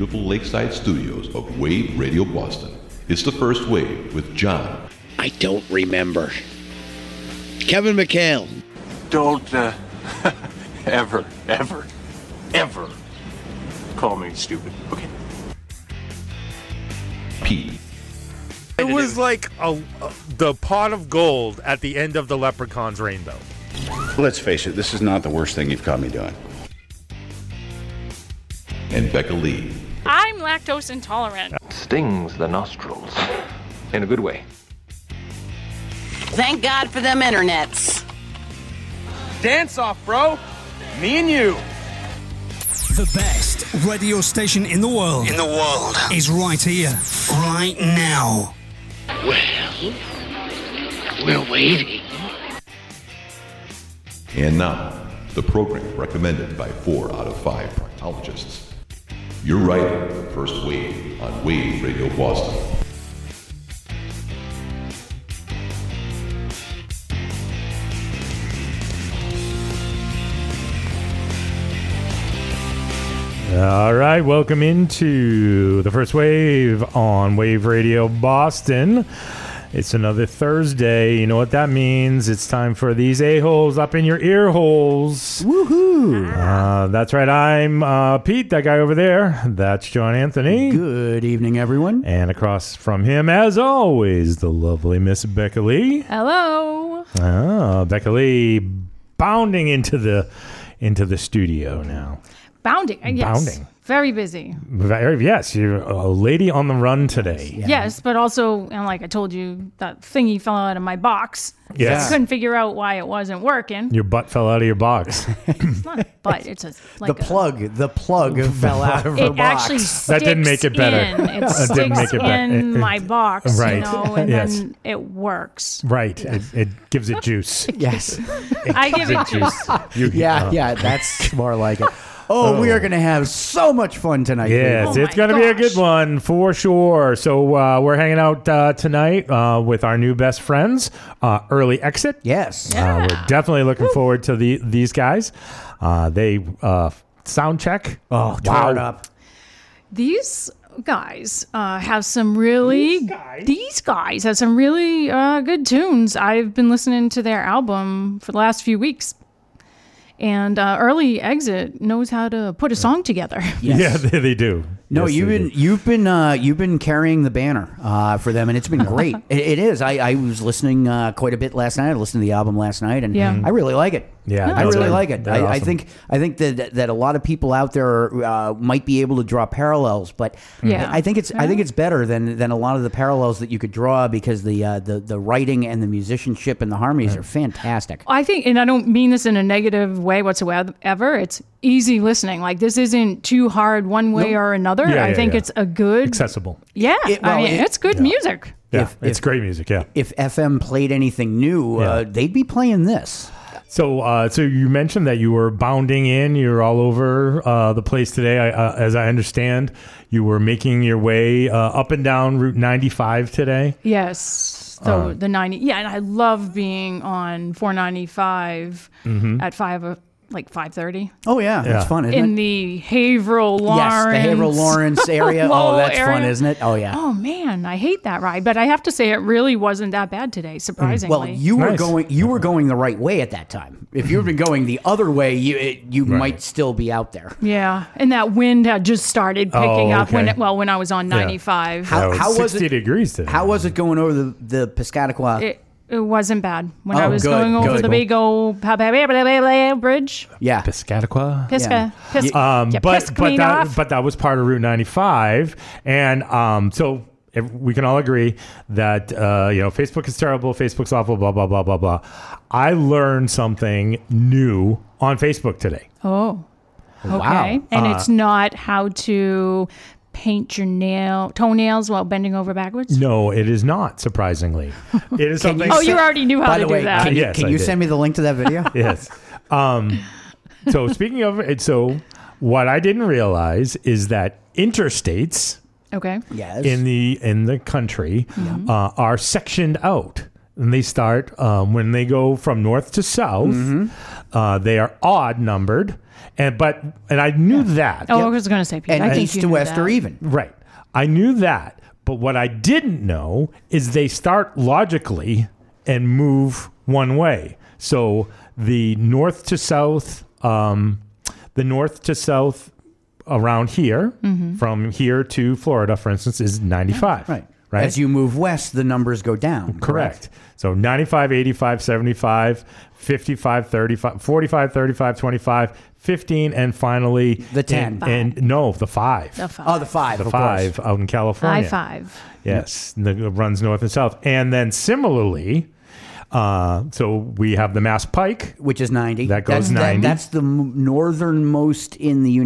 beautiful lakeside studios of Wave Radio Boston. It's The First Wave with John. I don't remember. Kevin McHale. Don't ever call me stupid. Okay. Pete. It was like the pot of gold at the end of the Leprechaun's rainbow. Let's face it, this is not the worst thing you've caught me doing. And Becca Lee. I'm lactose intolerant. Stings the nostrils. In a good way. Thank God for them internets. Dance off, bro. Me and you. The best radio station in the world. In the world. Is right here. Right now. Well, we're waiting. And now, the program recommended by 4 out of 5 proctologists. You're right, The First Wave on Wave Radio Boston. All right, welcome into The First Wave on Wave Radio Boston. It's another Thursday. You know what that means. It's time for these a-holes up in your ear holes. Woohoo! That's right. I'm Pete, that guy over there. That's John Anthony. Good evening, everyone. And across from him, as always, the lovely Miss Becca Lee. Hello. Becca Lee bounding into the studio now. Bounding. Very busy. Yes, you're a lady on the run today. Yeah. Yes, but also, and like I told you, that thingy fell out of my box. Yes. I couldn't figure out why it wasn't working. Your butt fell out of your box. It's not a butt. It's a, like the plug. The plug fell out of her box. It actually sticks in. That didn't make it better. It sticks in my box, right. You know, and yes. Then it works. Right. Yes. It gives it juice. Yes. I give it juice. Yeah, that's more like it. Oh, we are going to have so much fun tonight. Yes, it's going to be a good one for sure. So we're hanging out tonight with our new best friends, Early Exit. Yes. Yeah. We're definitely looking forward to these guys. They sound check. Oh, wow. It up. These guys have some really good tunes. I've been listening to their album for the last few weeks. And Early Exit knows how to put a song together. Yes. Yeah, they do. No, yes, you've been carrying the banner for them, and it's been great. It is. I was listening quite a bit last night. I listened to the album last night, and I really like it. Yeah, I really like it. Awesome. I think that a lot of people out there might be able to draw parallels, but I think it's better than a lot of the parallels that you could draw because the writing and the musicianship and the harmonies are fantastic. I think, and I don't mean this in a negative way whatsoever. It's easy listening. Like this isn't too hard one way or another. Yeah, I think it's a good accessible. Yeah, it's good music. Yeah, it's great music. Yeah. If FM played anything new, they'd be playing this. So you mentioned that you were bounding in. You're all over the place today. As I understand, you were making your way up and down Route 95 today. Yes. So the 90. Yeah, and I love being on 495 at 5:30. Oh yeah. It's fun, isn't it? In the Haverhill Lawrence area. Oh, that's fun, isn't it? Oh yeah. Oh man, I hate that ride, but I have to say it really wasn't that bad today, surprisingly. Well, you were going the right way at that time. If you had been going the other way, you might still be out there. Yeah, and that wind had just started picking up when I was on 95. How was 60 degrees today. How was it going over the Piscataqua? It wasn't bad when I was going over the big old bridge. Yeah, Piscataqua. But that was part of Route 95, and so we can all agree that Facebook is terrible, Facebook's awful, blah blah blah blah blah. I learned something new on Facebook today. Oh, okay, wow. And it's not how to paint your toenails while bending over backwards? No, it is not, surprisingly. It is something. You already knew how to do that. Can you send me the link to that video? Yes. So speaking of it, what I didn't realize is that interstates in the country are sectioned out. And they start when they go from north to south. Mm-hmm. They are odd numbered, and I knew that. Oh, yep. I was going to say, Peter. And east to west are even. Right, I knew that. But what I didn't know is they start logically and move one way. So the north to south, around here, mm-hmm. from here to Florida, for instance, is 95. Right. Right? As you move west, the numbers go down. Correct. So 95, 85, 75, 55, 35, 45, 35, 25, 15, and finally... The 10. The 5. Oh, the 5. The 5 out in California. I-5. Yes. Yep. It runs north and south. And then similarly... so we have the Mass Pike, which is 90. That goes 90. That's the northernmost in the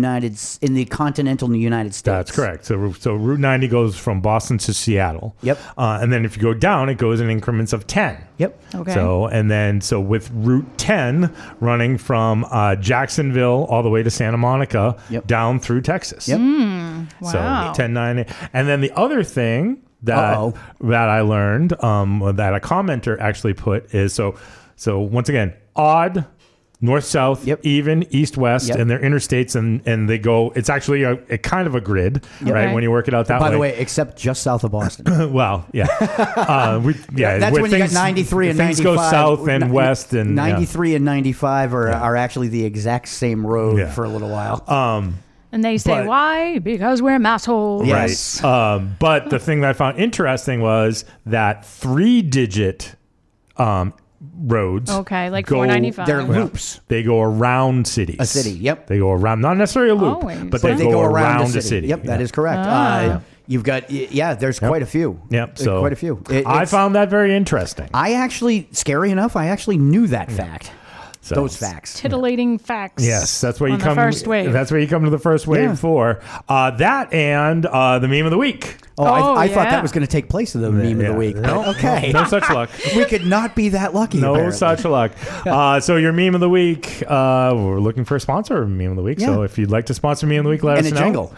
continental United States. That's correct. So Route 90 goes from Boston to Seattle. Yep. And then if you go down, it goes in increments of 10. Yep. Okay. So with Route 10 running from Jacksonville all the way to Santa Monica, yep. down through Texas. Yep. Wow. So 10, 9, 8. And then the other thing. That I learned, that a commenter actually put is, so once again, odd, north-south, yep. even, east-west, yep. and they're interstates, and they go, it's actually a kind of a grid, yep. right, okay. when you work it out that way. By the way, except just south of Boston. Well, yeah. That's when you got 93 and 95. Things go south and west. And 93 and 95 are actually the exact same road for a little while. And they say, why? Because we're assholes. Yes. Right. But the thing that I found interesting was that three-digit roads. Okay, like 495. They're loops. They go around cities. A city, yep. They go around, not necessarily a loop, but they go around the city. Yep, that is correct. You've got, there's quite a few. Yep, so quite a few. I found that very interesting. Scary enough, I actually knew that fact. So, those facts. Titillating facts. Yes, that's where you come. First wave. That's where you come to the first wave for that and the meme of the week. Oh, I thought that was going to take place in the meme of the week. No, okay, no such luck. We could not be that lucky. No apparently. Such luck. So your meme of the week. We're looking for a sponsor of meme of the week. Yeah. So if you'd like to sponsor meme of the week, let us know. And a jingle.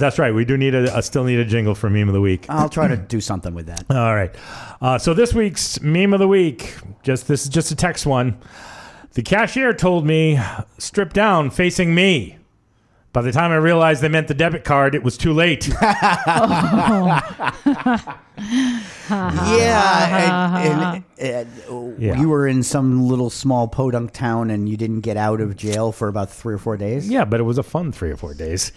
That's right. We do need still need a jingle for meme of the week. I'll try to do something with that. All right. So this week's meme of the week. This is just a text one. The cashier told me, strip down facing me. By the time I realized they meant the debit card, it was too late. Yeah, and you were in some little small podunk town and you didn't get out of jail for about 3 or 4 days. Yeah, but it was a fun 3 or 4 days.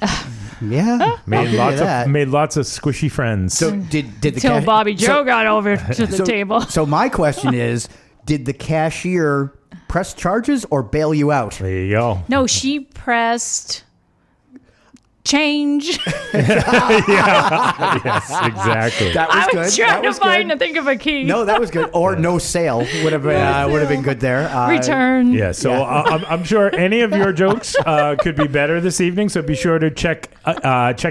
Yeah, made lots of squishy friends. So did the until Bobby Joe got over to the table. So my question is, did the cashier press charges or bail you out? There you go. No, she pressed change. Yes, exactly. That was good. I was trying to find and think of a key. No, that was good. Or no sale would have been good there. Return. Yeah, so I'm sure any of your jokes could be better this evening, so be sure to check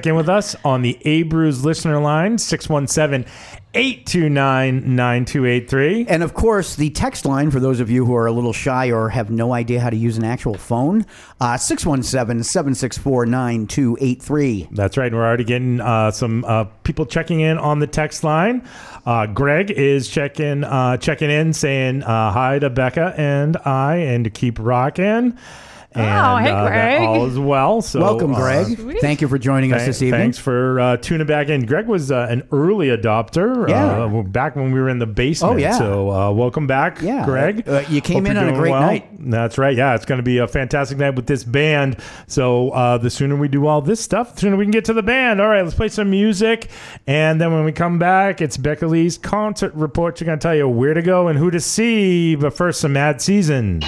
in with us on the A Brews listener line, 617-829-9283. And of course, the text line for those of you who are a little shy or have no idea how to use an actual phone, 617-764-9283. That's right. We're already getting some people checking in on the text line. Greg is checking in, saying hi to Becca and I, and to keep rocking. And, hey, Greg. All is well. So, welcome, Greg. Thank you for joining us this evening. Thanks for tuning back in. Greg was an early adopter back when we were in the basement. Oh, yeah. So welcome back, Greg. You came in on a great night. That's right. Yeah, it's going to be a fantastic night with this band. So the sooner we do all this stuff, the sooner we can get to the band. All right, let's play some music. And then when we come back, it's Becca Lee's concert report. She's going to tell you where to go and who to see. But first, some Mad Season.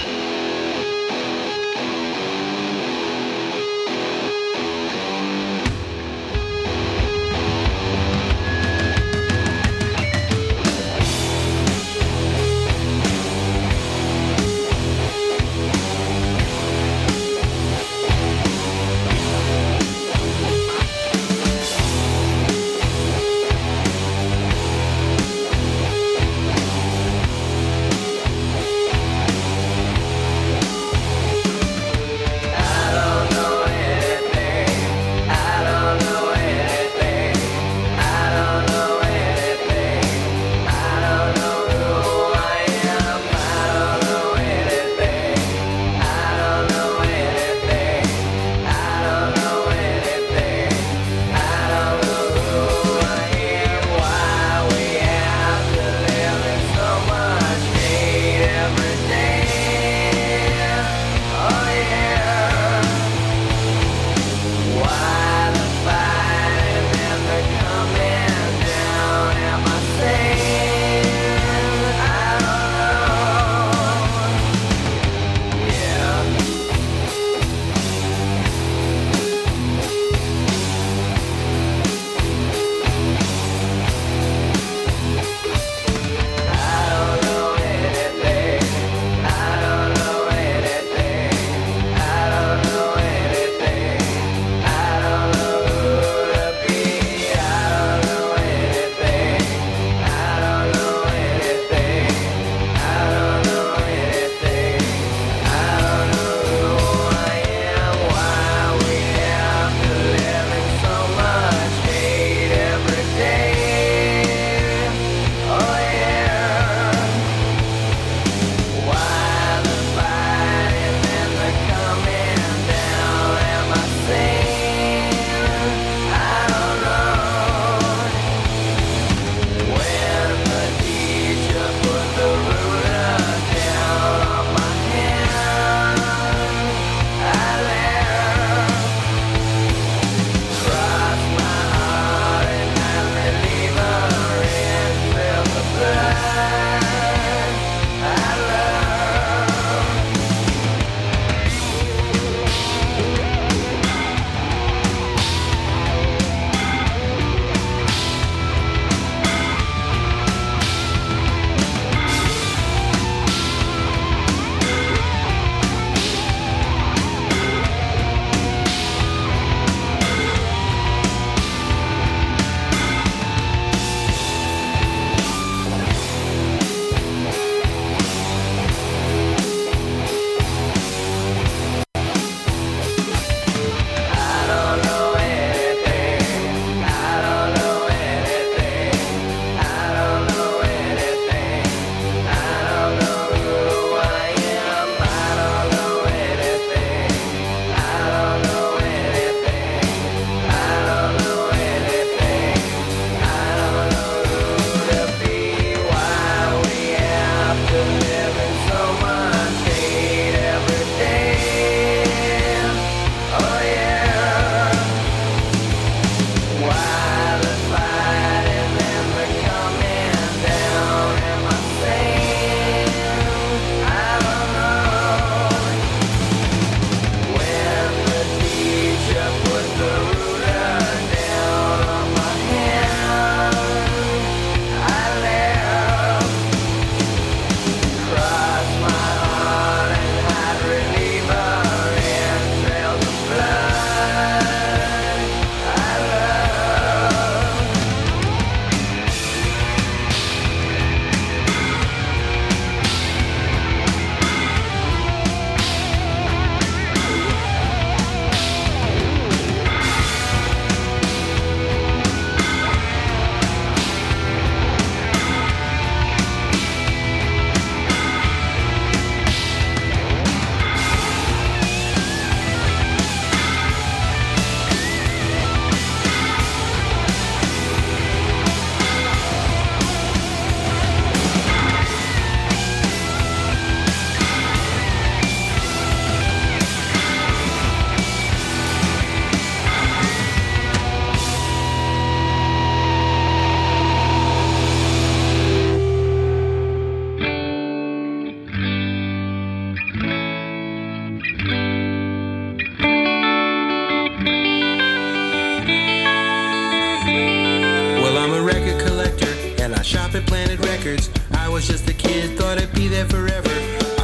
there forever.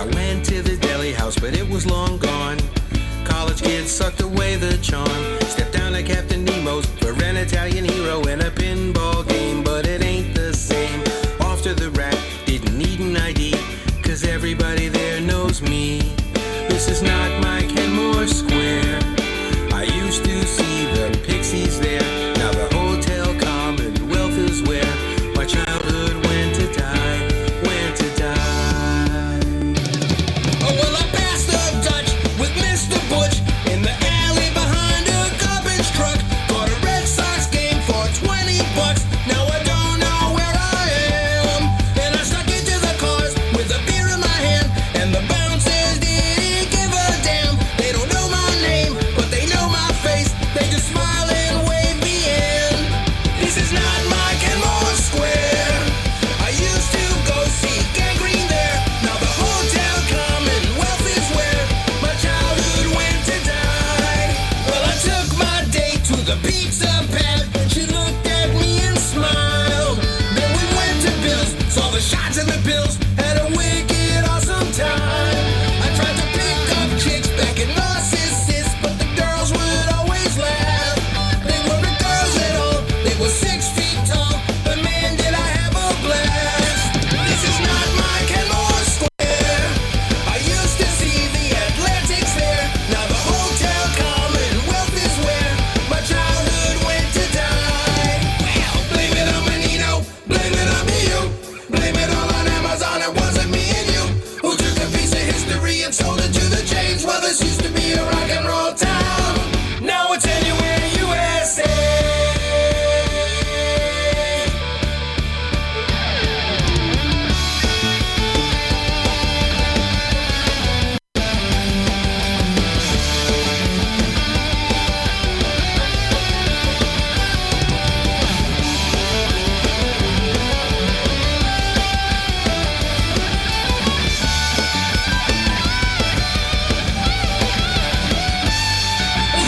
I went to the deli house, but it was long gone. College kids sucked away the charm. Stepped down to Captain Nemo's for an Italian hero in a pinball game, but it ain't the same. Off to the rack, didn't need an ID, 'cause everybody there knows me. This is not my Kenmore Square. I used to see the Pixies there. Now the Hotel Commonwealth is where my childhood went to die, went to die. Oh, well, I passed the Dutch with Mr. Butch in the alley behind a garbage truck. Bought a Red Sox game for $20. Now I don't know where I am. And I snuck into the cars with a beer in my hand. And the bouncers didn't give a damn. They don't know my name, but they know my face. They just smile and wave me in. This is not my Kenmore Square. I used to go see Gang Green there. Now the Hotel Commonwealth is where my childhood went to die. Well, I took my date to the pizza pad. She looked at me and smiled. Then we went to Bill's, saw the shots and the pills. Had a wicked awesome time. I tried to pick up chicks back in Narcissus, but the girls would always laugh. They weren't girls at all, they were 6 feet tall. But man, did I have a blast. This is not my Kenmore Square. I used to see the Atlantics there. Now the Hotel Commonwealth is where my childhood went to die. Well, blame it on Menino, blame it on you. Blame it all on Amazon, it wasn't me and you. Who took a piece of history and sold it to the chains. Well, this used to be a rock and roll town. Now it's anywhere USA.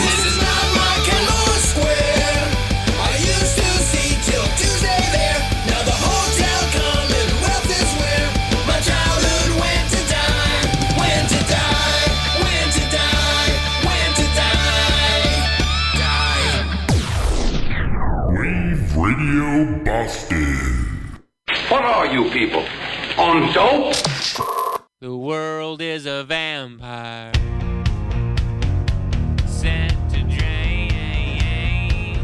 This is not my Kenmore Square. I used to see till Tuesday there. Now the Hotel Commonwealth is where my childhood went to die, went to die, went to die, went to die. Wave Radio Boston. What are you people? On dope? The world is a vampire. Sent to drain.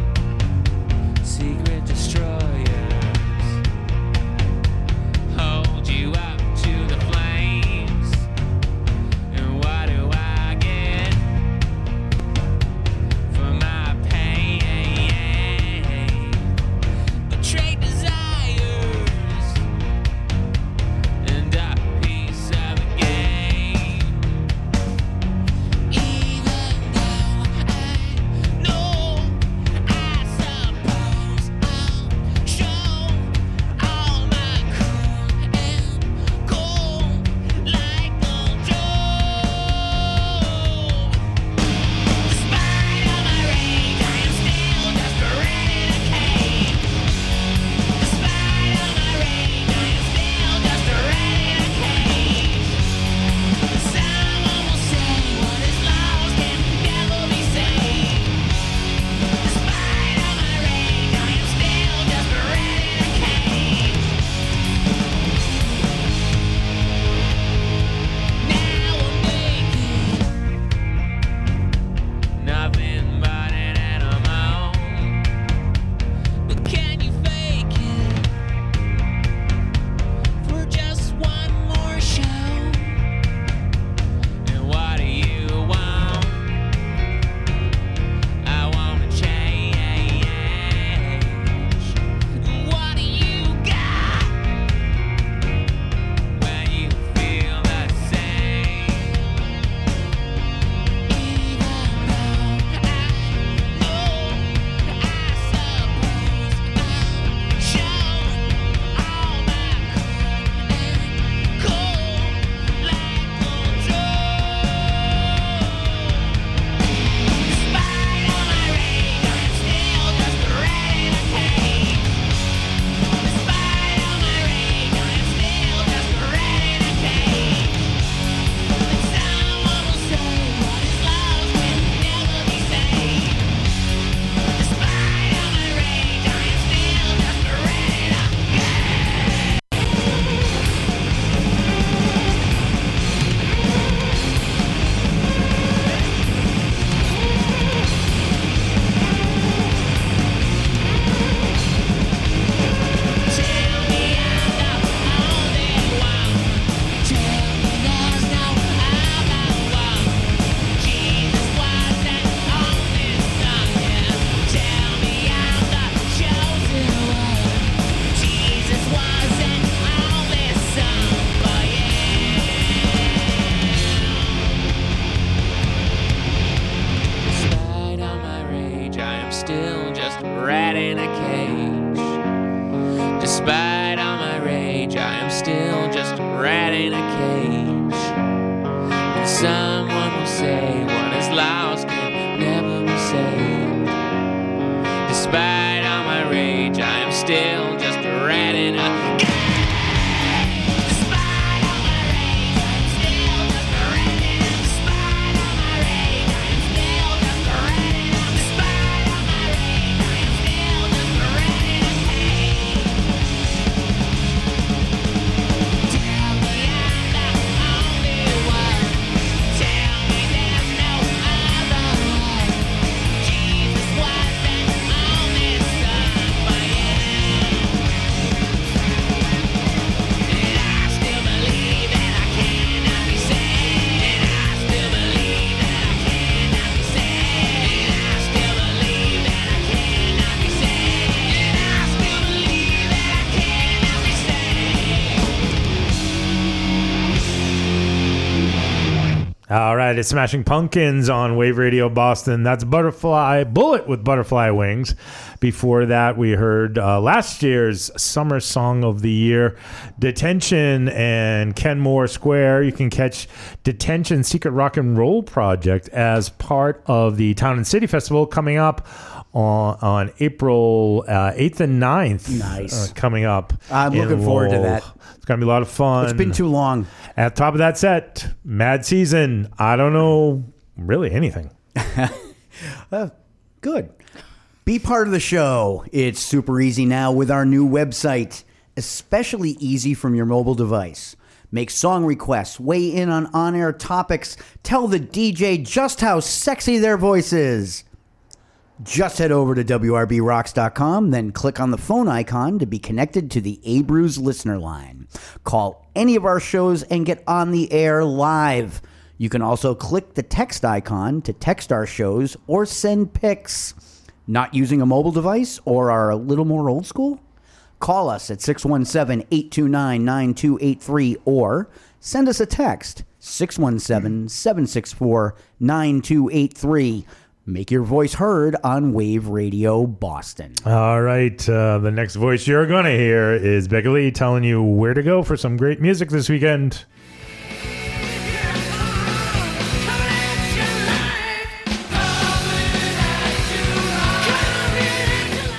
Secret destroyers. Hold you up to the flames. And what do I get for my pain? Betrayed desires. And a piece of a game. Despite all my rage, I am still just a rat in a cage. And someone will say what is lost can never be saved. Despite all my rage, I am still just a rat in a cage. All right, it's Smashing Pumpkins on Wave Radio Boston. That's Butterfly Bullet with Butterfly Wings. Before that, we heard last year's Summer Song of the Year, Detention and Kenmore Square. You can catch Detention Secret Rock and Roll Project as part of the Town and City Festival coming up on April 8th and 9th. Nice. Coming up. I'm looking forward to that. It's going to be a lot of fun. It's been too long. At the top of that set, Mad Season. I don't know really anything. Good. Be part of the show. It's super easy now with our new website. Especially easy from your mobile device. Make song requests. Weigh in on on-air topics. Tell the DJ just how sexy their voice is. Just head over to wrbrocks.com, then click on the phone icon to be connected to the A-Brews listener line. Call any of our shows and get on the air live. You can also click the text icon to text our shows or send pics. Not using a mobile device or are a little more old school? Call us at 617-829-9283 or send us a text, 617-764-9283. Make your voice heard on Wave Radio Boston. All right. The next voice you're going to hear is Becca Lee telling you where to go for some great music this weekend.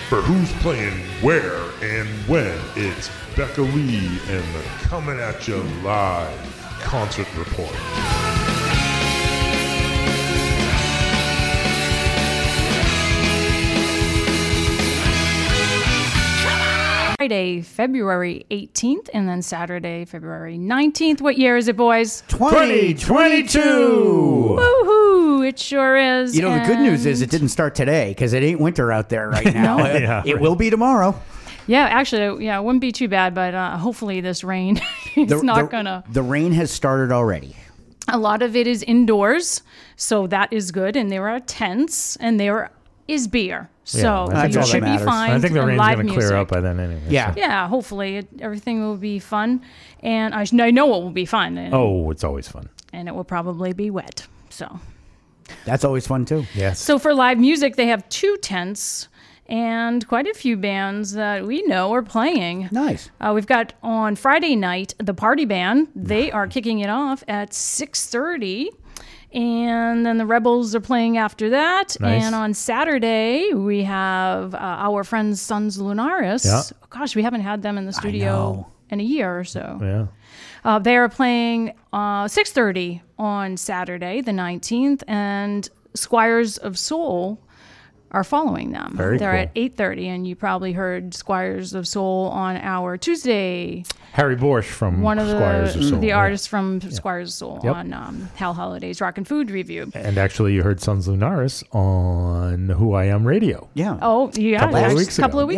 For who's playing where and when, it's Becca Lee and the Coming At You Live Concert Report. Friday, February 18th, and then Saturday, February 19th. What year is it, boys? 2022! Woohoo! It sure is. You know, the good news is it didn't start today, because it ain't winter out there right now. It will be tomorrow. Yeah, actually, it wouldn't be too bad, but hopefully this rain is not going to... The rain has started already. A lot of it is indoors, so that is good, and there are tents, and there is beer. So you should be fine. I think the rain's going to clear up by then anyway. Yeah, so. Yeah. Hopefully everything will be fun. And I know it will be fun. Oh, it's always fun. And it will probably be wet. So that's always fun too. Yes. So for live music, they have two tents and quite a few bands that we know are playing. Nice. We've got on Friday night, the Party Band. They are kicking it off at 6:30. And then the Rebels are playing after that. Nice. And on Saturday, we have our friends Sons Lunaris. Yeah. Gosh, we haven't had them in the studio in a year or so. Yeah. They are playing 6:30 on Saturday, the 19th, and Squires of Soul are following them. They're cool. At 8:30, and you probably heard Squires of Soul on our Tuesday. Harry Borsch from Squires of Soul. The artist from Squires of Soul on Hal Holiday's Rock and Food Review. And actually, you heard Sons Lunaris on Who I Am Radio. Yeah. Oh, yeah. A couple of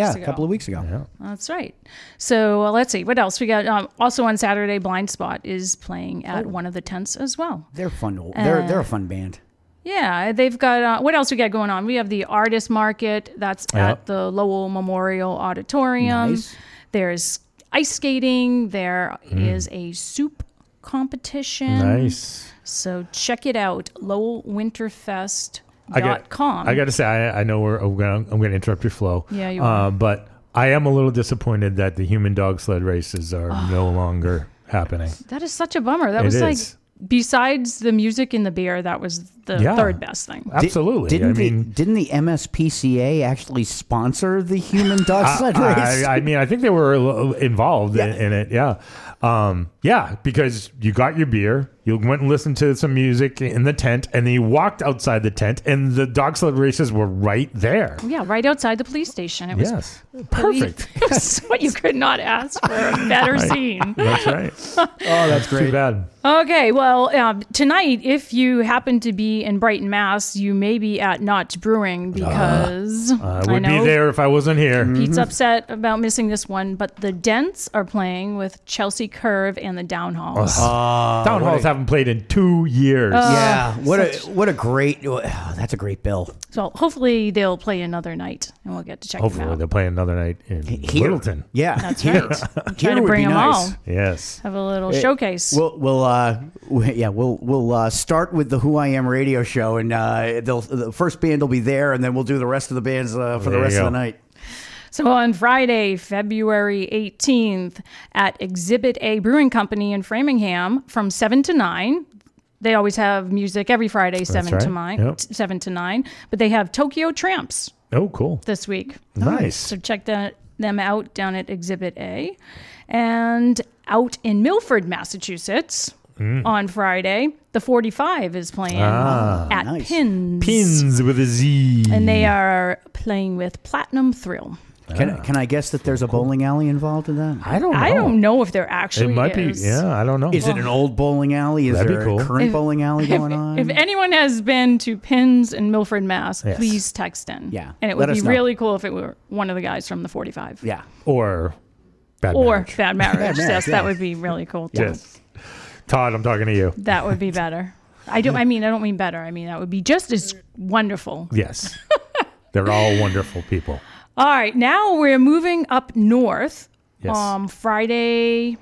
weeks ago. Yeah. That's right. So let's see. What else? We got also on Saturday, Blind Spot is playing at one of the tents as well. They're fun. They're a fun band. Yeah, they've got, what else we got going on? We have the Artist Market, that's at the Lowell Memorial Auditorium. Nice. There's ice skating, there is a soup competition. Nice. So check it out, lowellwinterfest.com. I got to say, I know I'm going to interrupt your flow. Yeah, you are. But I am a little disappointed that the human dog sled races are no longer happening. That is such a bummer. That it was is. Like, besides the music and the beer, that was the third best thing. Absolutely. Didn't the MSPCA actually sponsor the human dog sled race? I think they were involved in it. Yeah. Because you got your beer, you went and listened to some music in the tent, and then you walked outside the tent, and the dog sled races were right there. Yeah, right outside the police station. It was perfect. It was what you could not ask for a better scene. That's right. Oh, that's great. Too bad. Okay, well, tonight, if you happen to be in Brighton, Mass, you may be at Notch Brewing because I would be there if I wasn't here. Pete's upset about missing this one, but the Dents are playing with Chelsea Curve and the Downhalls. Downhalls haven't played in 2 years. That's a great bill. So hopefully they'll play another night and we'll get to check them out. Hopefully they'll play another night in Littleton. Yeah. That's right. I'm trying to bring them all. Yes. Have a little showcase. We'll start with the Who I Am radio show and the first band will be there and then we'll do the rest of the bands for the rest of the night. So on Friday, February 18th, at Exhibit A Brewing Company in Framingham from 7 to 9. They always have music every Friday, 7 to 9. But they have Tokyo Tramps. Oh, cool. This week. Nice. So check them out down at Exhibit A. And out in Milford, Massachusetts on Friday, the 45 is playing at Pins. Pins with a Z. And they are playing with Platinum Thrill. Can I guess that there's a bowling alley involved in that? I don't know if there actually is. I don't know. Is it an old bowling alley? Is there a current bowling alley going on? If anyone has been to Pins in Milford, Mass, please text in. Yeah. And it would be really cool if it were one of the guys from the 45. Yeah. Or Bad Marriage. Bad Marriage. Yes, that would be really cool too. Yes. Todd, I'm talking to you. That would be better. I don't mean better. I mean, that would be just as wonderful. Yes. They're all wonderful people. All right, now we're moving up north. Yes. Friday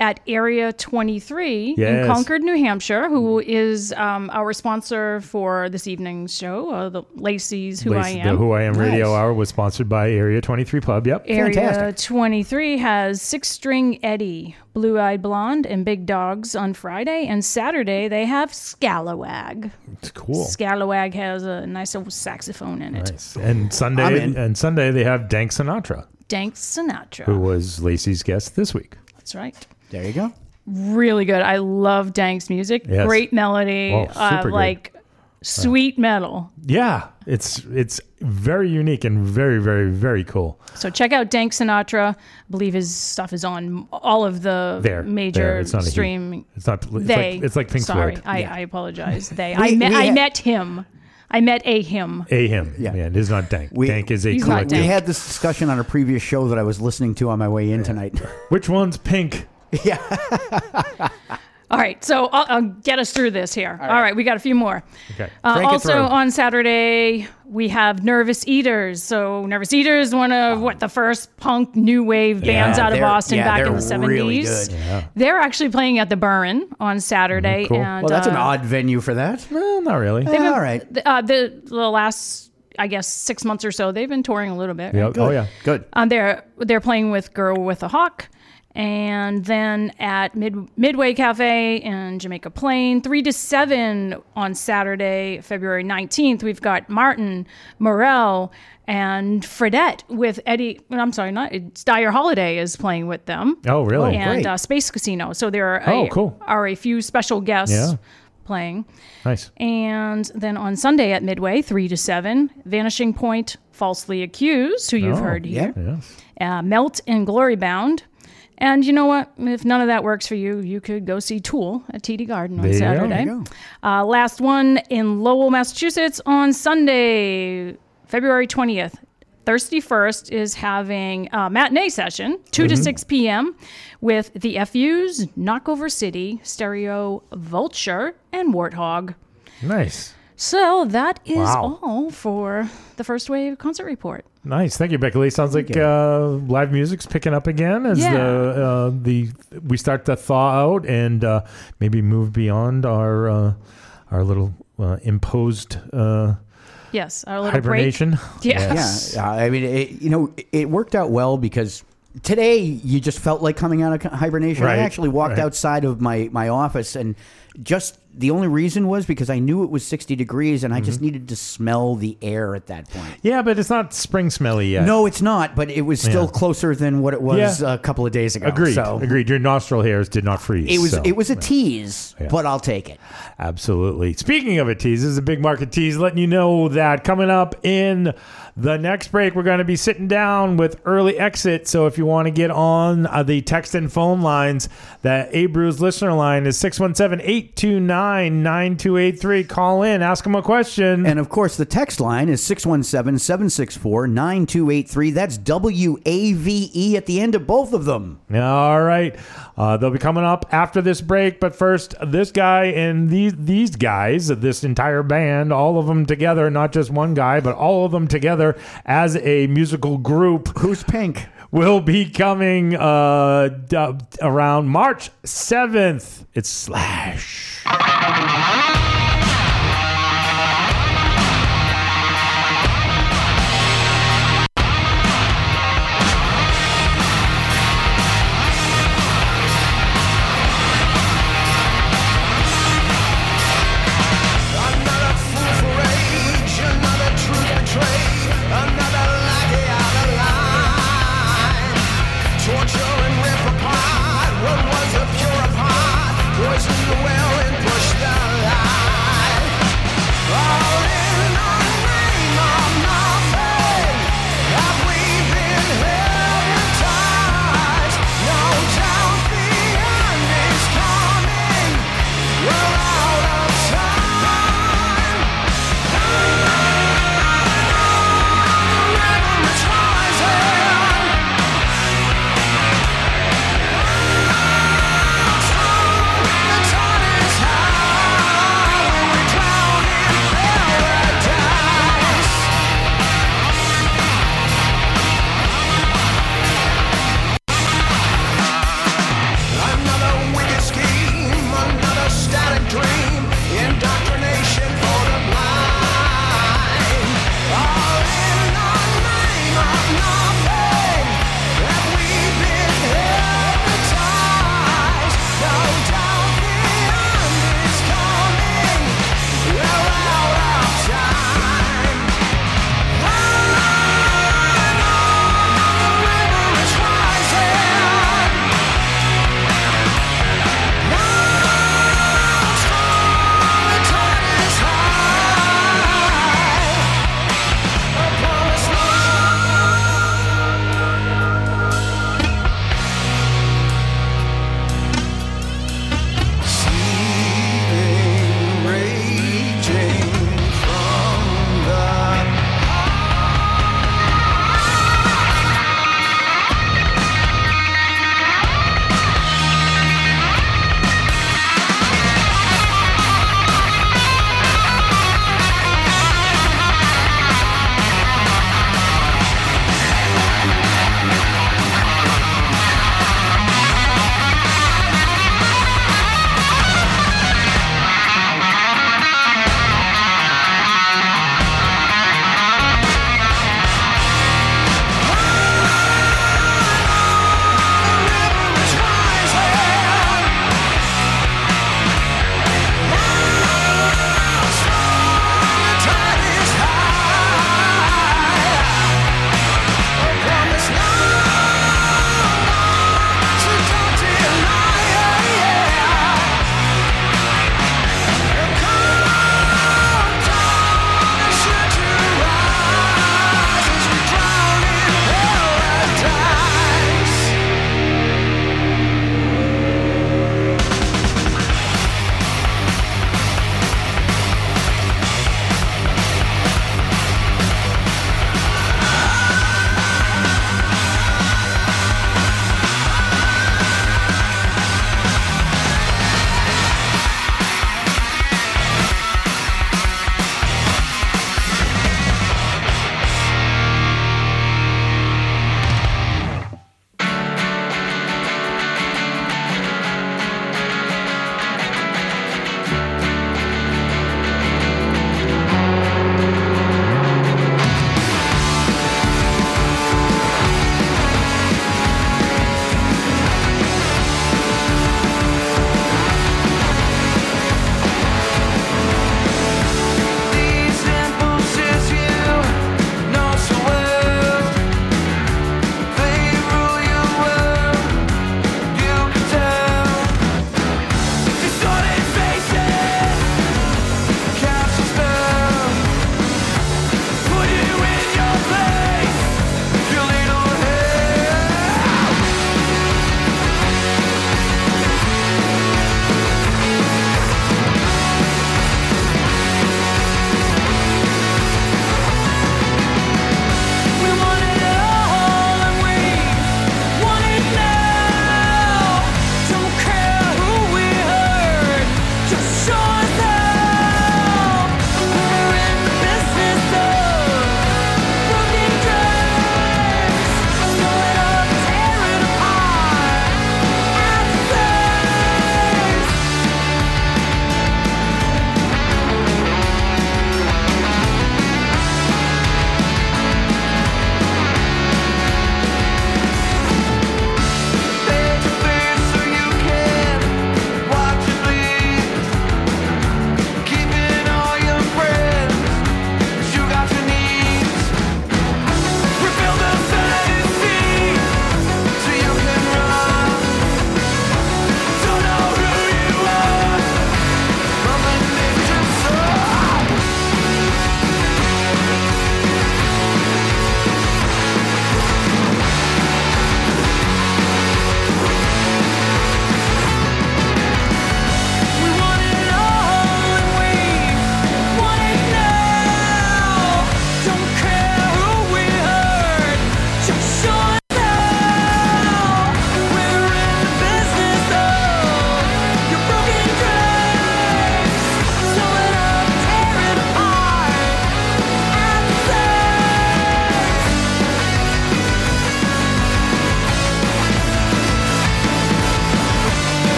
at Area 23 in Concord, New Hampshire, who is our sponsor for this evening's show, the Lacey's Who I Am. The Who I Am Radio Hour was sponsored by Area 23 Pub. Yep. Area 23 has Six String Eddie, Blue Eyed Blonde, and Big Dogs on Friday. And Saturday, they have Scalawag. It's cool. Scalawag has a nice old saxophone in it. Nice. And Sunday, they have Dank Sinatra. Dank Sinatra. Who was Lacey's guest this week. That's right. There you go. Really good. I love Dank's music. Yes. Great melody. Whoa, super good. Sweet metal. Yeah, it's very unique and very, very, very cool. So check out Dank Sinatra. I believe his stuff is on all of the major streaming. It's like Pink Floyd. I apologize. I met him. Yeah, it is not Dank. Dank is a collective. We had this discussion on a previous show that I was listening to on my way in tonight. Which one's Pink? Yeah. All right. So I'll get us through this here. All right. We got a few more. Okay. Also on Saturday, we have Nervous Eaters. So Nervous Eaters, one of the first punk new wave bands out of Boston back in the 70s. Really good. Yeah. They're actually playing at the Burren on Saturday. Cool. And, that's an odd venue for that. Well, not really. All right. The last, I guess, 6 months or so, they've been touring a little bit. Yep. Good. Oh, yeah. Good. They're playing with Girl with a Hawk. And then at Midway Cafe in Jamaica Plain, 3 to 7 on Saturday, February 19th, we've got Martin, Morell, and Fredette with Eddie. I'm sorry, it's Dire Holiday is playing with them. Oh, really? And Space Casino. So there are a few special guests playing. Nice. And then on Sunday at Midway, 3 to 7, Vanishing Point, Falsely Accused, who you've heard here, Melt and Glory Bound. And you know what? If none of that works for you, you could go see Tool at TD Garden on Saturday. Last one in Lowell, Massachusetts on Sunday, February 20th. Thirsty First is having a matinee session, 2 to 6 p.m. with the FUs, Knockover City, Stereo Vulture, and Warthog. Nice. So that is all for the First Wave Concert Report. Nice. Thank you, Becca Lee. Sounds like live music's picking up again as we start to thaw out and maybe move beyond our little imposed Yes, our little hibernation. Break. Yes. Yeah. I mean, it worked out well because today you just felt like coming out of hibernation. Right. I actually walked outside of my office, and just the only reason was because I knew it was 60 degrees and I just needed to smell the air at that point. Yeah, but it's not spring smelly yet. No, it's not, but it was still closer than what it was a couple of days ago. Agreed. So. Agreed. Your nostril hairs did not freeze. It was a tease, but I'll take it. Absolutely. Speaking of a tease, this is a big market tease letting you know that coming up in the next break, we're going to be sitting down with Early Exit. So if you want to get on the text and phone lines, that A-Brews listener line is 617-829-9283. Call in, ask them a question. And of course, the text line is 617-764-9283. That's WAVE at the end of both of them. All right. They'll be coming up after this break. But first, this guy and these guys, this entire band, all of them together, not just one guy, but all of them together, as a musical group, Who's Pink, will be coming around March 7th. It's Slash. Well, and push the line.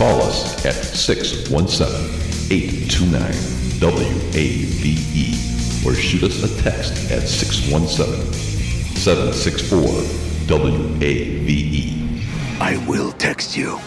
Call us at 617-829-WAVE or shoot us a text at 617-764-WAVE. I will text you.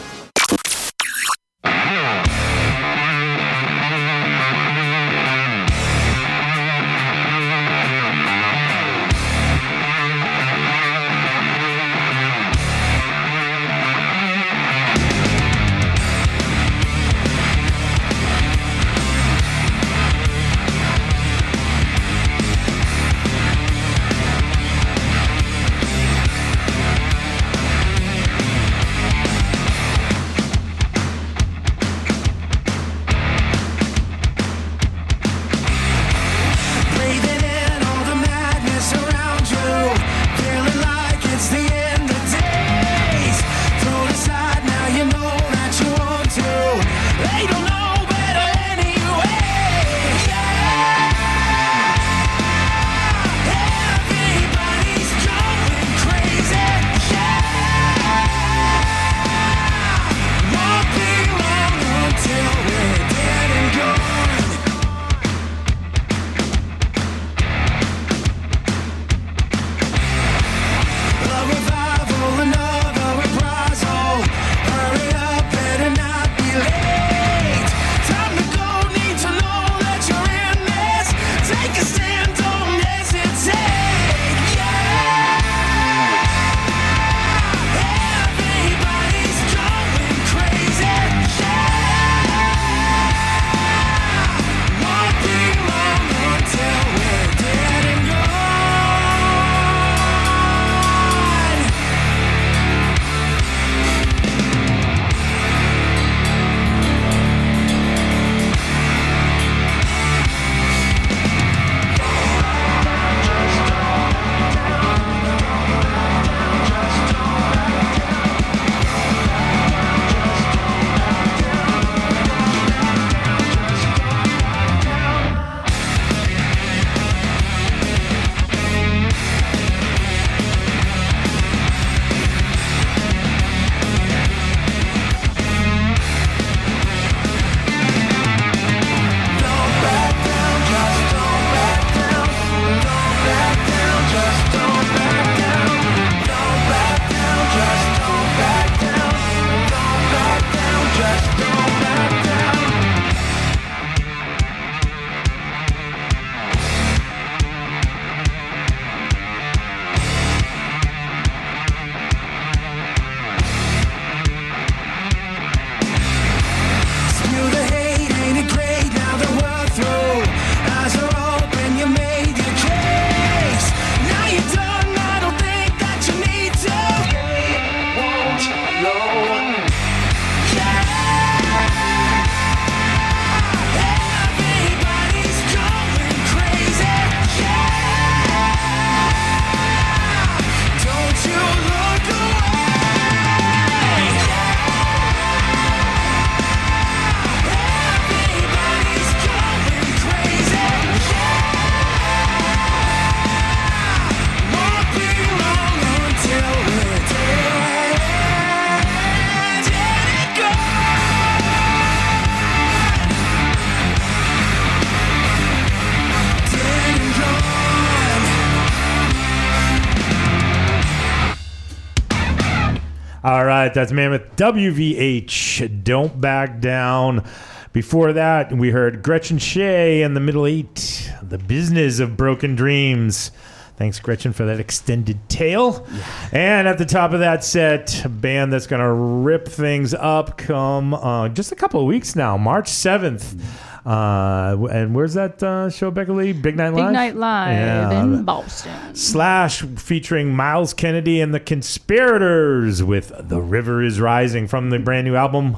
That's Mammoth WVH, Don't Back Down. Before that, we heard Gretchen Shea and the Middle East, The Business of Broken Dreams. Thanks, Gretchen, for that extended tale. Yeah. And at the top of that set, a band that's going to rip things up come just a couple of weeks now, March 7th. And where's that show, Becca Lee? Big Night Live? Big Night Live in Boston. Slash featuring Miles Kennedy and the Conspirators with The River Is Rising from the brand new album,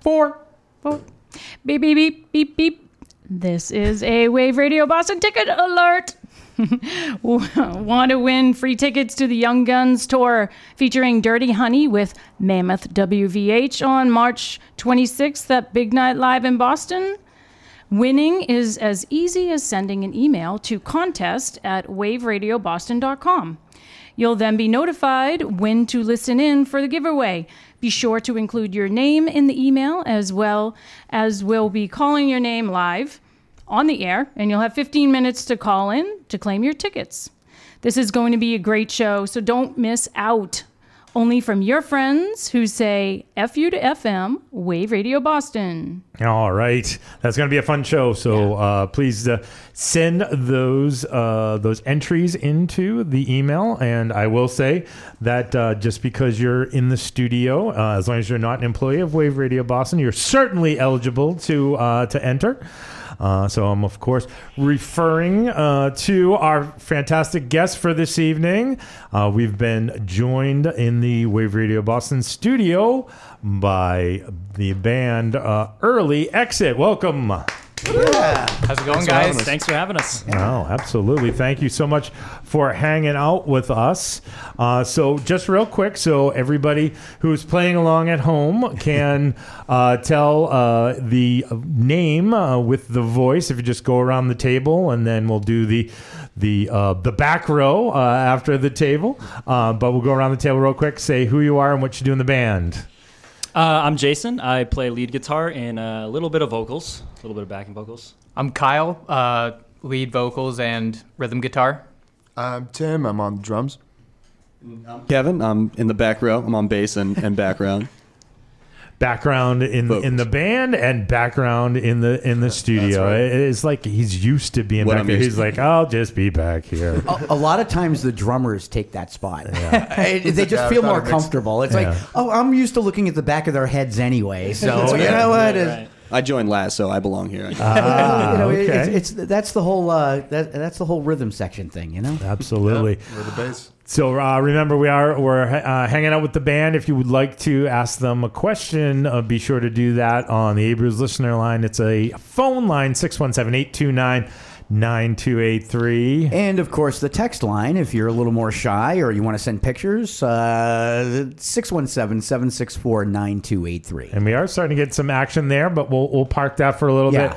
Four. Beep, beep, beep, beep, beep. This is a Wave Radio Boston ticket alert. Want to win free tickets to the Young Guns tour featuring Dirty Honey with Mammoth WVH on March 26th at Big Night Live in Boston? Winning is as easy as sending an email to contest@waveradioboston.com. You'll then be notified when to listen in for the giveaway. Be sure to include your name in the email, as well as we'll be calling your name live on the air, and you'll have 15 minutes to call in to claim your tickets. This is going to be a great show, so don't miss out. Only from your friends who say F you to FM, Wave Radio Boston. All right. That's going to be a fun show. So please send those entries into the email. And I will say that just because you're in the studio, as long as you're not an employee of Wave Radio Boston, you're certainly eligible to enter. So I'm, of course, referring to our fantastic guest for this evening. We've been joined in the Wave Radio Boston studio by the band Early Exit. Welcome. Yeah. How's it going, guys? Thanks for having us. Oh, absolutely. Thank you so much for hanging out with us. So just real quick, so everybody who's playing along at home can tell the name with the voice. If you just go around the table, and then we'll do the back row after the table. But we'll go around the table real quick, say who you are and what you do in the band. I'm Jason. I play lead guitar and a little bit of vocals, a little bit of backing vocals. I'm Kyle, lead vocals and rhythm guitar. I'm Tim. I'm on drums. I'm Kevin. I'm in the back row. I'm on bass and background. Background in the band and background in the studio. Right. It's like he's used to being back here. He's like, I'll just be back here. A lot of times the drummers take that spot. Yeah. They just feel more comfortable. It's like, oh, I'm used to looking at the back of their heads anyway. So you know what? Yeah, right. I joined last, so I belong here. Okay. That's the whole rhythm section thing. You know, absolutely. Yeah, we're the bass. So remember, we're hanging out with the band. If you would like to ask them a question, be sure to do that on the Abrews listener line. It's a phone line, 617-829-9283. And, of course, the text line, if you're a little more shy or you want to send pictures, 617-764-9283. And we are starting to get some action there, but we'll park that for a little bit.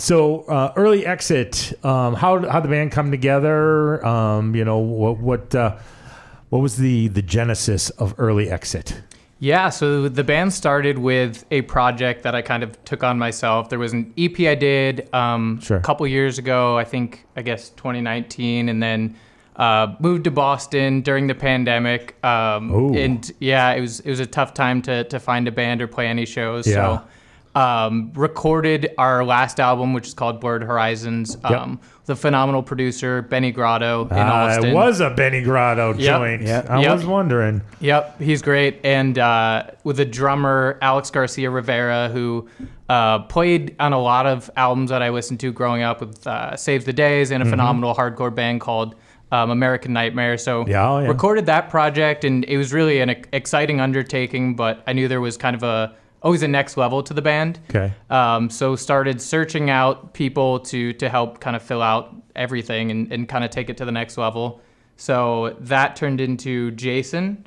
So Early Exit, how the band come together, what was the genesis of Early Exit? Yeah, so the band started with a project that I kind of took on myself. There was an EP I did a couple years ago, I guess 2019, and then moved to Boston during the pandemic. And yeah, it was a tough time to find a band or play any shows. Yeah. So recorded our last album, which is called Blurred Horizons, with a phenomenal producer, Benny Grotto, in Austin. It was a Benny Grotto joint. Yep. I was wondering. Yep, he's great. And with a drummer, Alex Garcia Rivera, who played on a lot of albums that I listened to growing up with Saves the Day and a phenomenal hardcore band called American Nightmare. So recorded that project, and it was really an exciting undertaking, but I knew there was kind of always a next level to the band. Okay. So started searching out people to help kind of fill out everything and kind of take it to the next level. So that turned into Jason,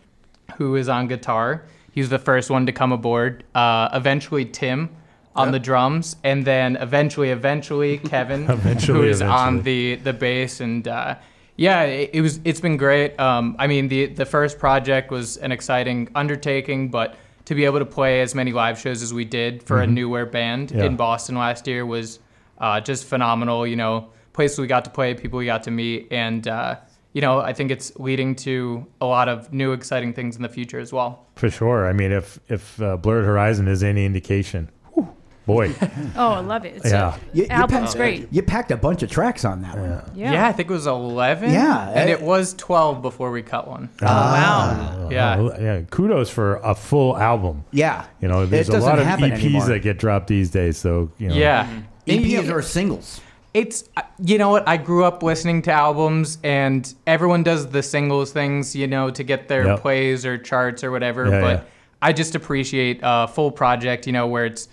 who is on guitar. He's the first one to come aboard. Eventually Tim on the drums, and then eventually Kevin, who is on the bass. And it's been great. The first project was an exciting undertaking, but to be able to play as many live shows as we did for a newer band in Boston last year was just phenomenal. You know, places we got to play, people we got to meet, and I think it's leading to a lot of new exciting things in the future as well. For sure. I mean, if Blurred Horizon is any indication, whew, boy. Oh, I love it. It's album's great. You packed a bunch of tracks on that one. Yeah, I think it was 11. Yeah, and it was 12 before we cut one. Wow. Yeah. Kudos for a full album. Yeah. You know, there's a lot of EPs that get dropped these days. So EPs are singles. It's, you know what, I grew up listening to albums, and everyone does the singles things, you know, to get their plays or charts or whatever. I just appreciate a full project, you know, where it's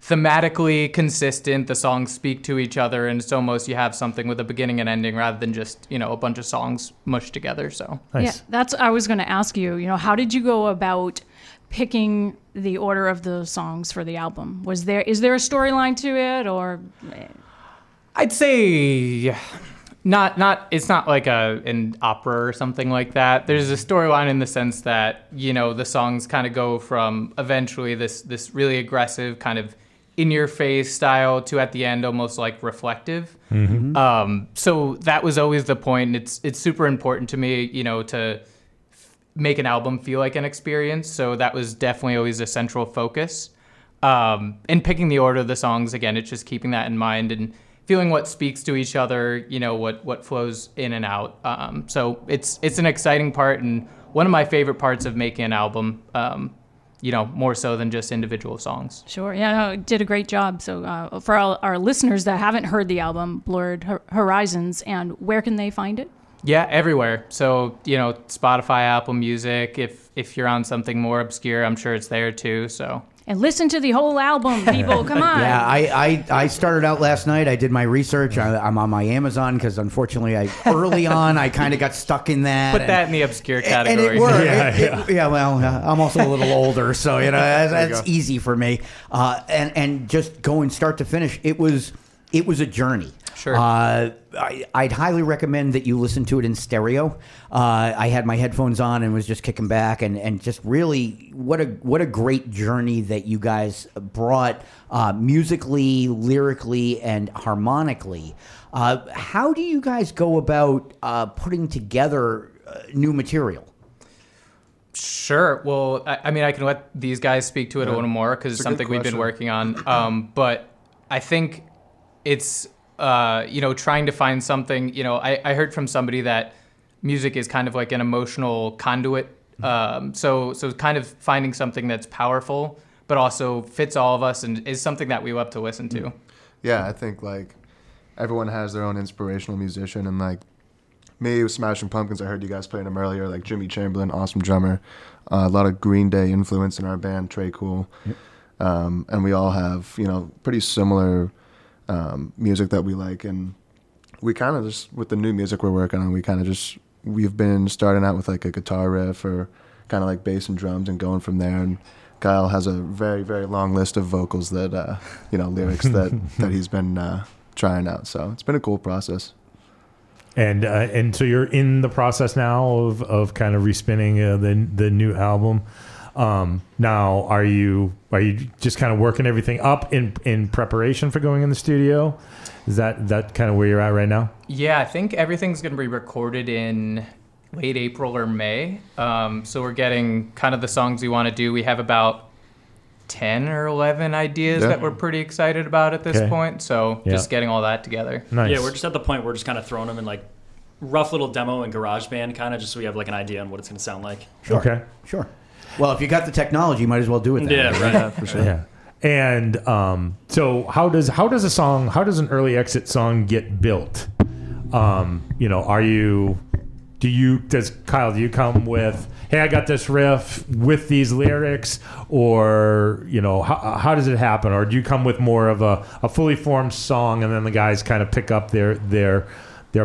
thematically consistent, the songs speak to each other, and it's almost you have something with a beginning and ending rather than just, you know, a bunch of songs mushed together. So nice. Yeah, that's, I was going to ask you, you know, how did you go about picking the order of the songs for the album? Is there a storyline to it, or? I'd say It's not like an opera or something like that. There's a storyline in the sense that, you know, the songs kind of go from eventually this really aggressive kind of in-your-face style to at the end almost like reflective. Mm-hmm. So that was always the point. It's super important to me, you know, to make an album feel like an experience. So that was definitely always a central focus. And picking the order of the songs, again, it's just keeping that in mind and feeling what speaks to each other, you know, what flows in and out. So it's an exciting part and one of my favorite parts of making an album, you know, more so than just individual songs. Sure. Yeah, no, did a great job. So for all our listeners that haven't heard the album, Blurred Horizons, and where can they find it? Yeah, everywhere. So, you know, Spotify, Apple Music, if you're on something more obscure, I'm sure it's there too, so... And listen to the whole album, people. Come on. Yeah, I started out last night. I did my research. I'm on my Amazon because, unfortunately, early on I kind of got stuck in that. Put that in the obscure category. And it worked. I'm also a little older, so you know that's easy for me. And just going start to finish, it was a journey. Sure. I'd highly recommend that you listen to it in stereo. I had my headphones on and was just kicking back and just really what a great journey that you guys brought musically, lyrically, and harmonically. How do you guys go about putting together new material? Sure. Well, I mean, I can let these guys speak to it a little more because it's something we've been working on. But I think it's... you know, trying to find something, you know, I heard from somebody that music is kind of like an emotional conduit. So kind of finding something that's powerful, but also fits all of us and is something that we love to listen to. Yeah, I think like everyone has their own inspirational musician and like me with Smashing Pumpkins, I heard you guys playing them earlier, like Jimmy Chamberlain, awesome drummer, a lot of Green Day influence in our band, Tré Cool. Yep. And we all have, you know, pretty similar music that we like, and we kind of just with the new music we're working on, we've been starting out with like a guitar riff or kind of like bass and drums and going from there. And Kyle has a very, very long list of vocals that you know, lyrics that he's been trying out. So it's been a cool process. And so you're in the process now of kind of respinning the new album. Now, are you just kind of working everything up in preparation for going in the studio? Is that kind of where you're at right now? Yeah, I think everything's going to be recorded in late April or May. So we're getting kind of the songs we want to do. We have about 10 or 11 ideas that we're pretty excited about at this point. So just getting all that together. Nice. Yeah, we're just at the point where we're just kind of throwing them in like rough little demo and GarageBand kind of just so we have like an idea on what it's going to sound like. Sure. Okay. Sure. Well, if you got the technology, you might as well do it then. Yeah, right. Yeah, for sure. Yeah. And so how does an early exit song get built? You know, does Kyle, do you come with, hey, I got this riff with these lyrics, or, you know, how does it happen? Or do you come with more of a fully formed song and then the guys kind of pick up their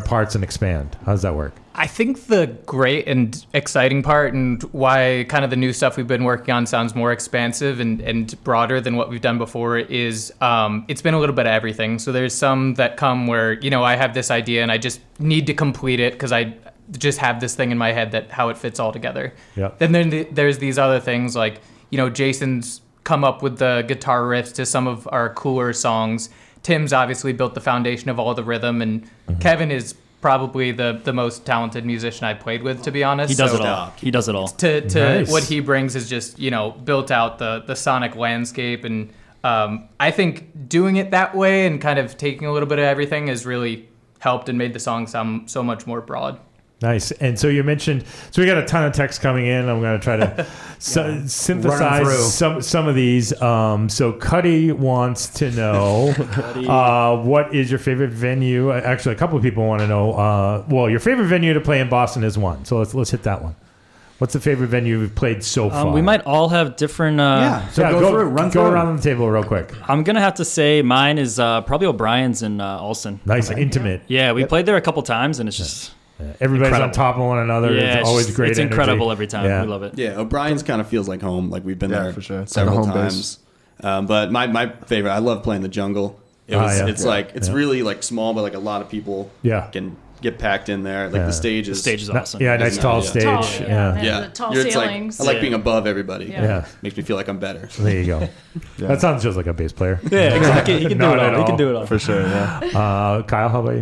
parts and expand? How does that work? I think the great and exciting part and why kind of the new stuff we've been working on sounds more expansive and broader than what we've done before is it's been a little bit of everything. So there's some that come where, you know, I have this idea and I just need to complete it because I just have this thing in my head that how it fits all together. Yeah. Then there's these other things like, you know, Jason's come up with the guitar riffs to some of our cooler songs. Tim's obviously built the foundation of all the rhythm, and Kevin is probably the most talented musician I played with, to be honest. He does it all. He does it all. To nice. What he brings is just, you know, built out the sonic landscape, and I think doing it that way and kind of taking a little bit of everything has really helped and made the song sound so much more broad. Nice. And so you mentioned, so we got a ton of text coming in. I'm going to try to synthesize some of these. So Cuddy wants to know, what is your favorite venue? Actually, a couple of people want to know, well, your favorite venue to play in Boston is one. So let's hit that one. What's the favorite venue we've played so far? We might all have different... So go around the table real quick. I'm going to have to say mine is probably O'Brien's in Alston. Nice. Right. Intimate. Yeah, we played there a couple times and it's just... Everybody's incredible. On top of one another. Yeah, it's always great. It's energy. Incredible every time. Yeah. We love it. Yeah, O'Brien's kind of feels like home. Like we've been there for sure. Several times. But my favorite, I love playing the jungle. It's really like small, but like a lot of people can get packed in there. Like the stage is awesome. Yeah, nice tall stage. Tall ceilings. Like, I like being above everybody. Yeah. Makes me feel like I'm better. There you go. That sounds just like a bass player. Yeah, exactly. He can do it all. He can do it all. For sure, yeah. Kyle, how about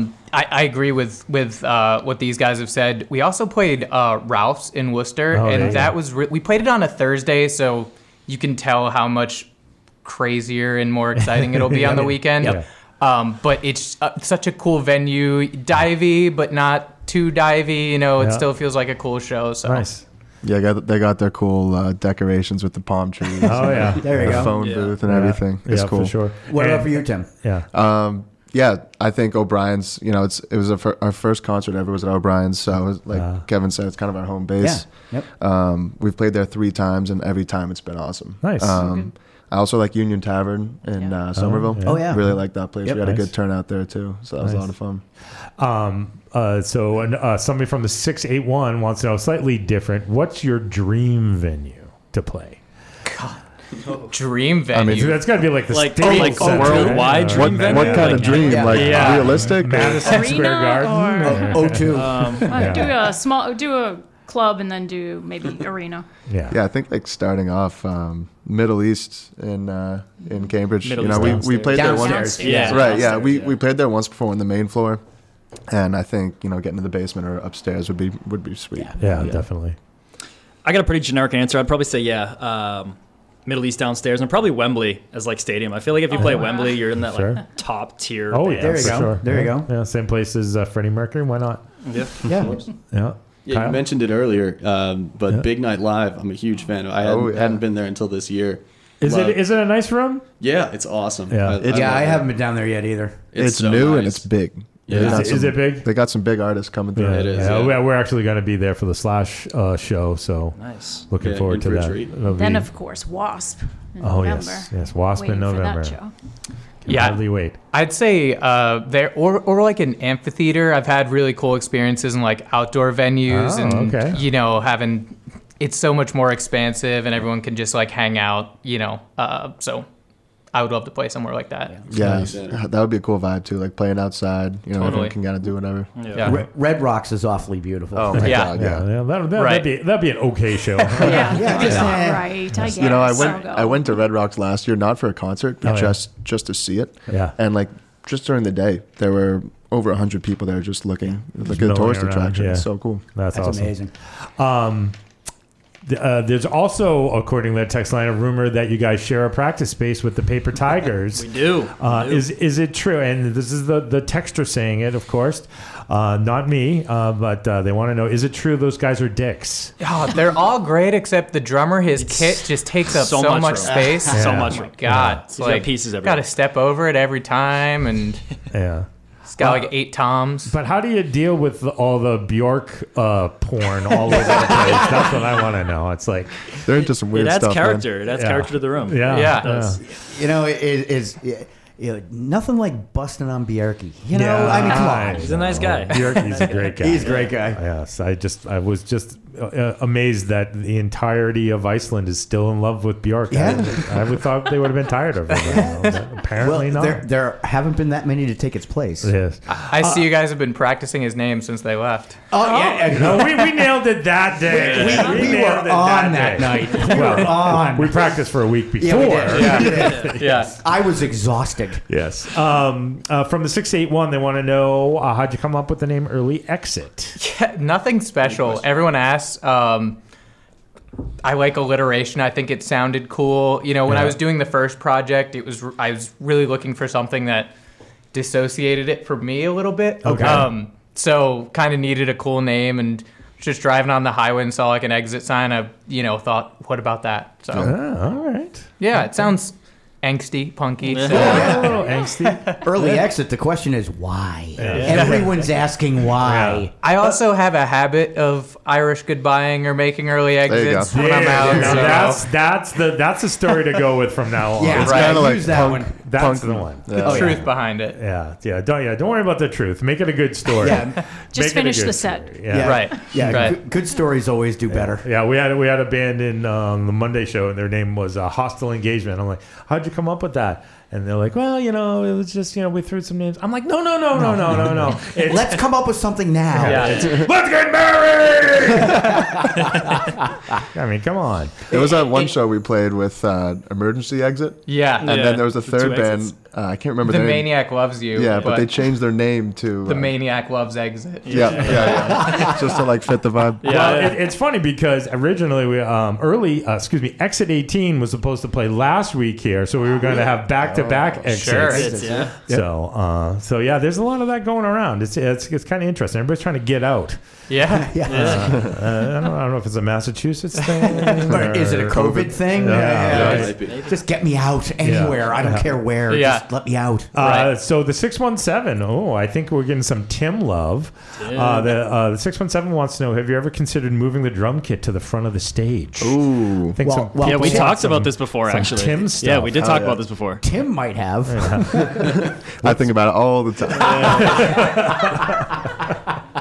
you? I agree with what these guys have said. We also played Ralph's in Worcester, we played it on a Thursday, so you can tell how much crazier and more exciting it'll be on the weekend. Yep. But it's such a cool venue, divey but not too divey. You know, it still feels like a cool show. So. Nice. Yeah, they got their cool decorations with the palm trees. Oh yeah, there you go. The phone booth and everything. It's cool. For sure. What about for you, Tim? Yeah. Yeah, I think O'Brien's, you know, it was our first concert ever was at O'Brien's. So, Kevin said, it's kind of our home base. Yeah. Yep. We've played there 3 times, and every time it's been awesome. Nice. Okay. I also like Union Tavern in Somerville. Yeah. Oh, yeah. Really like that place. Yep. We had a good turnout there, too. So, that was a lot of fun. Somebody from the 681 wants to know, slightly different, what's your dream venue to play? God. Dream venue. I mean, that's got to be like a worldwide dream venue. What kind of dream? Realistic? Madison Square Garden? Or O2. Do a club and then do maybe arena. Yeah, I think like starting off Middle East in Cambridge. We played downstairs. There once. Yeah. Right, yeah. We played there once before on the main floor. And I think, getting to the basement or upstairs would be sweet. Yeah, definitely. I got a pretty generic answer. I'd probably say Middle East downstairs, and probably Wembley as like stadium. I feel like if you play Wembley, you're in that top tier. Oh, band. There you go. Sure. There you go. Yeah, same place as Freddie Mercury. Why not? Yeah. Yeah. Yeah. Yeah, you mentioned it earlier, but Big Night Live, I'm a huge fan. I hadn't been there until this year. Is it a nice room? Yeah, it's awesome. Yeah, I haven't been down there yet either. It's so new and it's big. Yeah. Is it big? They got some big artists coming through. Yeah, it is. Yeah. Yeah. We're actually going to be there for the Slash show, so nice. Looking forward to that. Then, of course, Wasp in November. Yes, Wasp in November. For that show. Hardly wait. I'd say there or like an amphitheater. I've had really cool experiences in like outdoor venues, having it's so much more expansive, and everyone can just like hang out. So. I would love to play somewhere like that. Yeah, that would be a cool vibe too, like playing outside. Everyone can kind of do whatever. Yeah. Red Rocks is awfully beautiful. Oh my God! Yeah. That'd be an okay show. Right. I guess. I went to Red Rocks last year, not for a concert, but just to see it. Yeah, and like just during the day, there were over 100 people there just looking like a tourist attraction. Yeah. It's so cool. That's awesome. Amazing. There's also, according to that text line, a rumor that you guys share a practice space with the Paper Tigers. We do. Is it true? And this is the texter saying it, of course. Not me, but they want to know, is it true those guys are dicks? Oh, they're all great except the drummer. His kit just takes up so much space. Yeah. So much. Oh, God. Yeah. It's like pieces everywhere. Got to step over it every time. And it's got like 8 toms. But how do you deal with all the Bjork porn all over the place? That's what I want to know. It's like they're into some weird stuff. Character. That's character to the room. Nothing like busting on Bjorky. I mean, come on. He's a nice guy. Bjorky's a great guy. He's a great guy. Yes, I was just amazed that the entirety of Iceland is still in love with Bjork. Yeah. I thought they would have been tired of her. Apparently not. There haven't been that many to take its place. Yes. I see you guys have been practicing his name since they left. Oh yeah. No, we nailed it that day. We nailed it on that night. We were on. We practiced for a week before. Yeah, we did. Yes. I was exhausted. Yes. From the 681, they want to know, how'd you come up with the name Early Exit? Yeah, nothing special. Everyone asks. I like alliteration. I think it sounded cool. When I was doing the first project, I was really looking for something that dissociated it for me a little bit. Okay. So kind of needed a cool name, and just driving on the highway and saw like an exit sign. I, thought, what about that? So. All right. Yeah, it sounds angsty, punky. So. Yeah. A little angsty. Early exit. The question is why. Yeah. Everyone's asking why. Yeah. I also have a habit of Irish goodbying or making early exits when I'm out. So. That's the story to go with from now on. Yeah, it's kind of like that's the one. Yeah. The truth behind it. Yeah. Don't worry about the truth. Make it a good story. Just finish the set. Yeah. Right. Yeah. Right. Good stories always do better. Yeah. We had a band in the Monday show, and their name was Hostile Engagement. I'm like, how'd you come up with that? And they're like, well, you know, it was just, you know, we threw some names. I'm like, no. Let's come up with something now. Yeah, let's get married! I mean, come on. There was that one show we played with Emergency Exit. Yeah. And then there was a third band. I can't remember the name. The Maniac Loves You. Yeah, but they changed their name to... The Maniac Loves Exit. Yeah. Just to, like, fit the vibe. Yeah. Well, it's funny because originally we... Exit 18 was supposed to play last week here, so we were going to have back-to-back exits. Sure. Yeah. So, there's a lot of that going around. It's kind of interesting. Everybody's trying to get out. Yeah. I don't know if it's a Massachusetts thing. Or is it a COVID thing? Yeah. Just get me out anywhere. I don't care where. Yeah. Just let me out. So the 617. Oh, I think we're getting some Tim love. The 617 wants to know: have you ever considered moving the drum kit to the front of the stage? Ooh. We talked about this before. Actually, Tim stuff. Yeah, we did talk about this before. Tim might have. Yeah. I think about it all the time.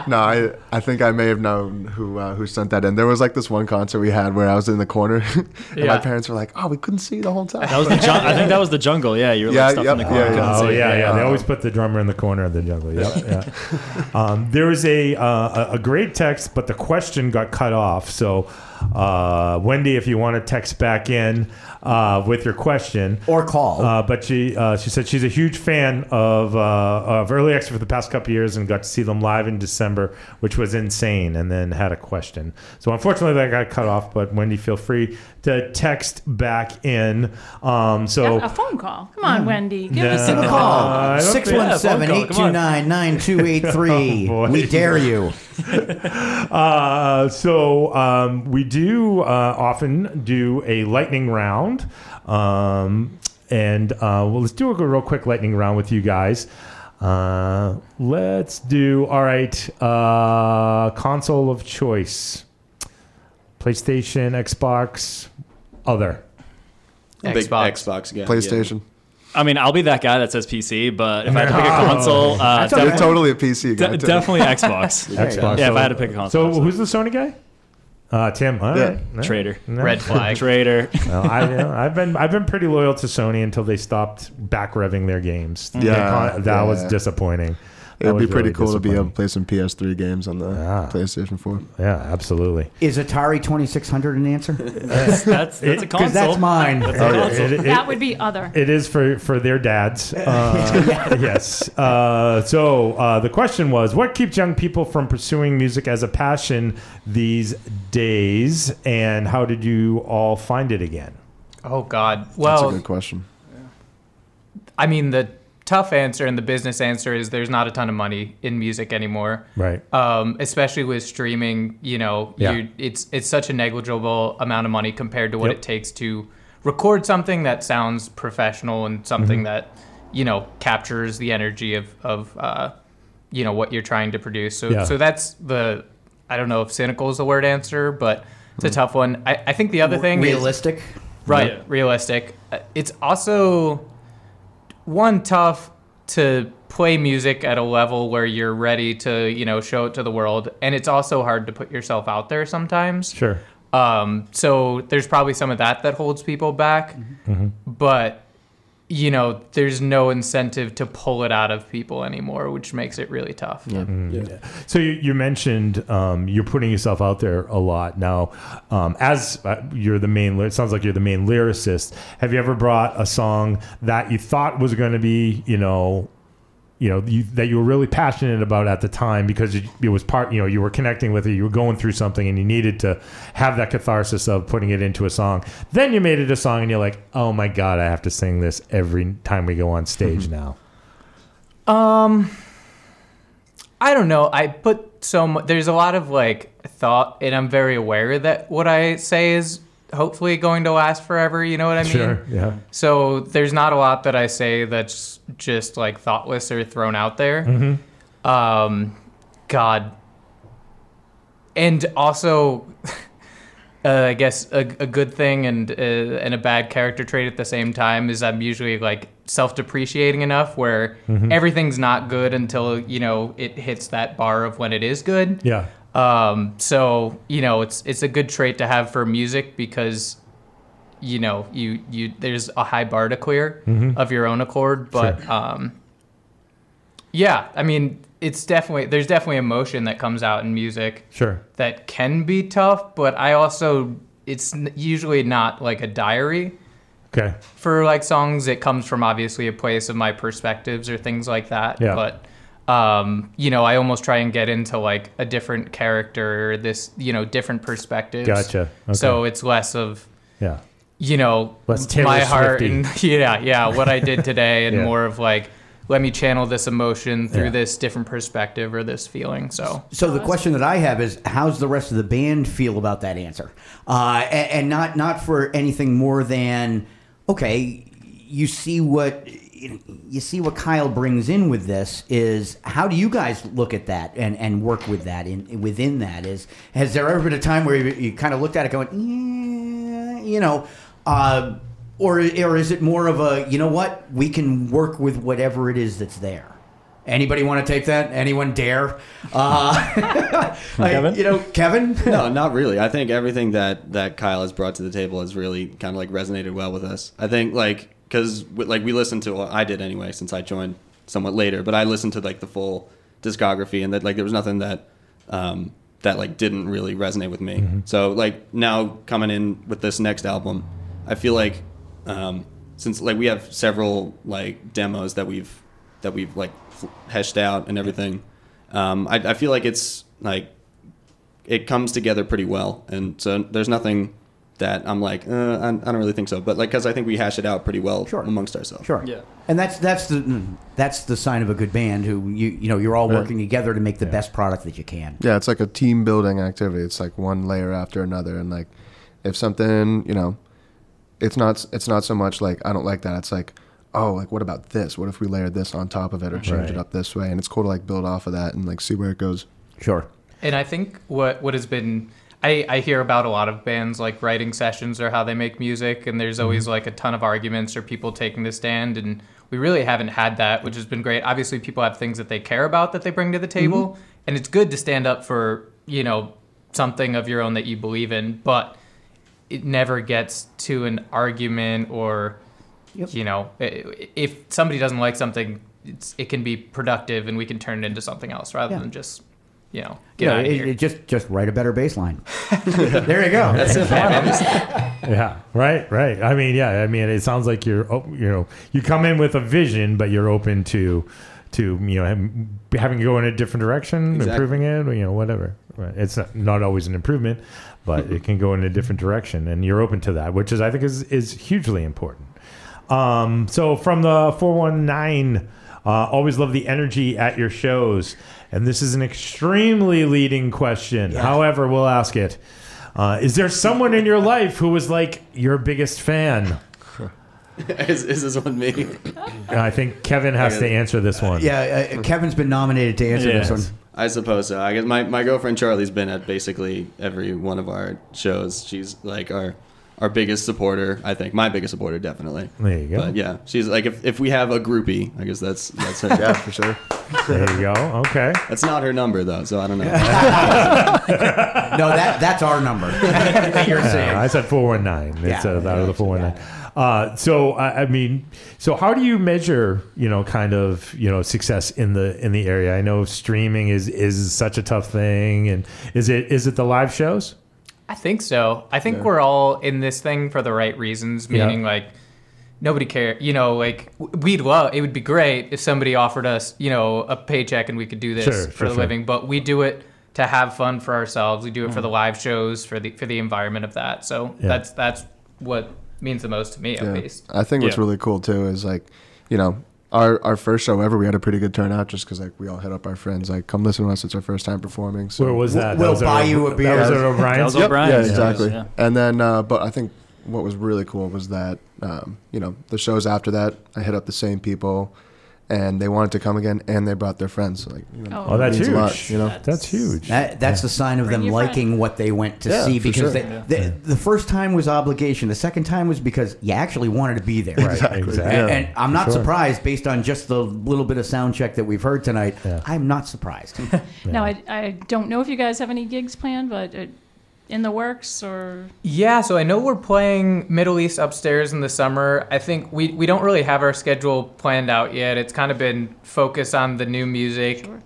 No, I think I may have known who sent that in. There was like this one concert we had where I was in the corner, and my parents were like, "Oh, we couldn't see you the whole time." That was the I think that was the jungle. Yeah, you were like stuck in the corner. They always put the drummer in the corner of the jungle. There was a great text, but the question got cut off. So, Wendy, if you want to text back in with your question or call, but she said she's a huge fan of Early Exit for the past couple years and got to see them live in December, which was insane, and then had a question. So unfortunately that got cut off, but Wendy, feel free to text back in. A phone call. Come on, Wendy. Give us a call. 617-829-9283. We dare you. We do often do a lightning round. Let's do a real quick lightning round with you guys. Let's do, all right, console of choice. PlayStation, Xbox, other. Xbox again. PlayStation. Yeah. I mean, I'll be that guy that says PC, but if I had to pick a console... you're totally a PC guy. Definitely Xbox. Xbox. Yeah, if I had to pick a console. So who's the Sony guy? Tim. All right. Yeah. Traitor. No. Red flag. Traitor. Well, I've been pretty loyal to Sony until they stopped back revving their games. That was disappointing. It would be pretty cool to be able to play some PS3 games on the PlayStation 4. Yeah, absolutely. Is Atari 2600 an answer? that's a console. Because that's mine. That's that would be other. It is for their dads. Yes. The question was, what keeps young people from pursuing music as a passion these days, and how did you all find it again? Oh, God. Well, that's a good question. I mean, the tough answer and the business answer is there's not a ton of money in music anymore. Right. Especially with streaming, it's such a negligible amount of money compared to what it takes to record something that sounds professional and something that, captures the energy of what you're trying to produce. So that's the, I don't know if cynical is the word answer, but it's a tough one. I think the other thing realistic. Realistic. It's also... One, tough to play music at a level where you're ready to, show it to the world. And it's also hard to put yourself out there sometimes. Sure. So there's probably some of that holds people back. Mm-hmm. But, there's no incentive to pull it out of people anymore, which makes it really tough. Yeah. Mm-hmm. Yeah. So you mentioned you're putting yourself out there a lot now. It sounds like you're the main lyricist. Have you ever brought a song that you thought was going to be, that you were really passionate about at the time because it was part, you were connecting with it, you were going through something and you needed to have that catharsis of putting it into a song. Then you made it a song and you're like, oh my God, I have to sing this every time we go on stage now. I don't know. I put so much, there's a lot of thought and I'm very aware that what I say is hopefully going to last forever, you know what I mean? Sure, yeah. So there's not a lot that I say that's just thoughtless or thrown out there. Mm-hmm. God. And also, I guess a good thing and a bad character trait at the same time is I'm usually self-depreciating enough where everything's not good until, it hits that bar of when it is good. Yeah. It's a good trait to have for music because you know, you there's a high bar to clear of your own accord. But sure. Yeah, I mean, it's definitely, there's definitely emotion that comes out in music. Sure. That can be tough, but I also, it's usually not like a diary. Okay. For like songs, it comes from obviously a place of my perspectives or things like that. Yeah. But you know, I almost try and get into like a different character or this, you know, different perspectives. Gotcha. Okay. So it's less of, yeah, you know, less my heart and what I did today, and more of like, let me channel this emotion through this different perspective or this feeling. So the question that I have is, how's the rest of the band feel about that answer? And not for anything more than, okay, you see what Kyle brings in with this is, how do you guys look at that and work with that within that? Has there ever been a time where you kind of looked at it going, or is it more of a, you know what, we can work with whatever it is that's there? Anybody want to take that? Anyone dare? Kevin? You know, Kevin? No, not really. I think everything that Kyle has brought to the table has really kind of like resonated well with us. I think like, because like we listened to, well, I did anyway, since I joined somewhat later, but I listened to like the full discography, and that like there was nothing that that like didn't really resonate with me. Mm-hmm. So like now coming in with this next album, I feel like since like we have several like demos that we've like hashed out and everything, I feel like it's like it comes together pretty well, and so there's nothing that I'm like, I don't really think so, but like, because I think we hash it out pretty well amongst ourselves. Sure, yeah, and that's the sign of a good band, who you know you're all working together to make the best product that you can. Yeah, it's like a team building activity. It's like one layer after another, and like if something, you know, it's not so much like I don't like that. It's like, oh, like what about this? What if we layer this on top of it or change it up this way? And it's cool to like build off of that and like see where it goes. Sure, and I think what has been, I hear about a lot of bands like writing sessions or how they make music, and there's always like a ton of arguments or people taking the stand, and we really haven't had that, which has been great. Obviously people have things that they care about that they bring to the table, and it's good to stand up for, you know, something of your own that you believe in, but it never gets to an argument or, you know, if somebody doesn't like something, it can be productive and we can turn it into something else rather than just... You know, just write a better bass line. There you go. That's it. Yeah, right. I mean, it sounds like you're, you know, you come in with a vision, but you're open to you know, having to go in a different direction, improving it, you know, whatever. Right. It's not always an improvement, but it can go in a different direction, and you're open to that, which is, I think, is hugely important. So from the 419. Always love the energy at your shows. And this is an extremely leading question. Yeah. However, we'll ask it. Is there someone in your life who was like your biggest fan? Is this one me? I think Kevin has to answer this one. Kevin's been nominated to answer this one. I suppose so. I guess my girlfriend Charlie's been at basically every one of our shows. She's like our biggest supporter, I think. My biggest supporter, definitely. There you go. But yeah, she's like, if we have a groupie, I guess that's her. Yeah, for sure. There you go. Okay. That's not her number, though, so I don't know. No, that's our number. You're saying. I said 419. It's out of the 419. So how do you measure, you know, kind of, you know, success in the area? I know streaming is such a tough thing, and is it the live shows? I think so. I think we're all in this thing for the right reasons, meaning like nobody cares. You know, like we'd love, it would be great if somebody offered us, you know, a paycheck and we could do this for a living, but we do it to have fun for ourselves. We do it for the live shows, for the environment of that. So that's what means the most to me, at least. I think what's really cool too is like, you know, Our first show ever, we had a pretty good turnout just because like we all hit up our friends like, come listen to us, it's our first time performing. So where was that? We'll buy you a beer. That was at O'Brien's. Yeah, exactly. Yeah. And then, but I think what was really cool was that you know, the shows after that, I hit up the same people, and they wanted to come again, and they brought their friends. So, like, you know, that's huge. Lot, you know, that's huge. That's the sign of them liking what they went to see, because the first time was obligation. The second time was because you actually wanted to be there. Right? Exactly. And I'm not surprised, based on just the little bit of sound check that we've heard tonight. Yeah. I'm not surprised. Now I don't know if you guys have any gigs planned, but in the works, or? Yeah, so I know we're playing Middle East upstairs in the summer. I think we don't really have our schedule planned out yet. It's kind of been focused on the new music. Sure.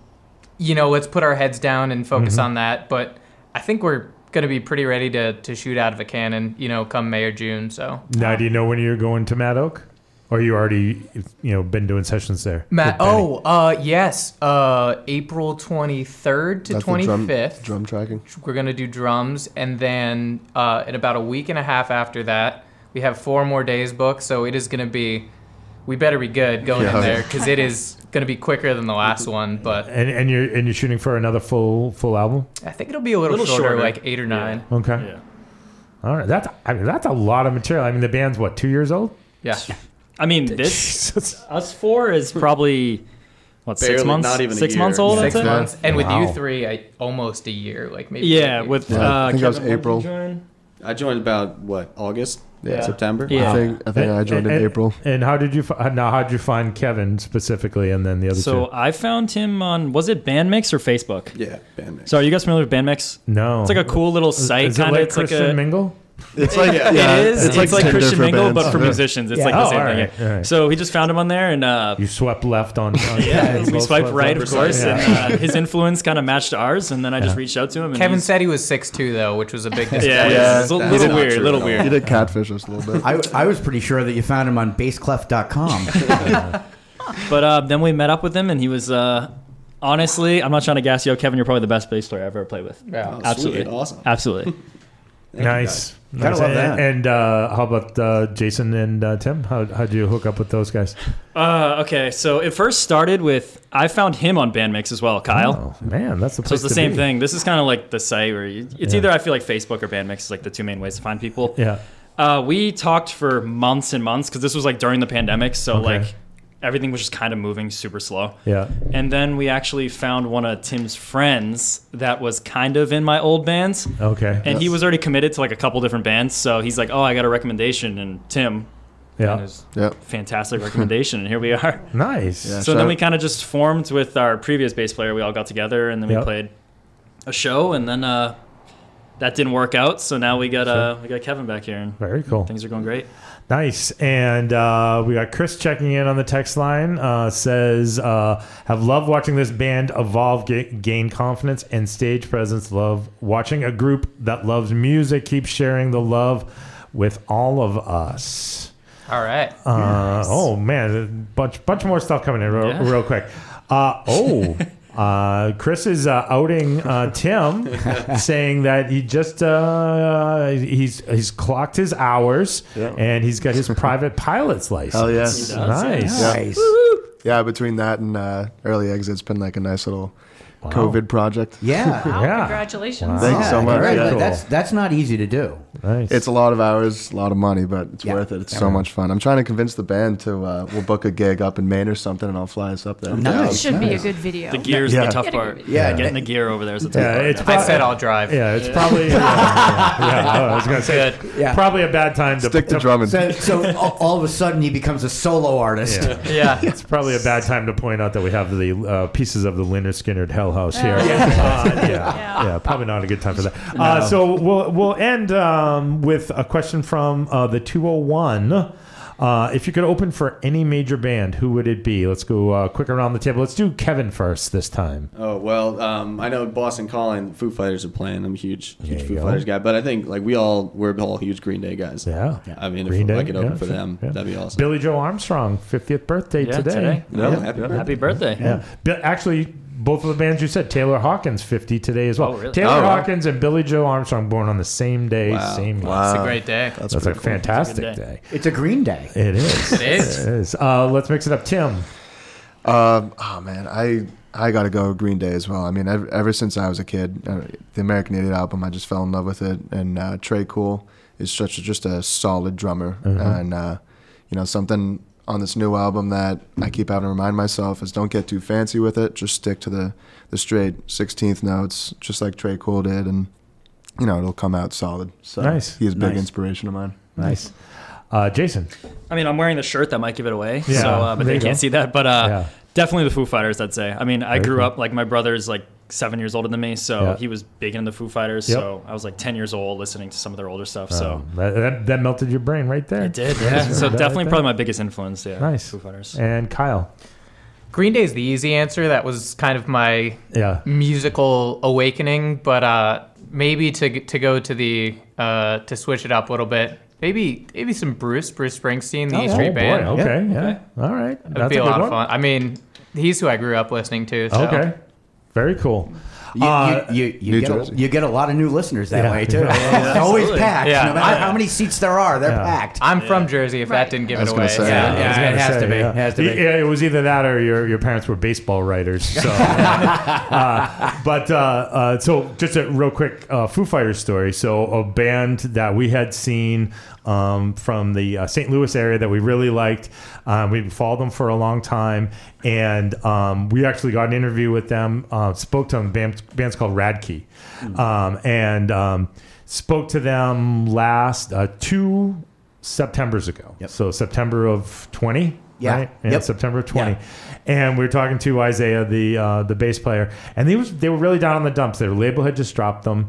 You know, let's put our heads down and focus on that. But I think we're going to be pretty ready to shoot out of a cannon, you know, come May or June. So now, do you know when you're going to Mad Oak? Or you already, you know, been doing sessions there? Yes. April 23rd to 25th. Drum tracking. We're going to do drums. And then in about a week and a half after that, we have 4 more days booked. So it is going to be, we better be good going in there, because it is going to be quicker than the last one. But and you're shooting for another full album? I think it'll be a little shorter, like 8 or 9. Yeah. Okay. Yeah. All right. That's a lot of material. I mean, the band's, 2 years old? Yeah. I mean, this, us 4 is probably, 6 months? Not even 6 months old, yeah. 6 months. And with you 3, almost a year, maybe. Yeah, with I think that was April. I joined about, August? Yeah. September? Yeah. I think I joined in April. And how'd you find Kevin specifically, and then the other two? So I found him on, was it Bandmix or Facebook? Yeah, Bandmix. So are you guys familiar with Bandmix? No. It's like a cool little site. Is it like Christian Mingle? It's like it is. It's like Christian Mingle, but for musicians. It's the same thing. Right. So he just found him on there, and you swipe left on we swiped right, of course. Yeah. And his influence kind of matched ours, and then I just reached out to him. And Kevin said he was 6'2", though, which was a big discussion. Yeah. It's a little weird. You did catfish us a little bit. I was pretty sure that you found him on bassclef.com. But then we met up with him, and he was. Honestly, I'm not trying to gas you up, Kevin. You're probably the best bass player I've ever played with. Yeah, absolutely, awesome, absolutely. Nice. Gotta love that. And how about Jason and Tim? How'd you hook up with those guys? Okay, so it first started with, I found him on Bandmix as well, Kyle. Oh, man, that's the place. So it's the same thing. This is kind of like the site where it's either, I feel like Facebook or Bandmix is like the 2 main ways to find people. Yeah. We talked for months and months, because this was during the pandemic, so everything was just kind of moving super slow. Yeah. And then we actually found one of Tim's friends that was kind of in my old bands. Okay. And he was already committed to a couple different bands. So he's like, oh, I got a recommendation. And Tim, fantastic recommendation. And here we are. Nice. Yeah, so then we kind of just formed with our previous bass player. We all got together, and then we played a show, and then that didn't work out. So now we got Kevin back here. And very cool. Things are going great. Nice. And we got Chris checking in on the text line. Says, have loved watching this band evolve, gain confidence and stage presence. Love watching a group that loves music. Keep sharing the love with all of us. All right. Nice. Oh, man. A bunch more stuff coming in real quick. Chris is outing Tim, saying that he just he's clocked his hours and he's got his private pilot's license. Oh yes, nice. Yeah, between that and Early Exit, it's been a nice little COVID project. Yeah, wow, yeah. Congratulations! Wow. Thanks so much. Right. Yeah. That's not easy to do. Nice. It's a lot of hours, a lot of money, but it's worth it. It's so much fun. I'm trying to convince the band to we'll book a gig up in Maine or something, and I'll fly us up there. Nice. It should be a good video. The gear's the tough part. Yeah, getting the gear over there is the tough part. I said I'll drive. Yeah, it's probably. I was gonna say probably a bad time to stick to drumming. So all of a sudden he becomes a solo artist. Yeah, it's probably a bad time to point out that we have the pieces of the Lynyrd Skynyrd Hell House here. Yeah, probably not a good time for that. So we'll end with a question from the 201. If you could open for any major band, who would it be? Let's go quick around the table. Let's do Kevin first this time. Oh, well, I know Boston Calling, Foo Fighters are playing. I'm a huge Foo Fighters guy. But I think we're all huge Green Day guys. Yeah. I mean, Green Day, I could open for them, that'd be awesome. Billy Joe Armstrong, 50th birthday today. No, happy birthday. Yeah. Actually, both of the bands you said, Taylor Hawkins, 50 today as well. Oh, really? Taylor Hawkins and Billy Joe Armstrong born on the same day, same year. Wow. That's a great day. That's a fantastic day. It's a Green Day. It is. It is. Let's mix it up. Tim. Man, I got to go Green Day as well. I mean, ever since I was a kid, the American Idiot album, I just fell in love with it. And Tré Cool is such just a solid drummer. Mm-hmm. And, something on this new album that I keep having to remind myself is don't get too fancy with it. Just stick to the straight 16th notes, just like Tré Cool did, and it'll come out solid. So nice. He is a big inspiration of mine. Nice. Jason. I mean, I'm wearing the shirt that might give it away, but they can't see that. But definitely the Foo Fighters, I'd say. I mean, I grew up, my brother's like 7 years older than me, so he was big into the Foo Fighters. So I was like 10 years old listening to some of their older stuff. So that melted your brain right there. It did. Yeah. So definitely probably my biggest influence. Yeah. Nice. Foo Fighters. And Kyle. Green Day's the easy answer. That was kind of my musical awakening, but maybe to go to the to switch it up a little bit. Maybe some Bruce Springsteen, the E Street Band. Boy. Okay, all right. That'd be a lot of fun. I mean, he's who I grew up listening to. So. Okay, very cool. You get a lot of new listeners that way, too. Yeah, always packed. Yeah. No matter how many seats there are, they're packed. I'm from Jersey, if that didn't give it away. It has to be. Yeah, it was either that or your parents were baseball writers. So, so just a real quick Foo Fighters story. So a band that we had seen from the St. Louis area that we really liked. We followed them for a long time, and we actually got an interview with them, spoke to them. Band's called Radkey, spoke to them last 2 Septembers ago. Yep. So September of 20, right? And September of 20. Yeah. And we were talking to Isaiah, the bass player, and they were really down in the dumps. Their label had just dropped them,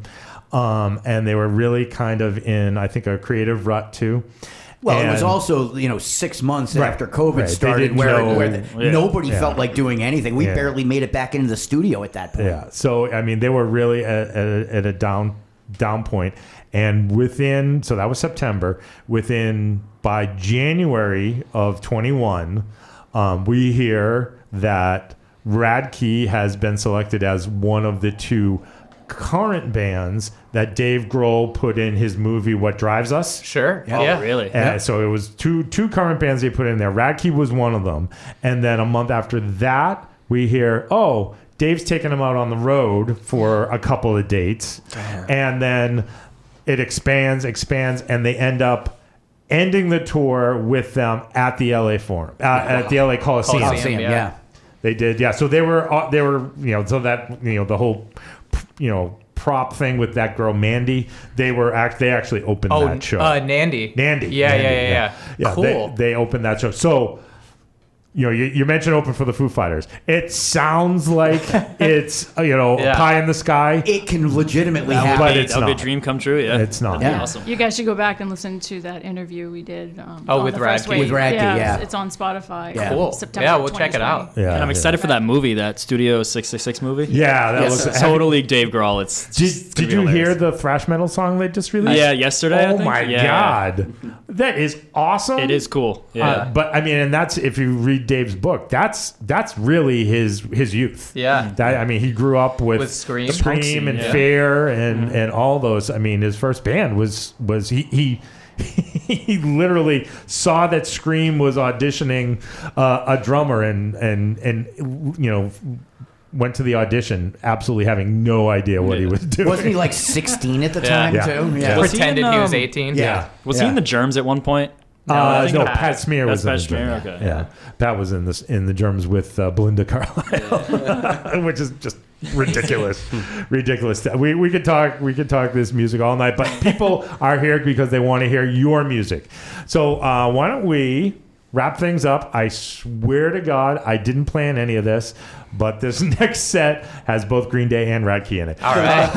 and they were really kind of in, I think, a creative rut too. Well, it was also 6 months after COVID started where nobody felt like doing anything. We barely made it back into the studio at that point. Yeah. So, I mean, they were really at a down point. And so that was September. By January of 21, we hear that Radkey has been selected as one of the two current bands that Dave Grohl put in his movie What Drives Us. Sure. Yeah. Really? So it was two current bands they put in there. Radkey was one of them. And then a month after that, we hear, oh, Dave's taking him out on the road for a couple of dates. Damn. And then it expands, and they end up ending the tour with them at the LA Forum, at the LA Coliseum. They did. Yeah. So they were the whole prop thing with that girl Mandy. They actually opened that show. Nandy. Yeah. Cool. They opened that show. So, you mentioned open for the Foo Fighters. It sounds like it's pie in the sky. It can legitimately happen, but it's not. A dream come true. Yeah, it's not. Yeah. Awesome. You guys should go back and listen to that interview we did. With Radkey. It's on Spotify. Yeah. Cool. September. Yeah, we'll check it out. Yeah, and I'm excited for that movie, that Studio 666 movie. Yeah, that looks totally Dave Grohl. Did you hear the thrash metal song they just released? Yeah, yesterday. Oh my God, that is awesome. It is cool. Yeah, but I mean, and that's if you read Dave's book. That's really his youth. Yeah. He grew up with Scream and Fear and all those. I mean, his first band was he literally saw that Scream was auditioning a drummer and went to the audition absolutely having no idea what he was doing. Wasn't he like 16 at the time too? Yeah. Pretended he was 18. Yeah. Was he in the Germs at one point? No, Pat Smear was in the Germs. Okay. Yeah, Pat was in the Germs with Belinda Carlisle, which is just ridiculous, ridiculous. We could talk this music all night, but people are here because they want to hear your music. So why don't we wrap things up? I swear to God, I didn't plan any of this, but this next set has both Green Day and Radkey in it. All right.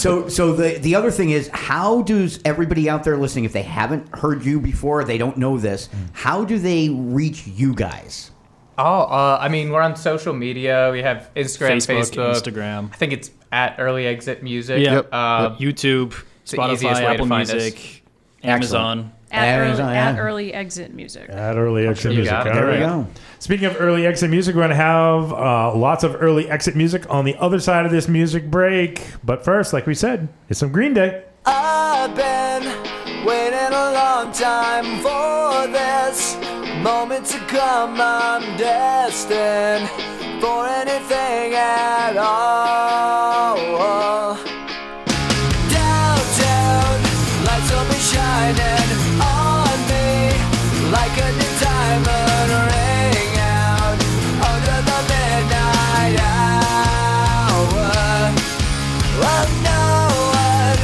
So the other thing is, how does everybody out there listening, if they haven't heard you before, they don't know this, how do they reach you guys? Oh, we're on social media. We have Instagram, Facebook. Instagram. I think it's at Early Exit Music. Yep. YouTube, Spotify, Apple Music, Amazon. Excellent. At Early Exit Music. At Early Exit Music. There we go. Speaking of Early Exit Music, we're going to have lots of Early Exit Music on the other side of this music break. But first, like we said, it's some Green Day. I've been waiting a long time for this moment to come. I'm destined for anything at all. Downtown, lights will be shining. Like a new diamond ring out under the midnight hour. Well, no one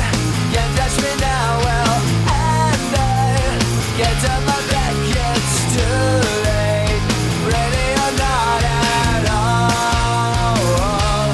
can touch me now. Well, and I get to my back, it's too late. Ready or not at all.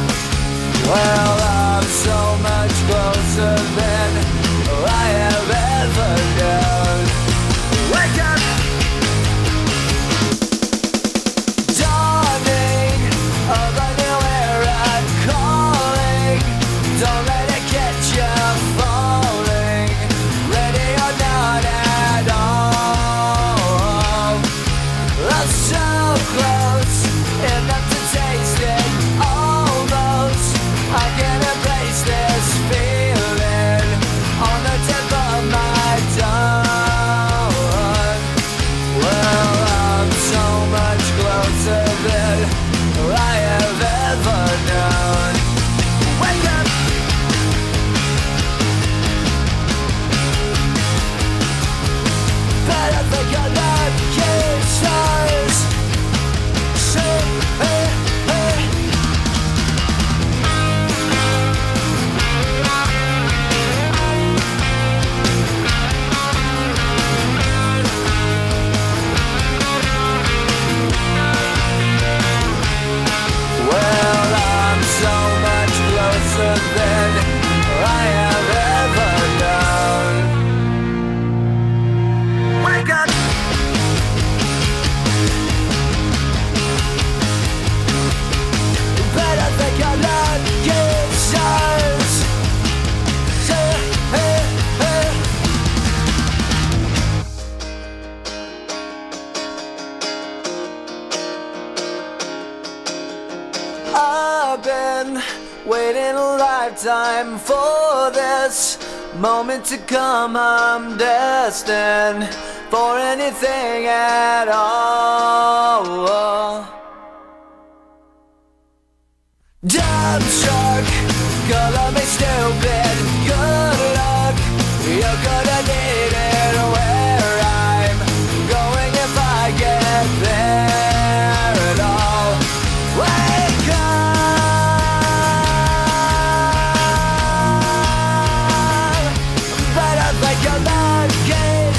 I've been waiting a lifetime for this moment to come. I'm destined for anything at all. Dumb shark, color me stupid. Good luck, you're gonna need it. Where I'm going if I get there at all. Wake up, light up like a mad gay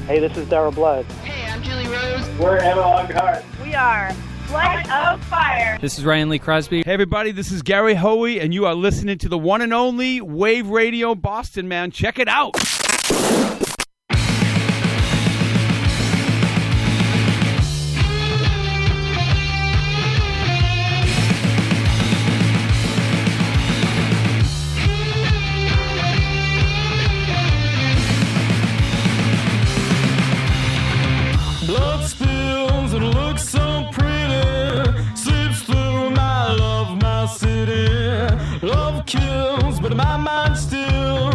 stars. Hey, this is Darryl Blood. We're Emma and Hart. We are Light of Fire. This is Ryan Lee Crosby. Hey everybody, this is Gary Hoey, and you are listening to the one and only Wave Radio Boston, man. Check it out. Kills, but in my mind still,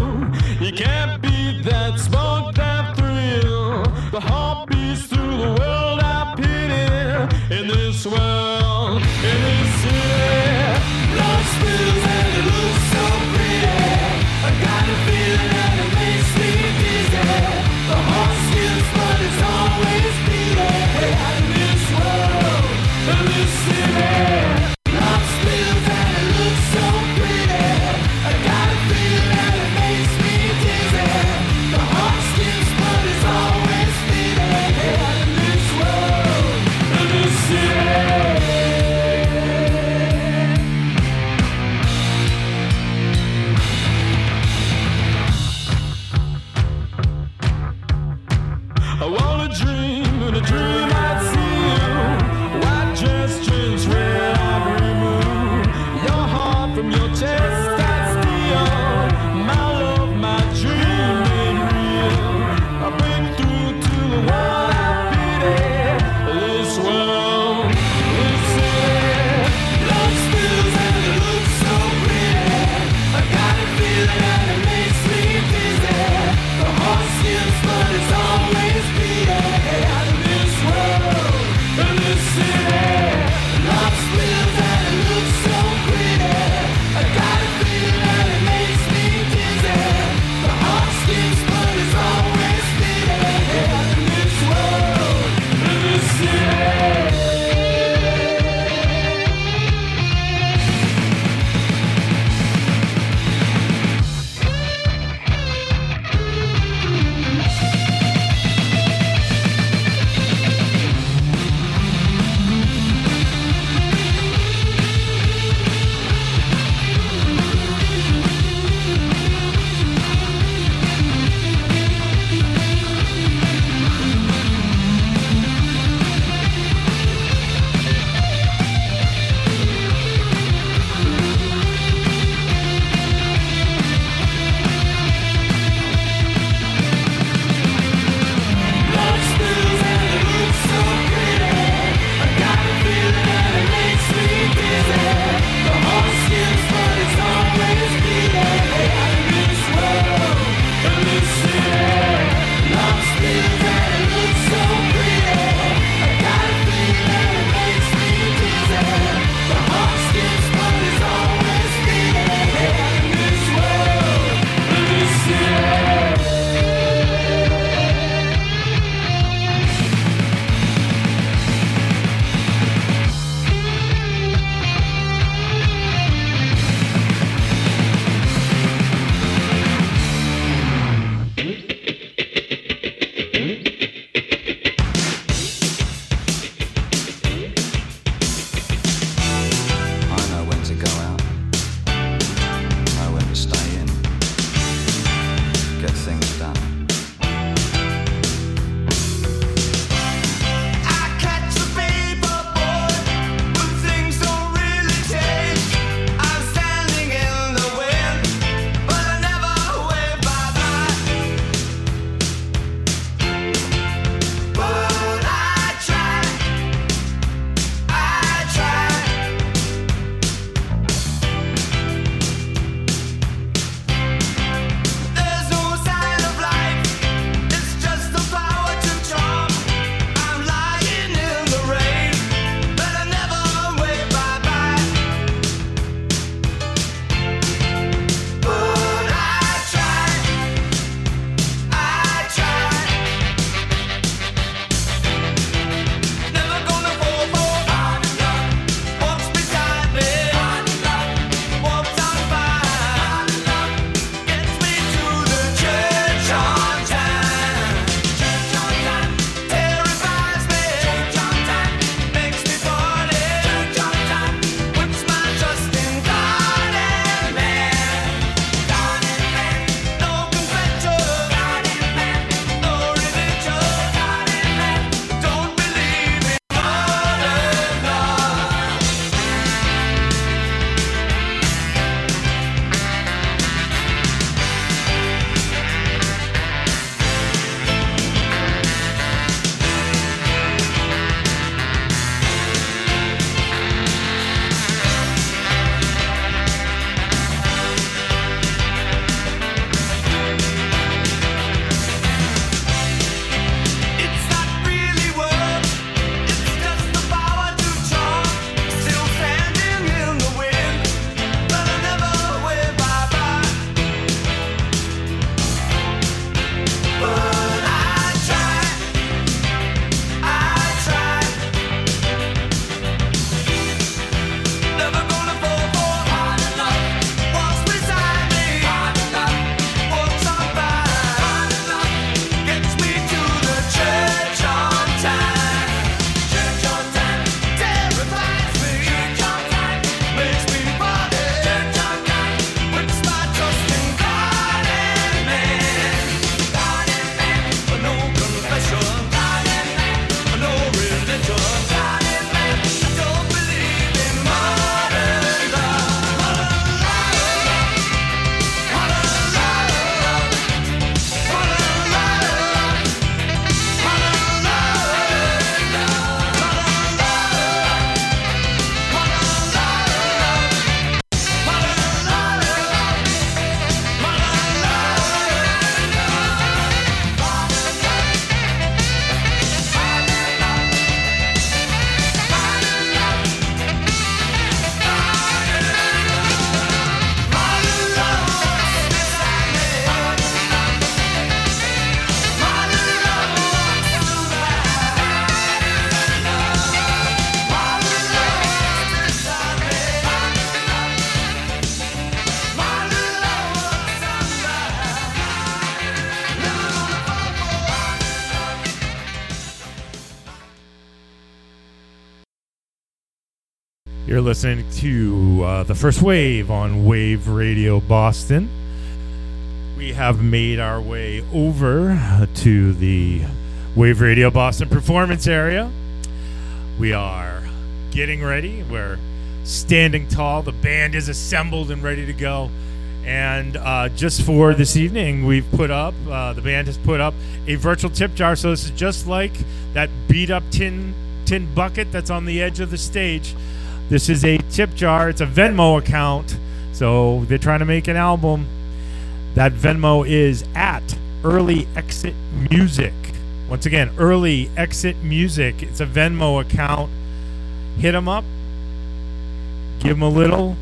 you can't beat that smoke, that thrill. The heart beats through the world I pity. In this world, in this city, blood spills and it looks so pretty. I got a feeling and it makes me dizzy. The heart skips, but it's always beating. In this world, in this city. But it's always beating in this world. You're listening to The First Wave on Wave Radio Boston. We have made our way over to the Wave Radio Boston performance area. We are getting ready. We're standing tall. The band is assembled and ready to go. And just for this evening, we've put up, the band has put up a virtual tip jar. So this is just like that beat up tin bucket that's on the edge of the stage. This is a tip jar. It's a Venmo account. So they're trying to make an album. That Venmo is at Early Exit Music. Once again, Early Exit Music. It's a Venmo account. Hit them up. Give them a little.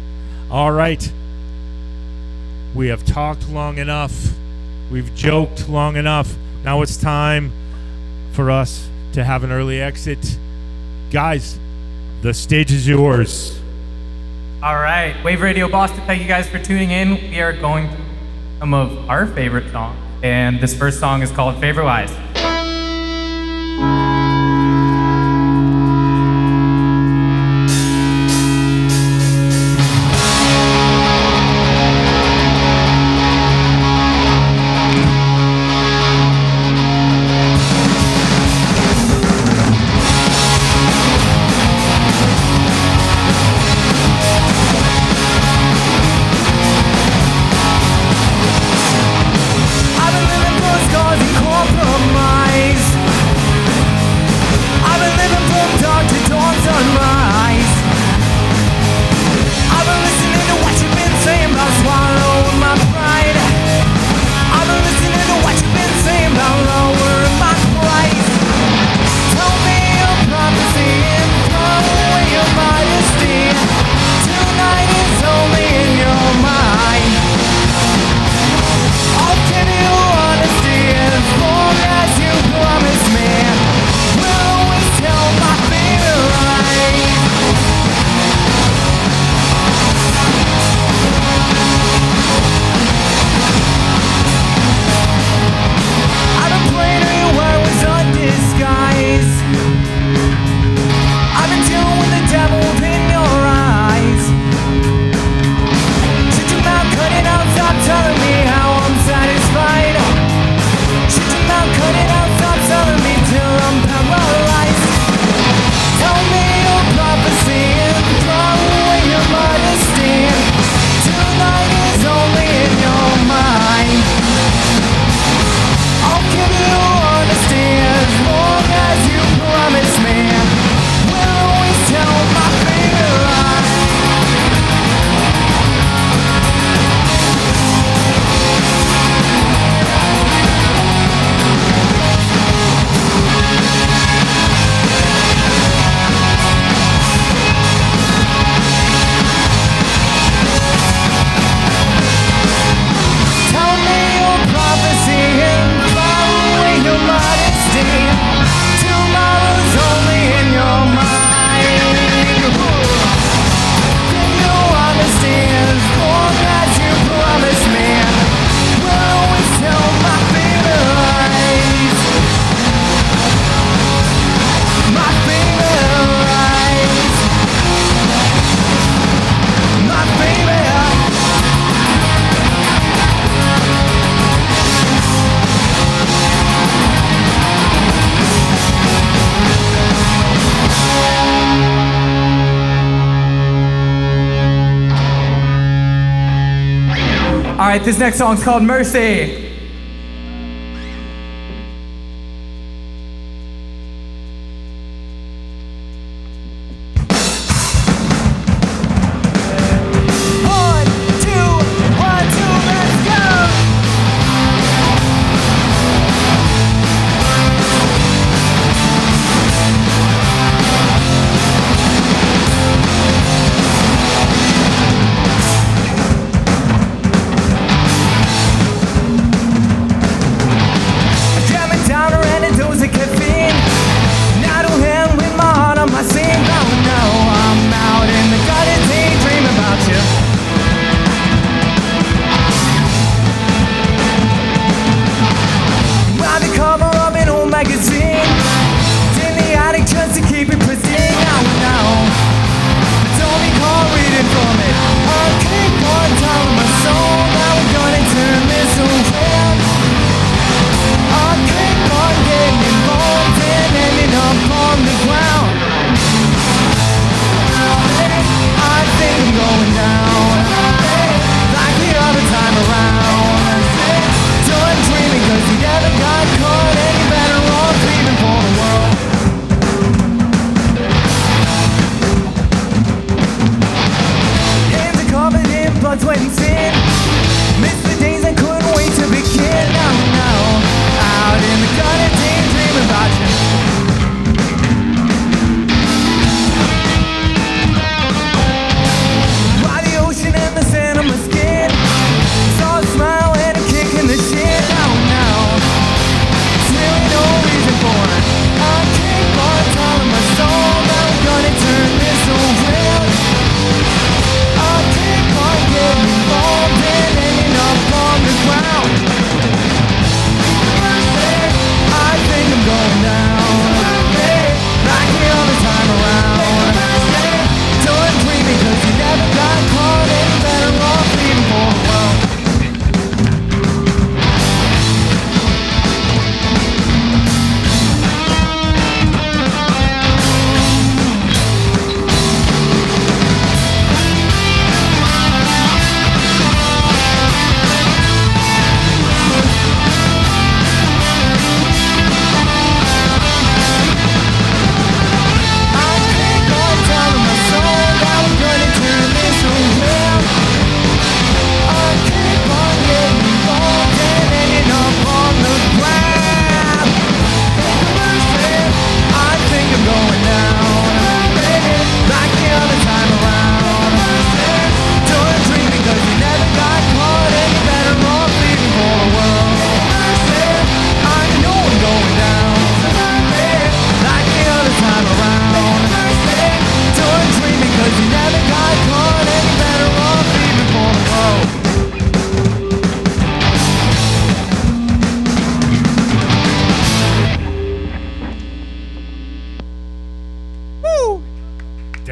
All right. We have talked long enough. We've joked long enough. Now it's time for us to have an early exit. Guys, the stage is yours. All right. Wave Radio Boston, thank you guys for tuning in. We are going to some of our favorite songs, and this first song is called Favorite Lies. All right, this next song's called Mercy.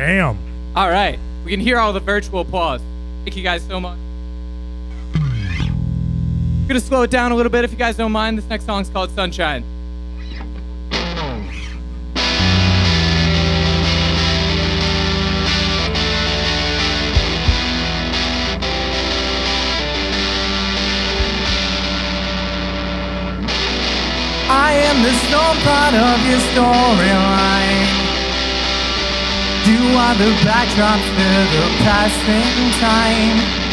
Damn. All right. We can hear all the virtual applause. Thank you guys so much. I'm going to slow it down a little bit if you guys don't mind. This next song's called Sunshine. I am the storm part of your storyline. You are the backdrop to the passing time.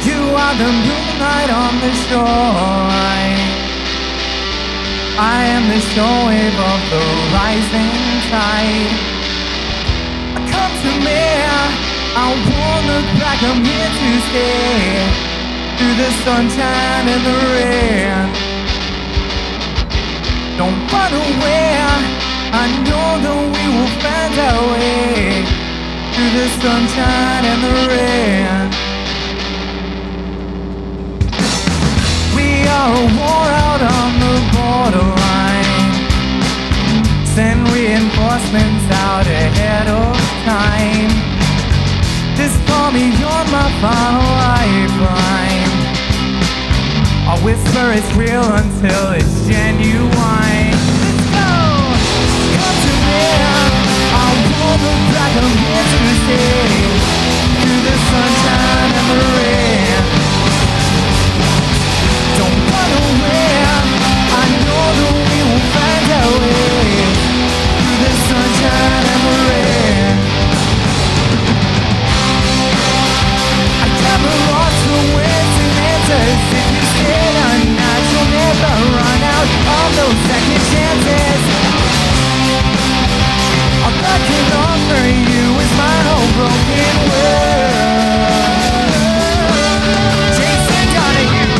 You are the moonlight on the shoreline. I am the shortwave of the rising tide. I come to me, I won't look back, I'm here to stay. Through the sunshine and the rain. Don't run away, I know that we will find our way through the sunshine and the rain. We are a war out on the borderline. Send reinforcements out ahead of time. Just call me, you're my final lifeline. I'll whisper it's real until it's genuine. Let's go! Come to me, I'll pull the back of here to stay. Through the sunshine and the rain. Don't run away, I know that we will find our way. Through the sunshine and the rain. I never lost the wind to answers. Never run out of those second chances. All I can offer you is my whole broken world. Jason Donahue.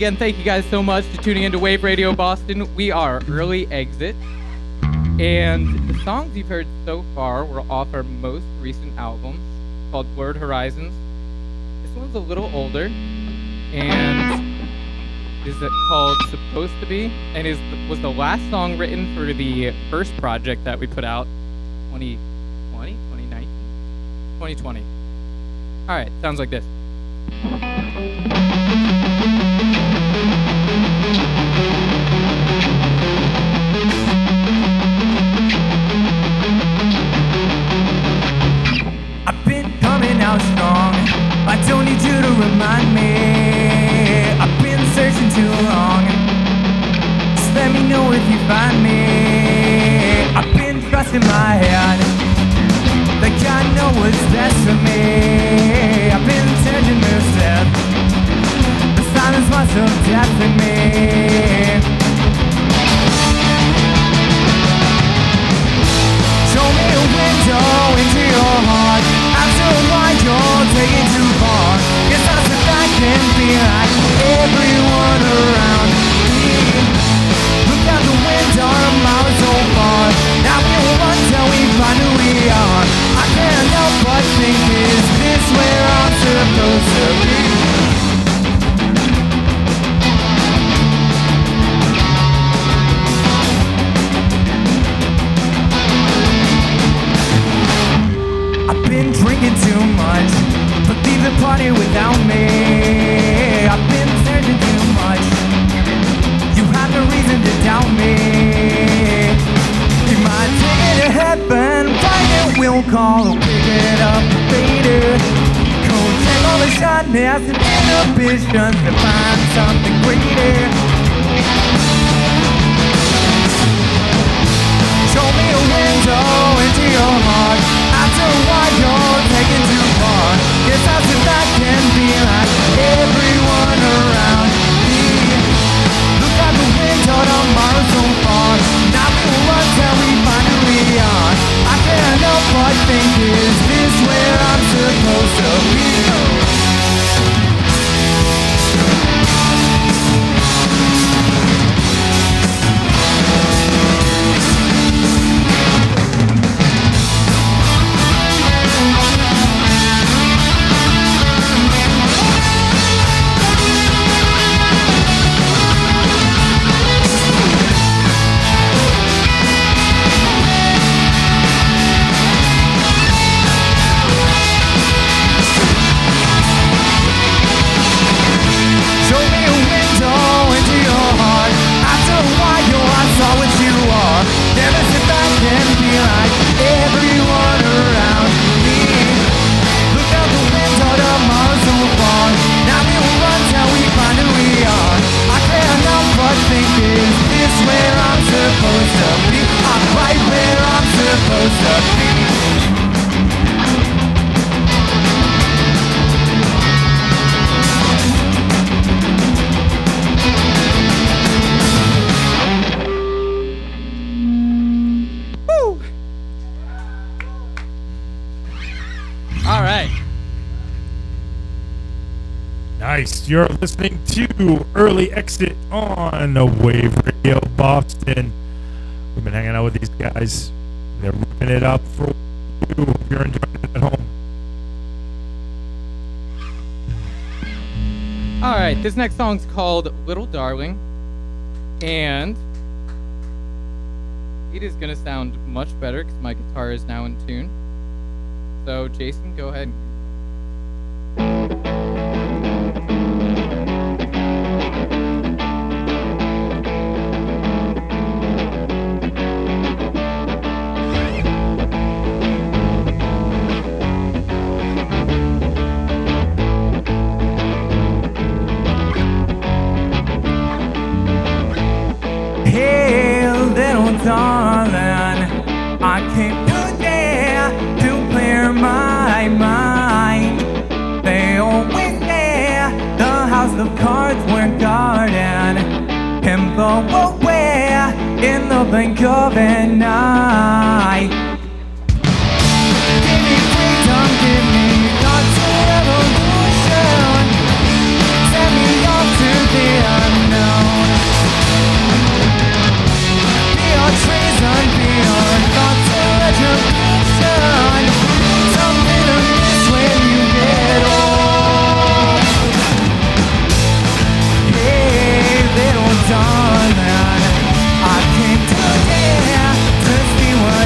Again, thank you guys so much for tuning into Wave Radio Boston. We are Early Exit, and the songs you've heard so far were off our most recent album called Blurred Horizons. This one's a little older, and is it called Supposed to Be, and was the last song written for the first project that we put out, 2020, 2019, 2020. All right, sounds like this. Strong. I don't need you to remind me. I've been searching too long. Just let me know if you find me. I've been trusting my head, like I know what's best for me. I've been turning this step. The silence must have deafened me. Show me a window into your heart. Why you're taking too far? Yes, that's a fact, can be like everyone around me. Look out the window, I'm out so far. Now we will run till we find who we are. I can't help but think, is this where I'm supposed to be? Drinking too much, but leave the party without me. I've been searching too much. You have no reason to doubt me. You might take it to heaven, find it, we'll call, pick it up later. Go take all the shyness and inhibitions to find something greater. Show me a window into your heart. After a while you're taking too far. Guess I said that can be like everyone around me. Look out the window, tomorrow's so far. Not the ones that we finally are. I can't help but think, is this where I'm supposed to be? You're listening to Early Exit on Wave Radio Boston. We've been hanging out with these guys. They're ripping it up for you if you're enjoying it at home. All right, this next song's called Little Darling, and it is going to sound much better because my guitar is now in tune. So, Jason, go ahead. Darling, I came today to clear my mind. They always there, the house of cards were guarded and blow away in the blink of an eye. Give me freedom, give me thoughts to evolution. Send me off to the unknown. Treason, beyond thoughts of education. Something to miss when you get old. Hey, little darling, I came today to see what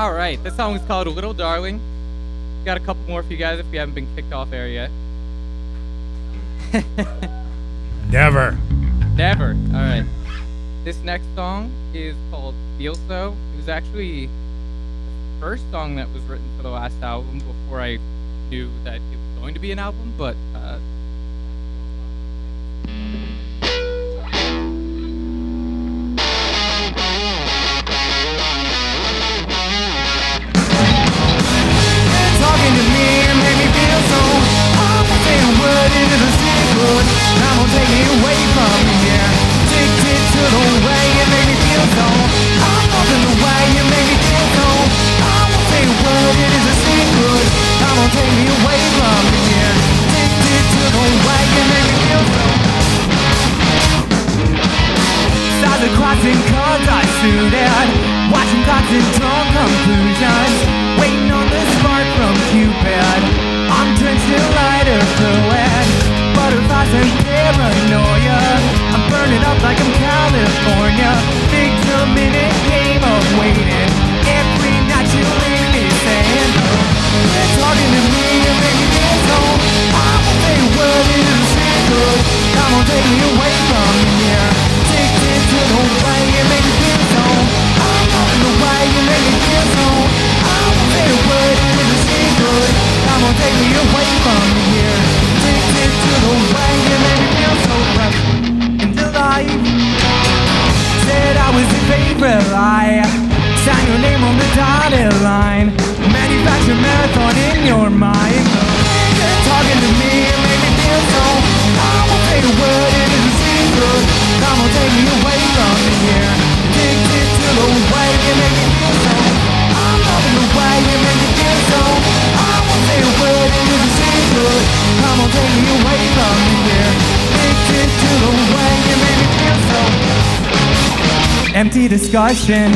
All right, this song is called Little Darling. Got a couple more for you guys if you haven't been kicked off air yet. Never. Never. All right. This next song is called Feel So. It was actually the first song that was written for the last album before I knew that it was going to be an album, but... Talking to me made me feel so. I'm not saying a word into the city food. I'm gonna take it away from me here. Addicted to the way it made me feel so. I'm loving the way it made me feel so. I'm not saying a word into the city food. I'm gonna take me away from me here. Addicted to the way it made me feel so. Stars are crossing, cards are suited. Watching thoughts and drawn conclusions. Waiting on the spark from Cupid. I'm drenched in lighter fluid. Butterflies and paranoia. I'm burning up like I'm California. Minute game of waiting. Every night you leave me saying it's talking to me and making me so. I won't say a word into the secret. I won't take me away from here. Addicted to the way it made me feel so. I'm loving the way you made me feel so. I won't say a word into the secret. I won't take me away from here. Addicted to the way you made me feel so. Fresh into life. Said I was your favorite lie. Sign your name on the dotted line. Manufacture marathon in your mind. You're talking to me, it made me feel so. I won't say a word, it isn't secret. I won't take me away from here. Addicted to the way you made me feel so. I'm loving the way you made me feel so. I won't say a word, it isn't secret. I won't take me away from here. Addicted to the way you made me feel so. Empty discussion,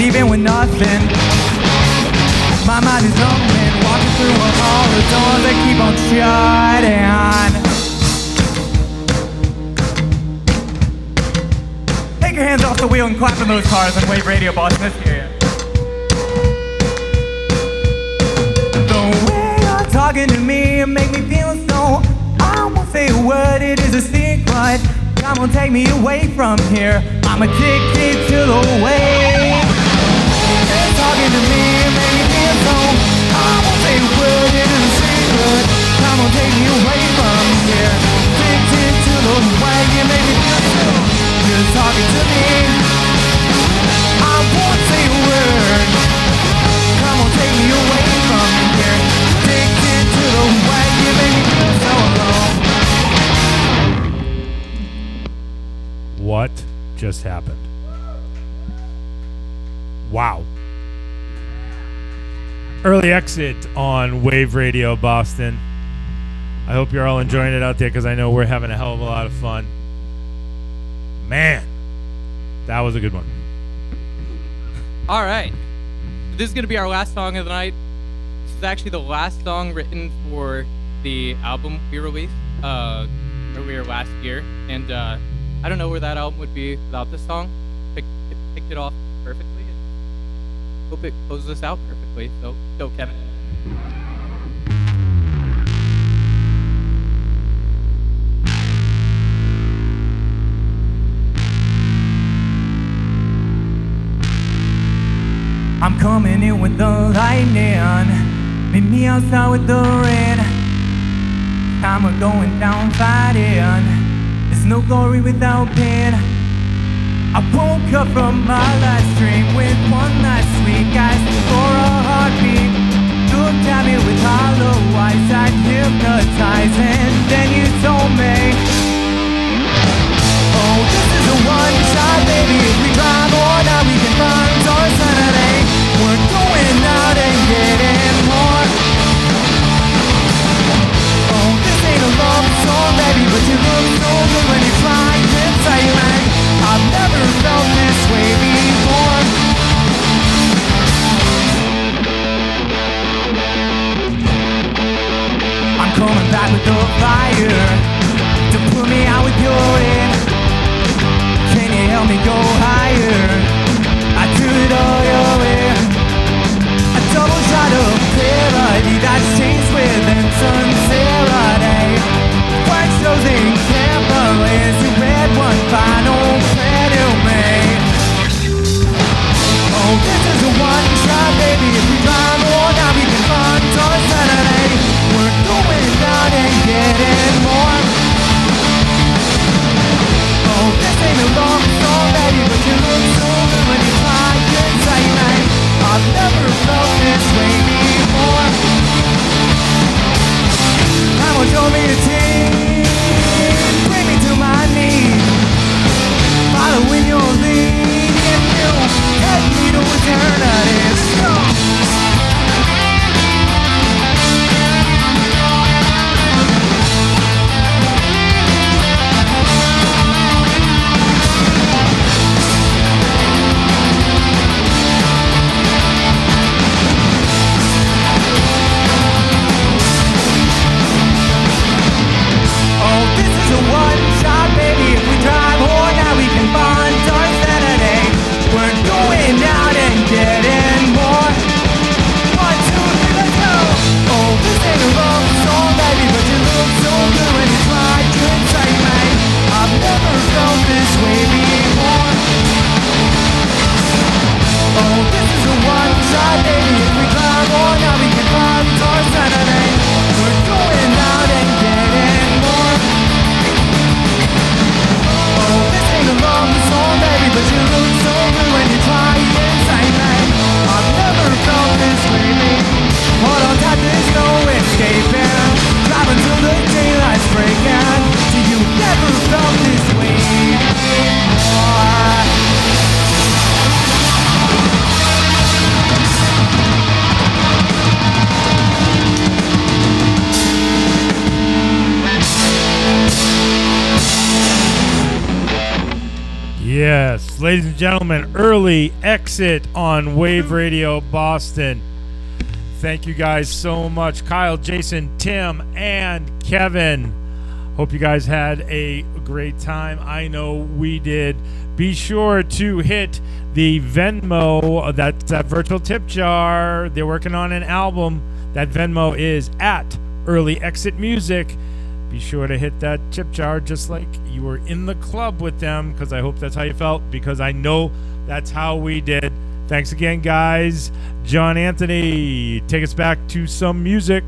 leaving with nothing. My mind is open, walking through a hall of doors that keep on shutting. Take your hands off the wheel and clap in those cars and wave Radio Boss. Let's hear you. The way you're talking to me, it make me feel so. I won't say a word, it is a secret. I'm gonna take me away from here. I'm addicted to the way. They're talking to me and make me feel so. I won't say a word, it is a secret. I'm gonna take me away from here. Addicted to the way you make me feel so. You're talking to me. I won't say a word. Come on, take me away from here. Addicted to the way you make me feel so alone. What just happened? Wow. Early Exit on Wave Radio Boston. I hope you're all enjoying it out there because I know we're having a hell of a lot of fun. Man, that was a good one. All right. This is going to be our last song of the night. This is actually the last song written for the album we released earlier last year. And I don't know where that album would be without this song. It picked it off perfectly. I hope it closes us out perfectly. So, go Kevin. I'm coming in with the lightning. Meet me outside with the rain. Time we're going down fighting. No glory without pain. I woke up from my last dream with one last sleep, guys, for a heartbeat. Looked at me with hollow eyes, I hypnotized, and then you told me, oh, this is a one-shot, baby. If we drive all night, we can find our Saturday. We're going out and getting more. Oh, this ain't a love song, baby, but you look so good when you fly inside. I've never felt this way before. I'm coming back with the fire to put me out with your air. Can you ladies and gentlemen, Early Exit on Wave Radio Boston. Thank you guys so much, Kyle, Jason, Tim, and Kevin. Hope you guys had a great time. I know we did. Be sure to hit the Venmo, that virtual tip jar. They're working on an album. That Venmo is at Early Exit Music. Be sure to hit that tip jar just like you were in the club with them, because I hope that's how you felt, because I know that's how we did. Thanks again, guys. John Anthony, take us back to some music.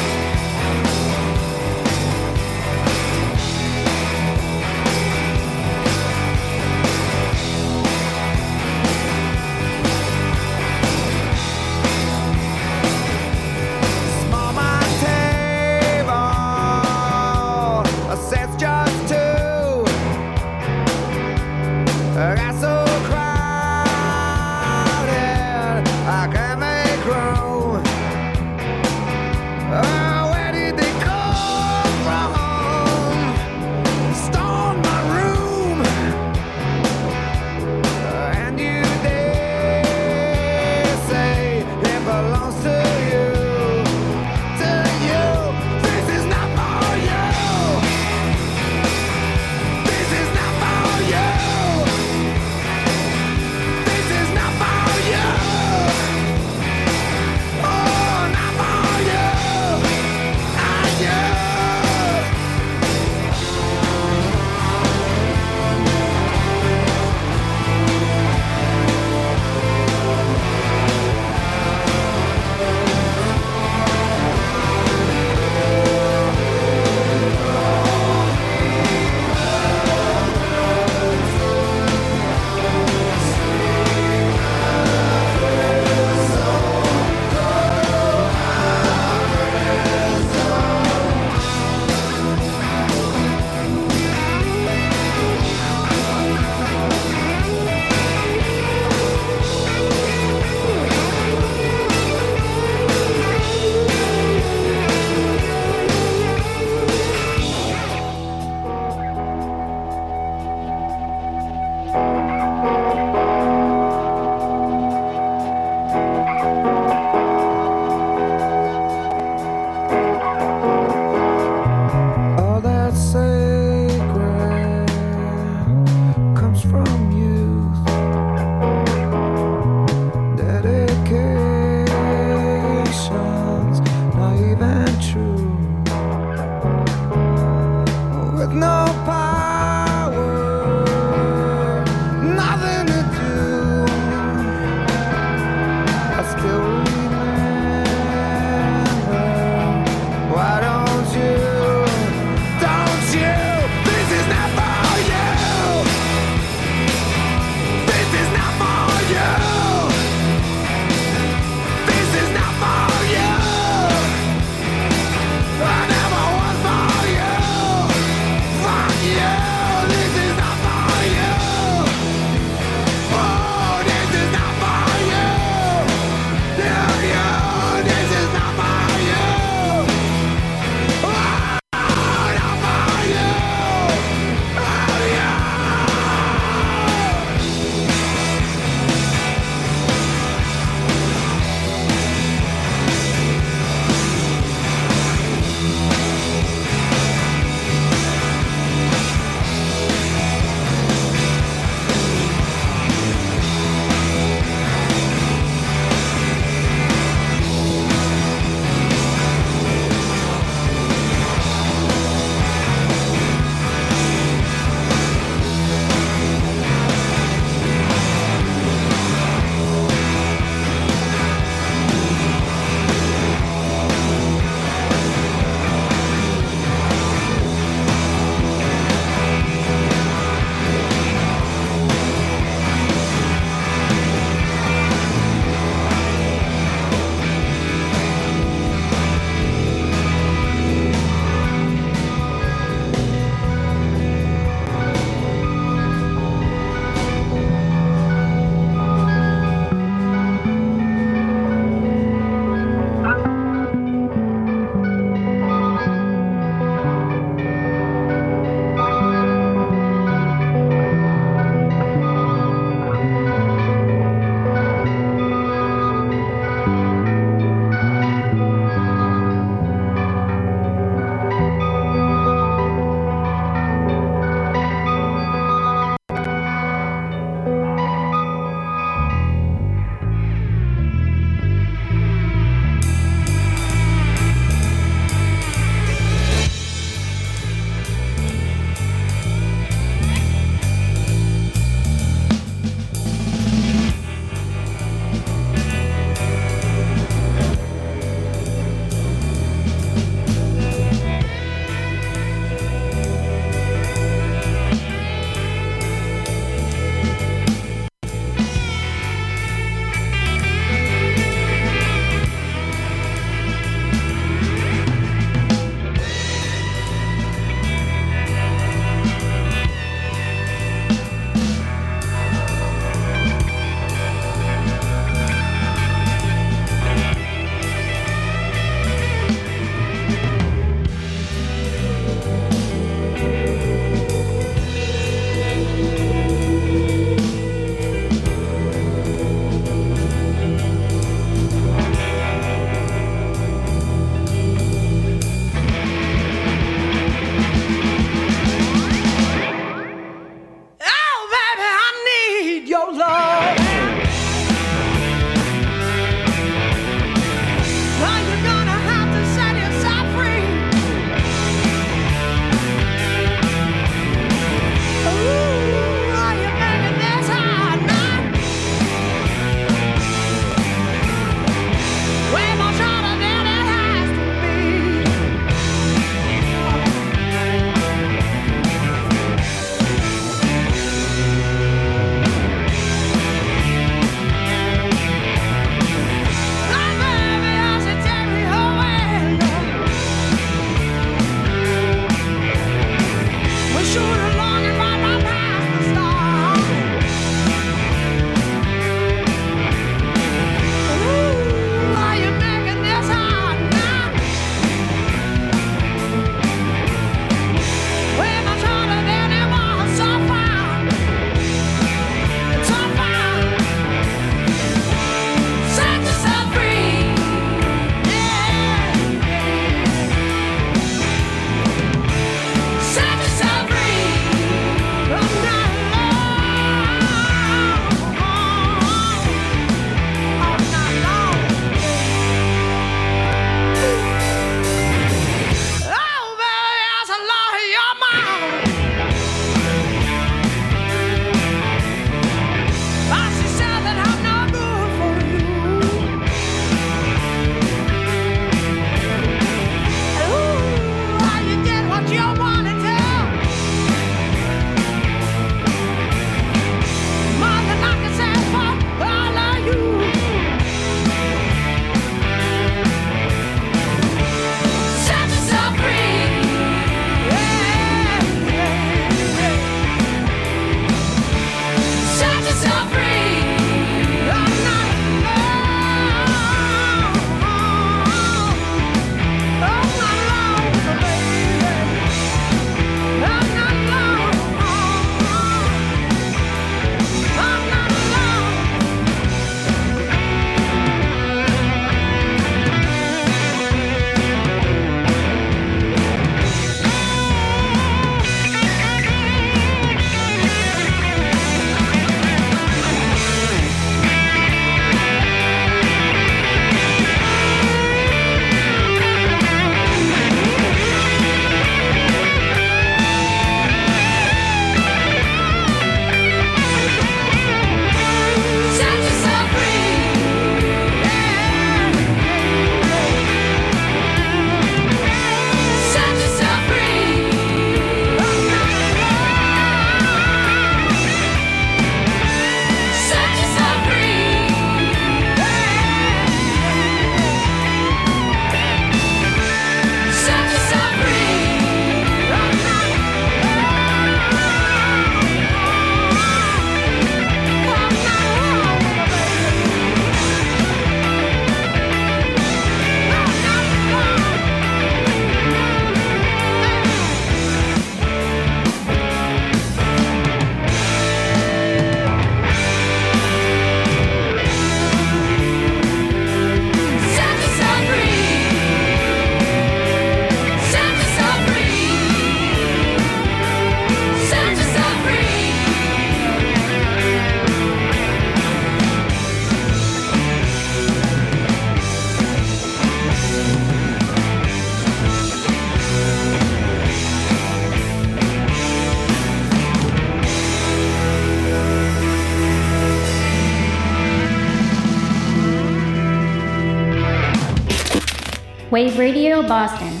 Wave Radio Boston.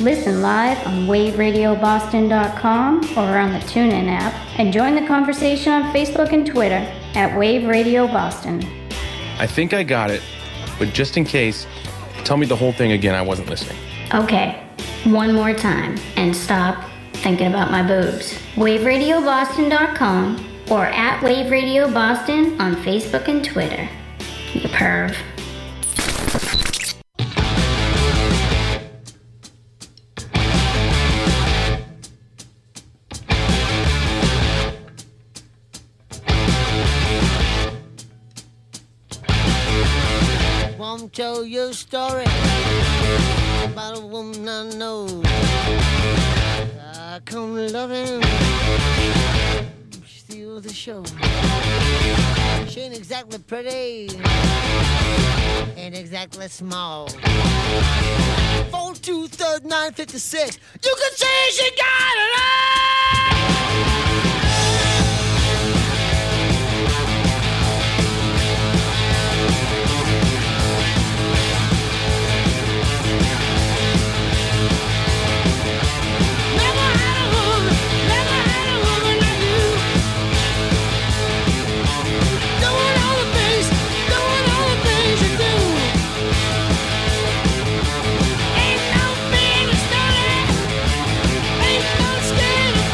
Listen live on waveradioboston.com or on the TuneIn app, and join the conversation on Facebook and Twitter at Wave Radio Boston. I think I got it, but just in case, tell me the whole thing again. I wasn't listening. Okay, one more time, and stop thinking about my boobs. waveradioboston.com or at Wave Radio Boston on Facebook and Twitter. You perv. Tell you a story about a woman I know. I come loving, steal the show. She ain't exactly pretty, ain't exactly small. 4-2-3-9-56. You can say she got it all. Ain't no fear, ain't no scared.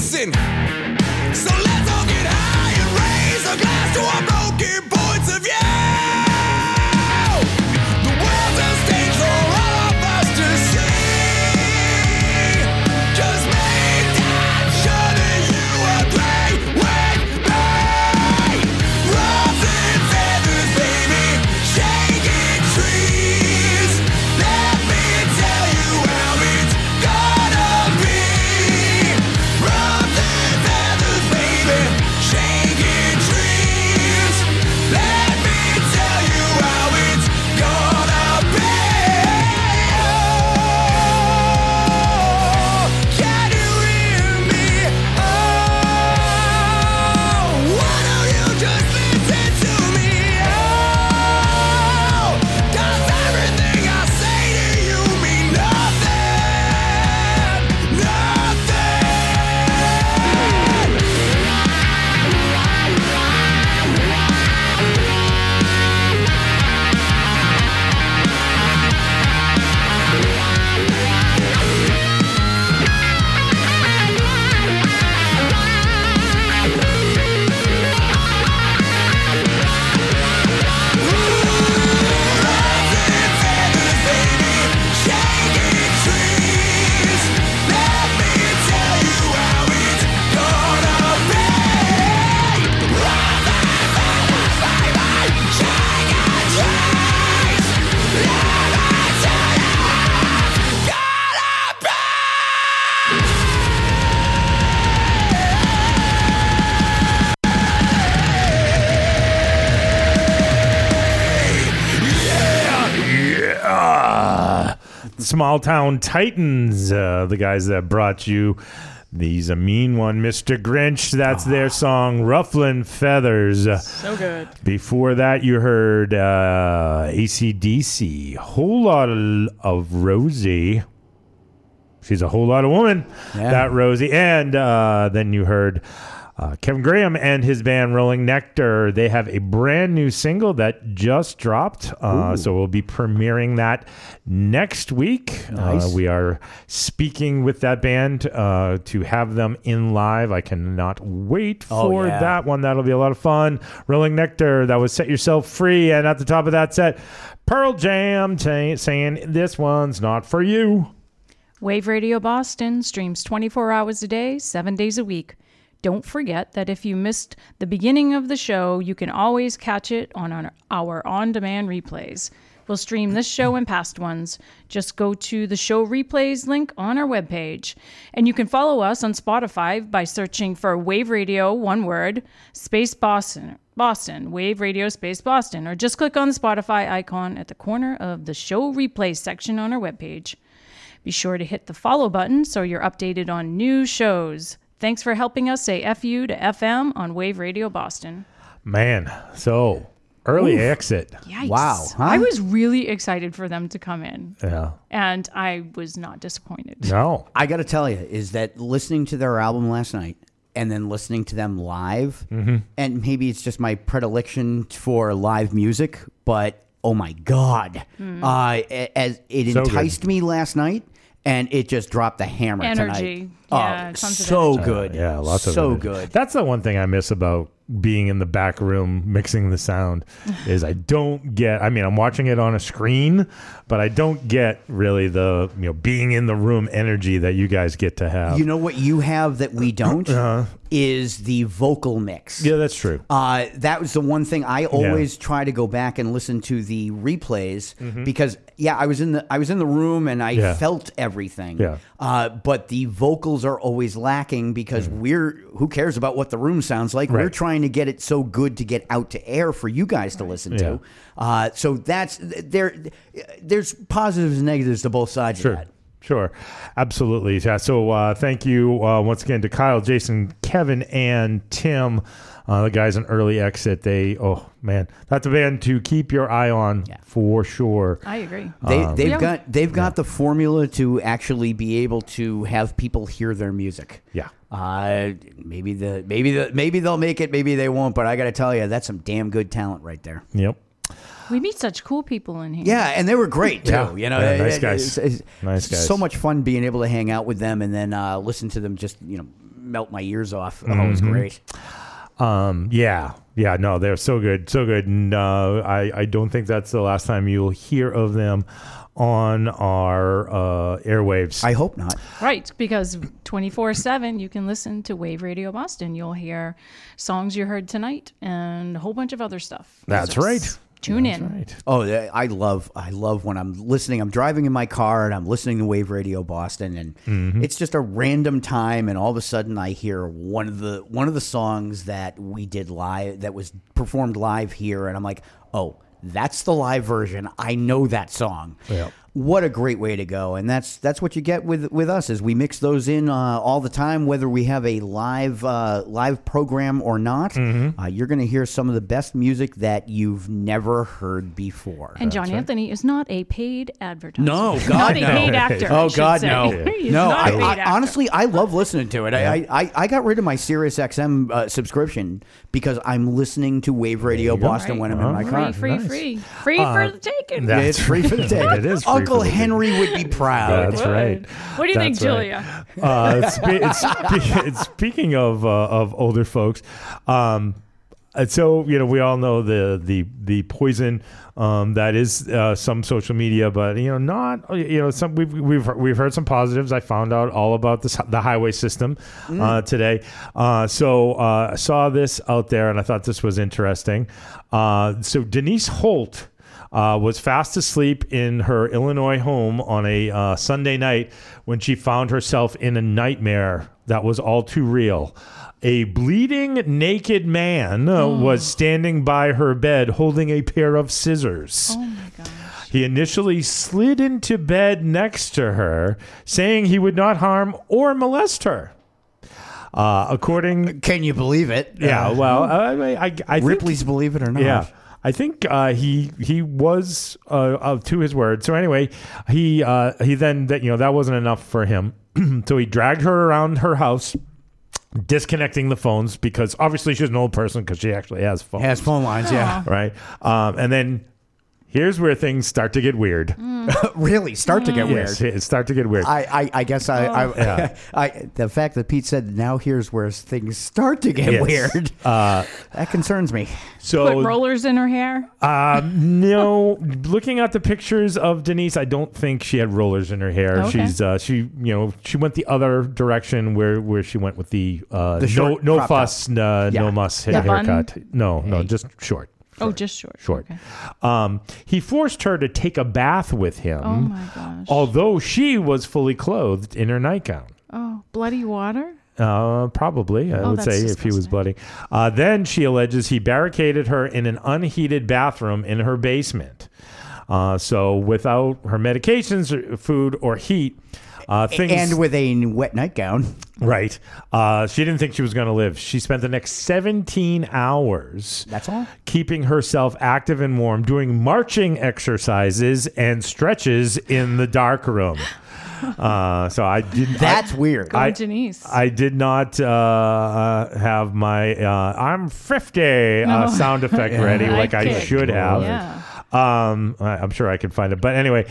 listen. So let's all get high and raise a glass to our broken points of view. The world's a stage for all of us to see. Just me, Dad, shouldn't you agree with me? Ruffs and feathers, baby, shaking trees. Let me tell you how it's gonna be. Ruffs and feathers, baby, shaking trees. Let me tell you how it's gonna be. Oh, can you hear me? Oh, why don't you just listen to me? Oh, 'cause everything I say to you mean nothing, nothing. Small Town Titans, the guys that brought you He's a Mean One, Mr. Grinch. That's their song, Rufflin' Feathers. So good. Before that, you heard AC/DC, Whole Lot of Rosie. She's a whole lot of woman, that Rosie. And then you heard Kevin Graham and his band Rolling Nectar. They have a brand new single that just dropped. So we'll be premiering that next week. Nice. We are speaking with that band to have them in live. I cannot wait for that one. That'll be a lot of fun. Rolling Nectar, that was Set Yourself Free. And at the top of that set, Pearl Jam saying, "This one's not for you." Wave Radio Boston streams 24 hours a day, 7 days a week. Don't forget that if you missed the beginning of the show, you can always catch it on our on-demand replays. We'll stream this show and past ones. Just go to the show replays link on our webpage. And you can follow us on Spotify by searching for Wave Radio, one word, space Boston, Wave Radio space Boston, or just click on the Spotify icon at the corner of the show replays section on our webpage. Be sure to hit the follow button so you're updated on new shows. Thanks for helping us say FU to FM on Wave Radio Boston. Man, so Early Exit. Yikes. Wow. Huh? I was really excited for them to come in. Yeah. And I was not disappointed. No. I got to tell you, is that listening to their album last night and then listening to them live, and maybe it's just my predilection for live music, but oh my God. As it enticed me last night. And it just dropped the hammer tonight. Yeah, so good. Yeah, lots of so energy. Good. That's the one thing I miss about being in the back room mixing the sound is I don't get, I mean, I'm watching it on a screen, but I don't get really the, you know, being in the room energy that you guys get to have. You know what you have that we don't is the vocal mix. Yeah, that's true. That was the one thing I always try to go back and listen to the replays because I was in the room and I felt everything. Yeah. But the vocals are always lacking because who cares about what the room sounds like? Right. We're trying to get it so good to get out to air for you guys to listen to. So that's there's positives and negatives to both sides of that. Sure. Absolutely. So thank you once again to Kyle, Jason, Kevin, and Tim. The guys in Early Exit, that's a band to keep your eye on for sure. I agree. They've got the formula to actually be able to have people hear their music. Yeah. Maybe they'll make it. Maybe they won't. But I got to tell you, that's some damn good talent right there. Yep. We meet such cool people in here. Yeah, and they were great too. Yeah. You know, nice guys. Nice guys. So much fun being able to hang out with them and then listen to them. Just melt my ears off. Mm-hmm. Oh, it was great. Yeah, no, they're so good, so good. And I don't think that's the last time you'll hear of them on our airwaves. I hope not. Right, because 24/7 you can listen to Wave Radio Boston. You'll hear songs you heard tonight and a whole bunch of other stuff. That's right. Tune in. Right. Oh, I love when I'm listening. I'm driving in my car and I'm listening to Wave Radio Boston, and mm-hmm. it's just a random time, and all of a sudden I hear one of the songs that we did live, that was performed live here, and I'm like, oh, that's the live version. I know that song. Yep. What a great way to go. And that's what you get with us, is we mix those in all the time, whether we have a live program or not. Mm-hmm. You're going to hear some of the best music that you've never heard before. And John Anthony is not a paid advertiser. No, God, not a paid actor. Oh, God, no. No, honestly, I love listening to it. Yeah. I got rid of my SiriusXM subscription because I'm listening to Wave Radio Boston when I'm in my car. Free for the taking. It's free for the taking. It is free. Uncle Henry would be proud. That's right. What do you think, Julia? Speaking of older folks, so we all know the poison that is some social media, but not some. We've heard some positives. I found out all about the highway system today. So I saw this out there, and I thought this was interesting. So Denise Holt was fast asleep in her Illinois home on a Sunday night when she found herself in a nightmare that was all too real. A bleeding naked man was standing by her bed holding a pair of scissors. Oh my gosh. He initially slid into bed next to her, saying he would not harm or molest her. According... Can you believe it? Yeah, well, I think... Ripley's Believe It or Not. Yeah. I think he was to his word. So anyway, he then that wasn't enough for him, so he dragged her around her house, disconnecting the phones because obviously she's an old person because she actually has phones. Has phone lines, yeah, right. And then here's where things start to get weird. Really, start to get weird. Yes, start to get weird. The fact that Pete said now here's where things start to get weird. That concerns me. So put rollers in her hair? No. Looking at the pictures of Denise, I don't think she had rollers in her hair. Okay. She's she went the other direction where she went with the short, no fuss, no muss haircut. No, just short. Short. Oh, just short. Short. Okay. He forced her to take a bath with him. Oh, my gosh. Although she was fully clothed in her nightgown. Oh, bloody water? Probably, I would say, disgusting. If he was bloody. Then she alleges he barricaded her in an unheated bathroom in her basement. So without her medications, or food, or heat... things, and with a wet nightgown. Right. She didn't think she was going to live. She spent the next 17 hours. That's all? Keeping herself active and warm, doing marching exercises and stretches in the dark room. So I didn't. That's weird. Denise. I did not have my I'm thrifty sound effect ready like I should have. Yeah. I'm sure I could find it. But anyway,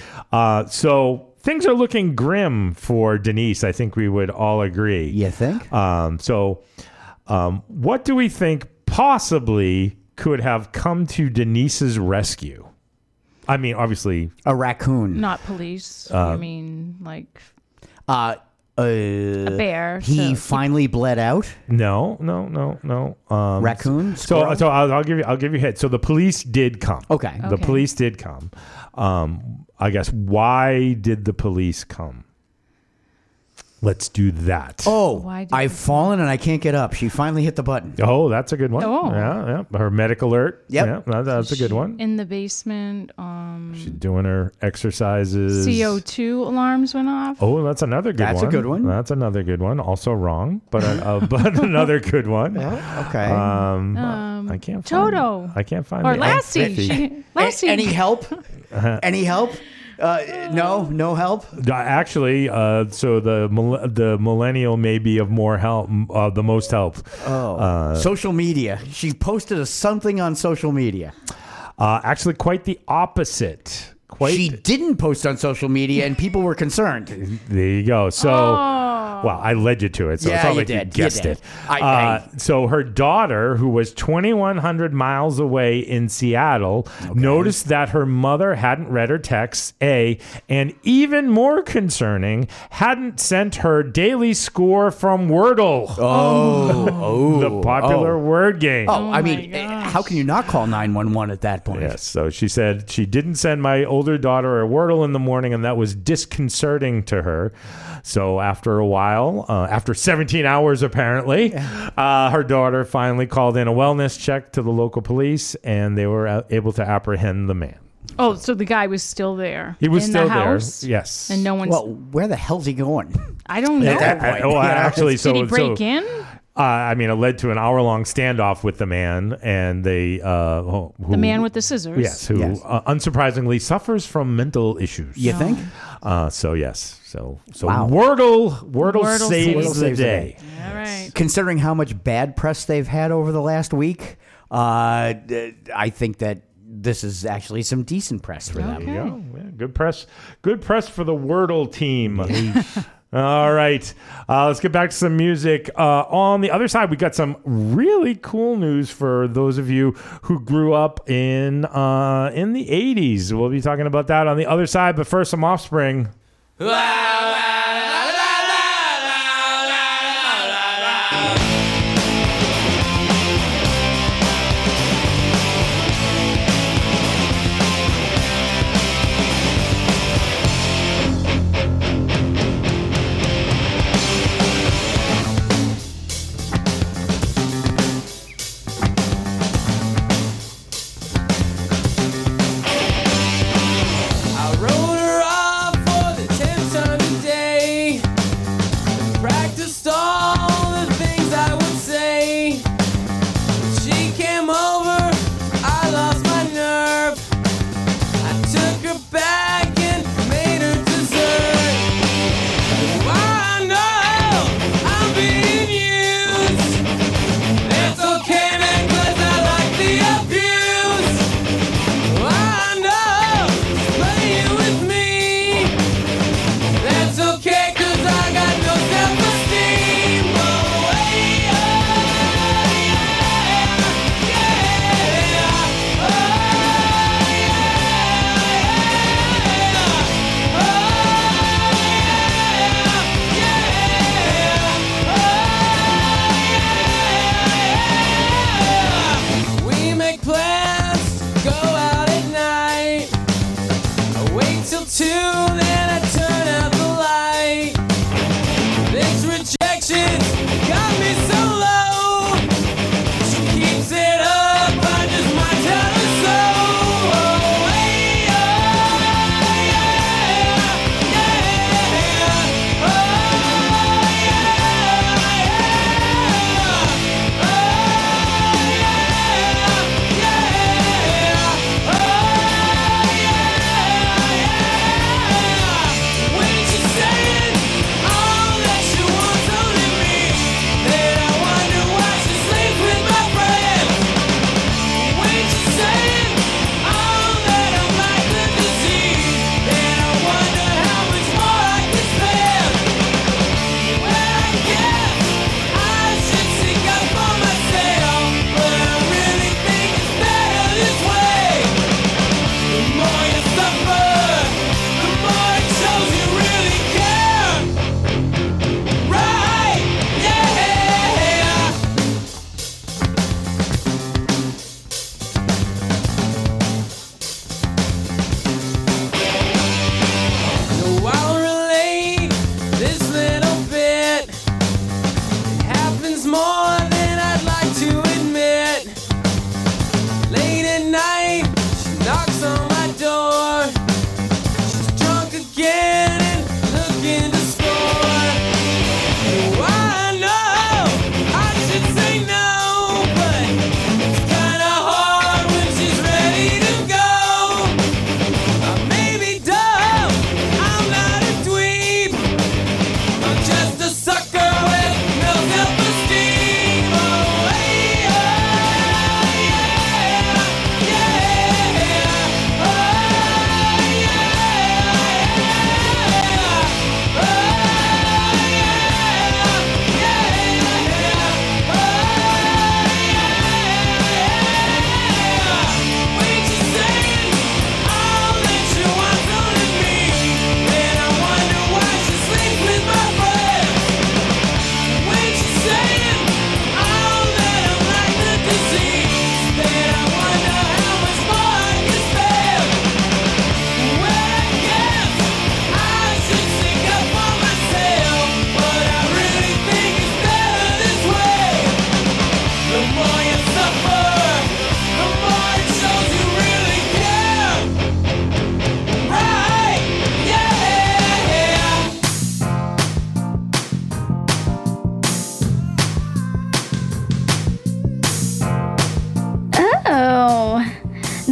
so... Things are looking grim for Denise. I think we would all agree. You think? So what do we think possibly could have come to Denise's rescue? I mean, obviously... A raccoon. Not police. I mean, like... a bear. He finally bled out? No. Raccoon? Squirrel? So I'll give you a hint. So the police did come. Okay. The police did come. I guess, why did the police come? Let's do that. Oh, I've fallen and I can't get up. She finally hit the button. Oh, that's a good one. Oh. Yeah. Her medic alert. Yep. Yeah, that's a good one. In the basement. She's doing her exercises. CO2 alarms went off. Oh, that's another good one. That's a good one. That's another good one. Also wrong, but another good one. Yeah, okay. I can't find Toto. I can't find it. Or Lassie. Lassie. Any help? Any help? No help. Actually, so the millennial may be of more help, the most help. Social media. She posted something on social media. Actually, quite the opposite. She didn't post on social media, and people were concerned. There you go. So. Well, I led you to it, so yeah, it's not like you guessed it. So her daughter, who was 2,100 miles away in Seattle, noticed that her mother hadn't read her texts, and even more concerning, hadn't sent her daily score from Wordle. The popular word game. I mean, how can you not call 911 at that point? Yes, so she said she didn't send my older daughter a Wordle in the morning, and that was disconcerting to her. So after a while, after 17 hours apparently, her daughter finally called in a wellness check to the local police, and they were able to apprehend the man. Oh, so the guy was still there. He was still there. Yes. And no one's. Well, where the hell's he going? I don't know. Actually, so did he break in? I mean, it led to an hour-long standoff with the man, and they... the man with the scissors. Yes, who unsurprisingly suffers from mental issues. You think? So, yes. So Wordle saves the day. All right. Considering how much bad press they've had over the last week, I think that this is actually some decent press for them. There you go. Yeah, good press. Good press for the Wordle team. All right. Let's get back to some music. On the other side, we got some really cool news for those of you who grew up in the 80s. We'll be talking about that on the other side, but first, some Offspring. I rode her off for the 10th time.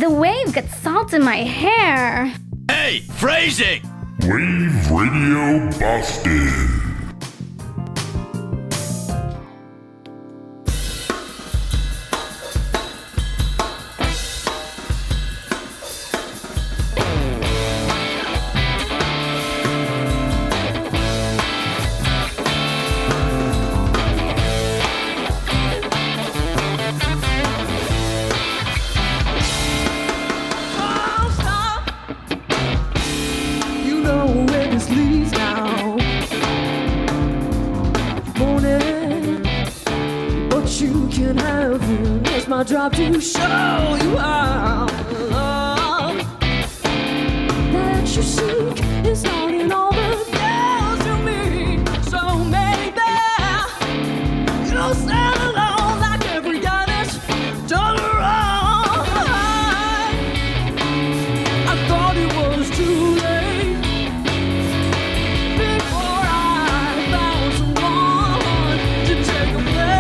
The wave got salt in my hair. Hey, phrasing! Wave Radio Boston. To show you all the love that you seek is not in all the girls you meet. So many there, you don't stand alone like every guy that's done wrong. I thought it was too late before I found someone to take a place.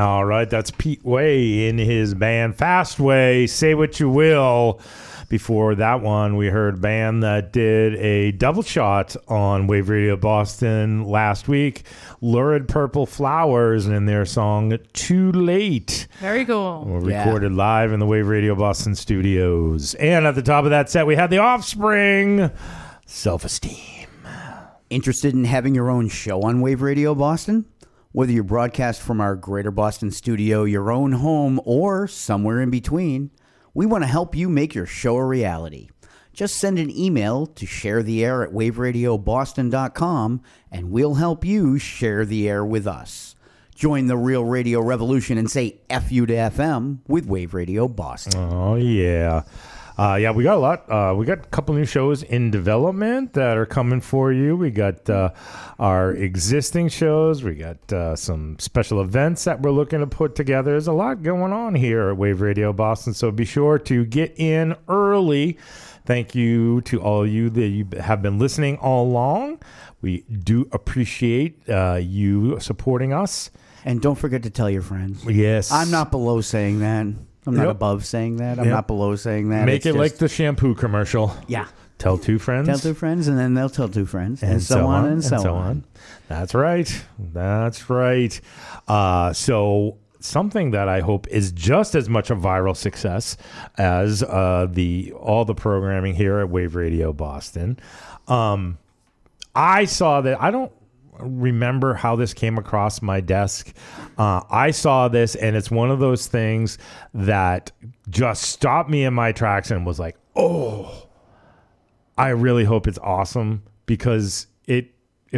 All right, that's Pete Way in his band Fastway, Say What You Will. Before that one, we heard a band that did a double shot on Wave Radio Boston last week, Lurid Purple Flowers, and their song Too Late. Very cool. Recorded live in the Wave Radio Boston studios. And at the top of that set, we had The Offspring, Self-Esteem. Interested in having your own show on Wave Radio Boston? Whether you broadcast from our Greater Boston studio, your own home, or somewhere in between, we want to help you make your show a reality. Just send an email to sharetheair@waveradioboston.com and we'll help you share the air with us. Join the real radio revolution and say F you to FM with Wave Radio Boston. Oh, yeah. Yeah, we got a lot. We got a couple new shows in development that are coming for you. We got our existing shows. We got some special events that we're looking to put together. There's a lot going on here at Wave Radio Boston, so be sure to get in early. Thank you to all you that you have been listening all along. We do appreciate you supporting us. And don't forget to tell your friends. Yes. I'm not below saying that. I'm not above saying that. I'm not below saying that. Make it just like the shampoo commercial. Yeah. Tell two friends. Tell two friends, and then they'll tell two friends. And so on, and so on. That's right. That's right. So something that I hope is just as much a viral success as all the programming here at Wave Radio Boston. I saw that. I don't remember how this came across my desk. I saw this, and it's one of those things that just stopped me in my tracks and was like, oh, I really hope it's awesome, because if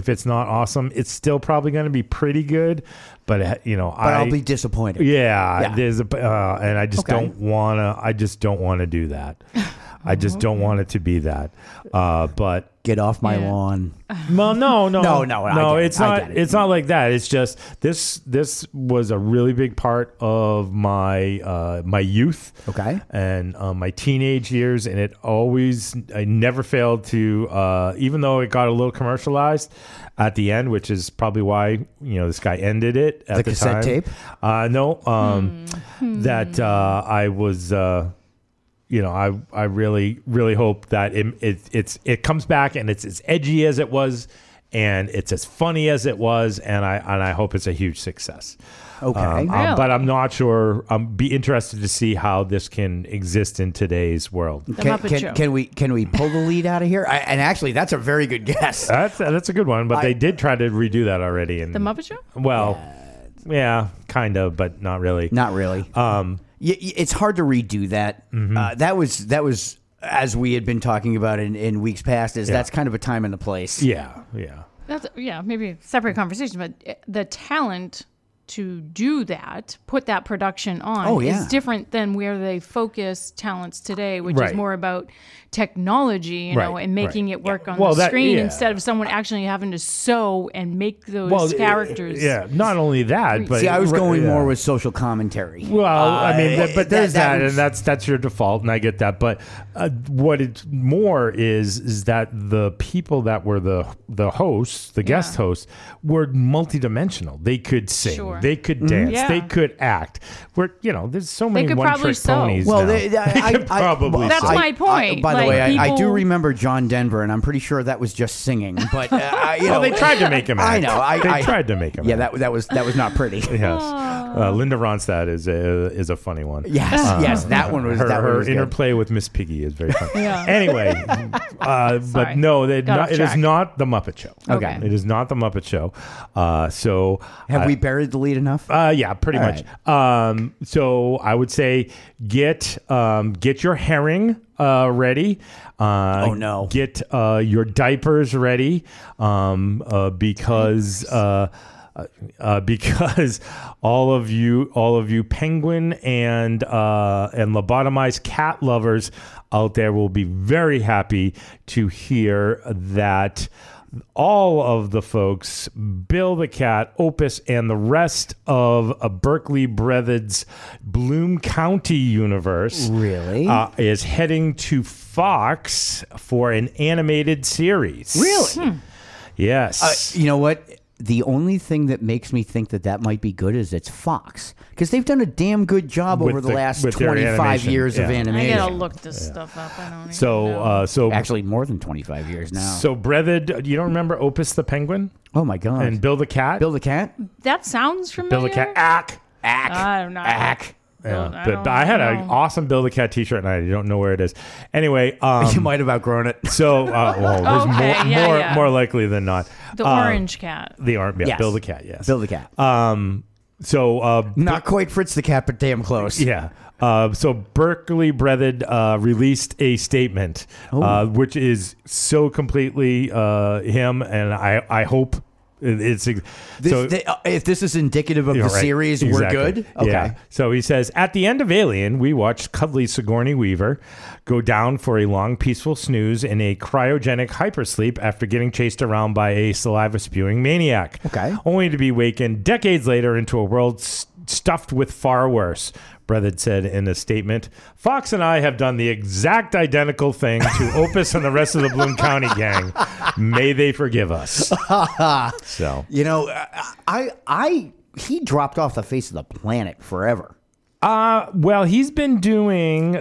it's not awesome, it's still probably going to be pretty good, but I'll be disappointed. Yeah. There's and I just don't want to. I just don't want to do that. I just don't want it to be that. But get off my lawn. Well, no. It's not like that. It's just this was a really big part of my my youth. Okay. And my teenage years, and I never failed to, even though it got a little commercialized at the end, which is probably why this guy ended it at the cassette time. Tape. That I was. I really, really hope that it comes back, and it's as edgy as it was, and it's as funny as it was, and I hope it's a huge success. Okay, but I'm not sure. I'm be interested to see how this can exist in today's world. Can we pull the lead out of here? And actually, that's a very good guess. That's a good one. But they did try to redo that already. In the Muppet Show? Well, yeah, kind of, but not really. Not really. It's hard to redo that. Mm-hmm. That was as we had been talking about in weeks past. That's kind of a time and a place. Yeah. That's maybe a separate conversation, but the talent to do that, put that production on, is different than where they focus talents today, which is more about technology, and making it work on the screen instead of someone actually having to sew and make those characters. Not only that, but I was going more with social commentary. Well, but there's that and that's your default, and I get that. But what it's more is that the people that were the hosts, the guest hosts, were multidimensional. They could sing, they could dance, they could act. Where there's so many one-trick ponies. Well, they could probably. That's my point. By the way, I do remember John Denver, and I'm pretty sure that was just singing. But they tried to make him act. I know. They tried to make him. Yeah, act. that was not pretty. Yes, Linda Ronstadt is a funny one. Yes, that one was. Her interplay with Miss Piggy is very funny. Anyway, but no, it is not the Muppet Show. Okay, it is not the Muppet Show. So have we buried the lead enough? Yeah, pretty much. Right. So I would say get your herring ready. Oh no! Get your diapers ready, because all of you penguin and lobotomized cat lovers out there will be very happy to hear that all of the folks, Bill the Cat, Opus, and the rest of Berkeley Breathed's Bloom County universe is heading to Fox for an animated series. Really? Hmm. Yes. You know what? The only thing that makes me think that that might be good is it's Fox, because they've done a damn good job with over the last 25 years of animation. I gotta look this stuff up. I don't even know. Actually, more than 25 years now. So, Brevid, you don't remember Opus the Penguin? Oh my God! And Bill the Cat. Bill the Cat. That sounds familiar. Bill the Cat. Ack. I don't know. Ack. Yeah, but I had an awesome Bill the Cat t-shirt and I don't know where it is. Anyway, you might have outgrown it. So, well, okay, there's more likely than not. The orange cat. The orange, yeah, yes. Bill the Cat, yes. Bill the Cat. Not quite Fritz the Cat, but damn close. Yeah. So Berkeley Breathed released a statement, which is so completely him, and I hope. If this is indicative of the series, exactly. We're good. Okay. Yeah. So he says, at the end of Alien, we watched cuddly Sigourney Weaver go down for a long, peaceful snooze in a cryogenic hypersleep after getting chased around by a saliva-spewing maniac. Okay. Only to be wakened decades later into a world stuffed with far worse. Breathed said in a statement, Fox and I have done the exact identical thing to Opus and the rest of the Bloom County gang. May they forgive us. So, you know, he dropped off the face of the planet forever. Well, he's been doing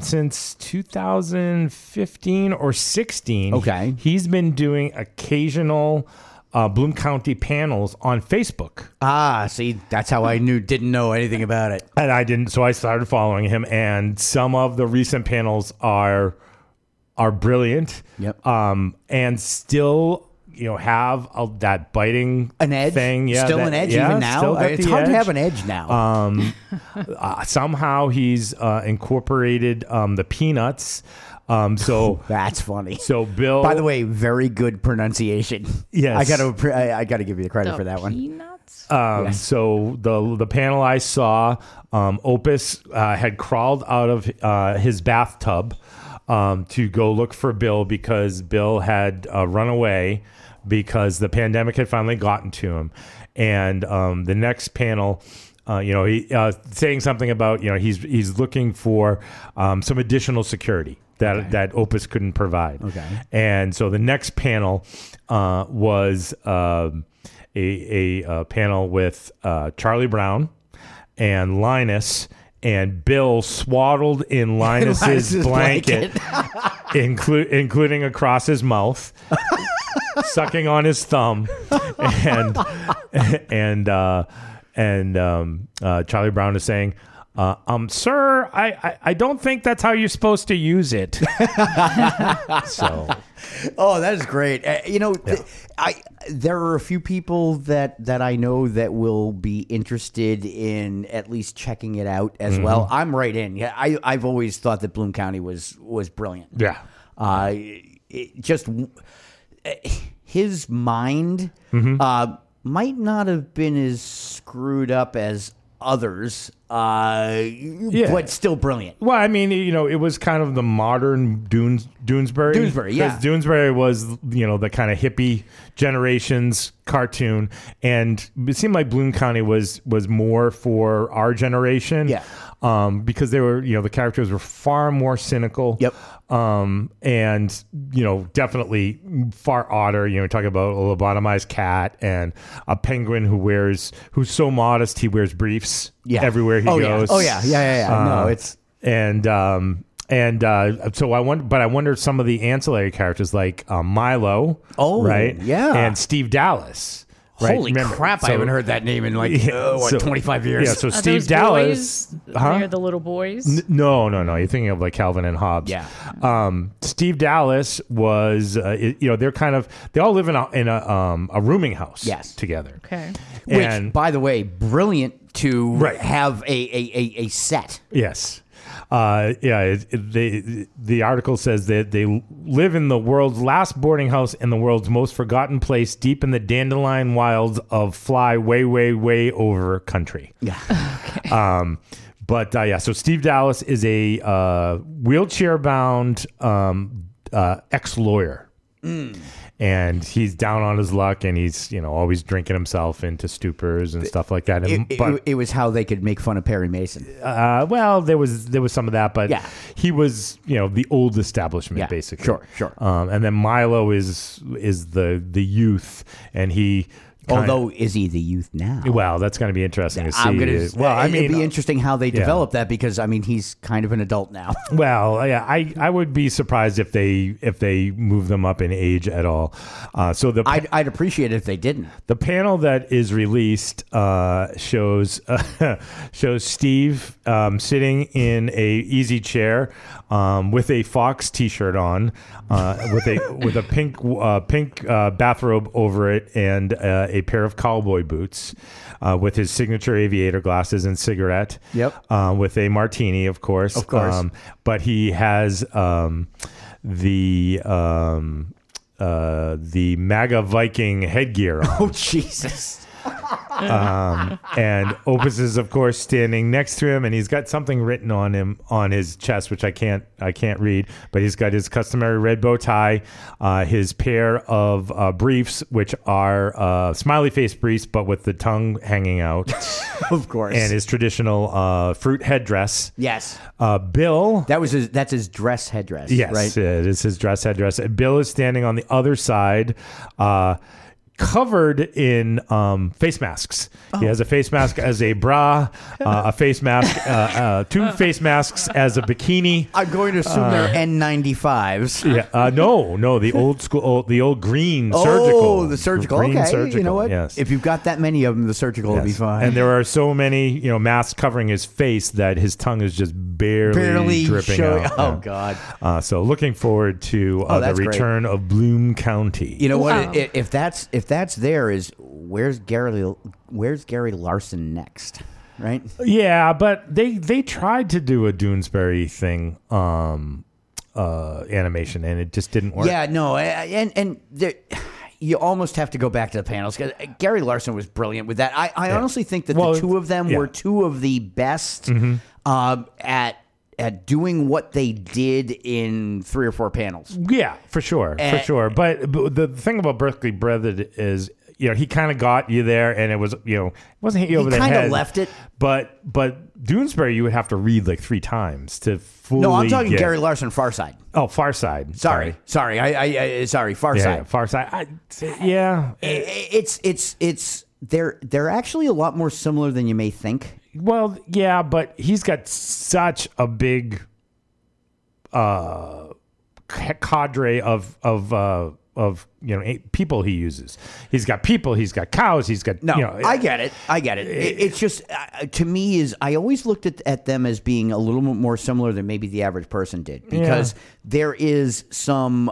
since 2015 or 16. Okay. He's been doing occasional Bloom County panels on Facebook. Ah, see, that's how I didn't know anything about it. And I didn't, so I started following him, and some of the recent panels are brilliant. Yep. And still, you know, have that biting thing. Yeah, still an edge even now. It's hard to have an edge now. Somehow he's incorporated the Peanuts. So that's funny. So Bill, by the way, very good pronunciation. Yes, I gotta give you the credit for that Peanuts? One. Yes. So the panel I saw, Opus had crawled out of his bathtub to go look for Bill because Bill had run away because the pandemic had finally gotten to him, and the next panel. He saying something about he's looking for some additional security that Opus couldn't provide. Okay, and so the next panel was a panel with Charlie Brown and Linus, and Bill swaddled in Linus's blanket. including across his mouth. Sucking on his thumb, and Charlie Brown is saying, sir, I don't think that's how you're supposed to use it. So, oh, that is great. There are a few people that I know that will be interested in at least checking it out as well. I'm right in. Yeah, I've always thought that Bloom County was brilliant. Yeah, just his mind. Might not have been as screwed up as others, but still brilliant. Well, I mean, it was kind of the modern Doonesbury. Doonesbury, yeah. Because Doonesbury was, the kind of hippie generation's cartoon, and it seemed like Bloom County was more for our generation. Yeah. Because they were, the characters were far more cynical. Yep. And, definitely far odder. We're talking about a lobotomized cat and a penguin who's so modest he wears briefs everywhere he goes. Yeah. Oh yeah. No, it's so I wonder some of the ancillary characters like Milo. Oh, right. Yeah. And Steve Dallas. Right? Holy crap! I haven't heard that name in 25 years. Yeah, so Steve Dallas, they're the little boys. No. You're thinking of like Calvin and Hobbes. Yeah. Steve Dallas was, they all live in a rooming house. Yes. Together. Okay. Which, by the way, brilliant to have a set. Yes. The article says that they live in the world's last boarding house and the world's most forgotten place, deep in the dandelion wilds of fly way, way, way over country. Yeah. Okay. So Steve Dallas is a wheelchair-bound ex-lawyer. Mm. And he's down on his luck, and he's always drinking himself into stupors and stuff like that. And, it was how they could make fun of Perry Mason. Well, there was some of that, but he was the old establishment basically. Sure. And then Milo is the youth, and he Although, is he the youth now? Well, that's going to be interesting to see. It'd be interesting how they develop that, because I mean, he's kind of an adult now. Well, yeah, I would be surprised if they move them up in age at all. I'd appreciate it if they didn't. The panel that is released shows Steve sitting in a easy chair with a Fox T-shirt on, with a pink bathrobe over it, and a pair of cowboy boots, with his signature aviator glasses and cigarette. Yep. With a martini, of course. But he has the MAGA Viking headgear on. Oh Jesus. And Opus is, of course, standing next to him, and he's got something written on him on his chest, which I can't read. But he's got his customary red bow tie, his pair of briefs, which are smiley face briefs, but with the tongue hanging out, of course, and his traditional fruit headdress. Yes, Bill. That's his dress headdress. Yes, right? It is his dress headdress. Bill is standing on the other side. Covered in face masks. Oh. He has a face mask as a bra, a face mask, two face masks as a bikini. I'm going to assume they're N95s. Yeah, no, the old school, the old green surgical. Oh, the surgical. Okay, surgical. You know what? Yes. If you've got that many of them, the surgical will be fine. And there are so many, masks covering his face that his tongue is just barely dripping out. Oh God! So looking forward to the return of Bloom County. You know what? Wow. If that's where's Gary Larson next, right? Yeah, but they tried to do a Doonesbury thing, animation, and it just didn't work. Yeah, no, and there, you almost have to go back to the panels, because Gary Larson was brilliant with that. I honestly think that the two of them were two of the best at doing what they did in 3 or 4 panels. Yeah, for sure. But the thing about Berkeley Breathed is, he kind of got you there, and it was, it wasn't hit you over the head. He kind of left it. But Doonesbury, you would have to read like 3 times to fully. No, I'm talking Gary Larson, Far Side. Oh, Far Side. Sorry. Sorry, Far Side. Yeah, Far Side. They're actually a lot more similar than you may think. Well, yeah, but he's got such a big cadre of people he uses. He's got people. He's got cows. He's got I get it. It's just to me is I always looked at them as being a little bit more similar than maybe the average person did, because there is some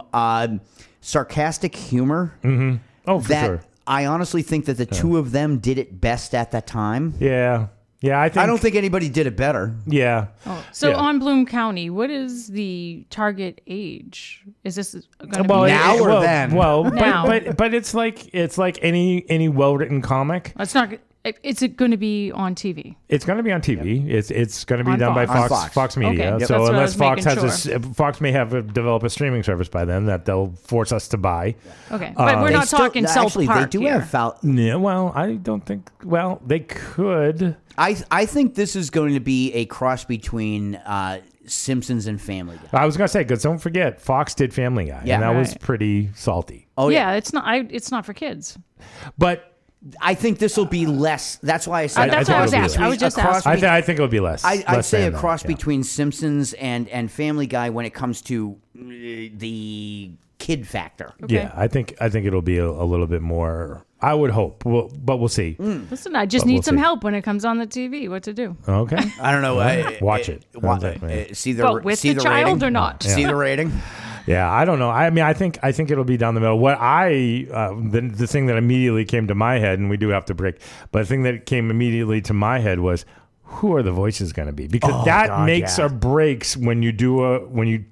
sarcastic humor. Mm-hmm. Oh, for sure. I honestly think that the two of them did it best at that time. Yeah. Yeah, I don't think anybody did it better. Yeah. Oh, so on Bloom County, what is the target age? Is this going to be now or then? Well, now. But it's like any well-written comic. It's not. Is it going to be on TV? It's going to be on TV. Yep. It's going to be done by Fox Media. Okay. Yep. So unless Fox Fox may have develop a streaming service by then that they'll force us to buy. Okay, but we're not talking South Park. Actually, they do have Foul. Yeah. Well, I don't think. Well, they could. I think this is going to be a cross between Simpsons and Family Guy. I was going to say, because don't forget, Fox did Family Guy, and that was pretty salty. Oh yeah, it's not for kids. But I think this will be less. That's why I said. That's what I was asking. I was just asking. I think it would be less. I'd say a cross between Simpsons and Family Guy when it comes to the kid factor. Okay. Yeah, I think it'll be a little bit more. I would hope, but we'll see. Listen, I just need some help when it comes on the TV. What to do? Okay, I don't know. Watch it. See the with see the child rating? Or not? Yeah. See the rating. Yeah, I don't know. I mean, I think it'll be down the middle. What the thing that immediately came to my head, and we do have to break, but the thing that came immediately to my head was, who are the voices going to be? Because makes or breaks when you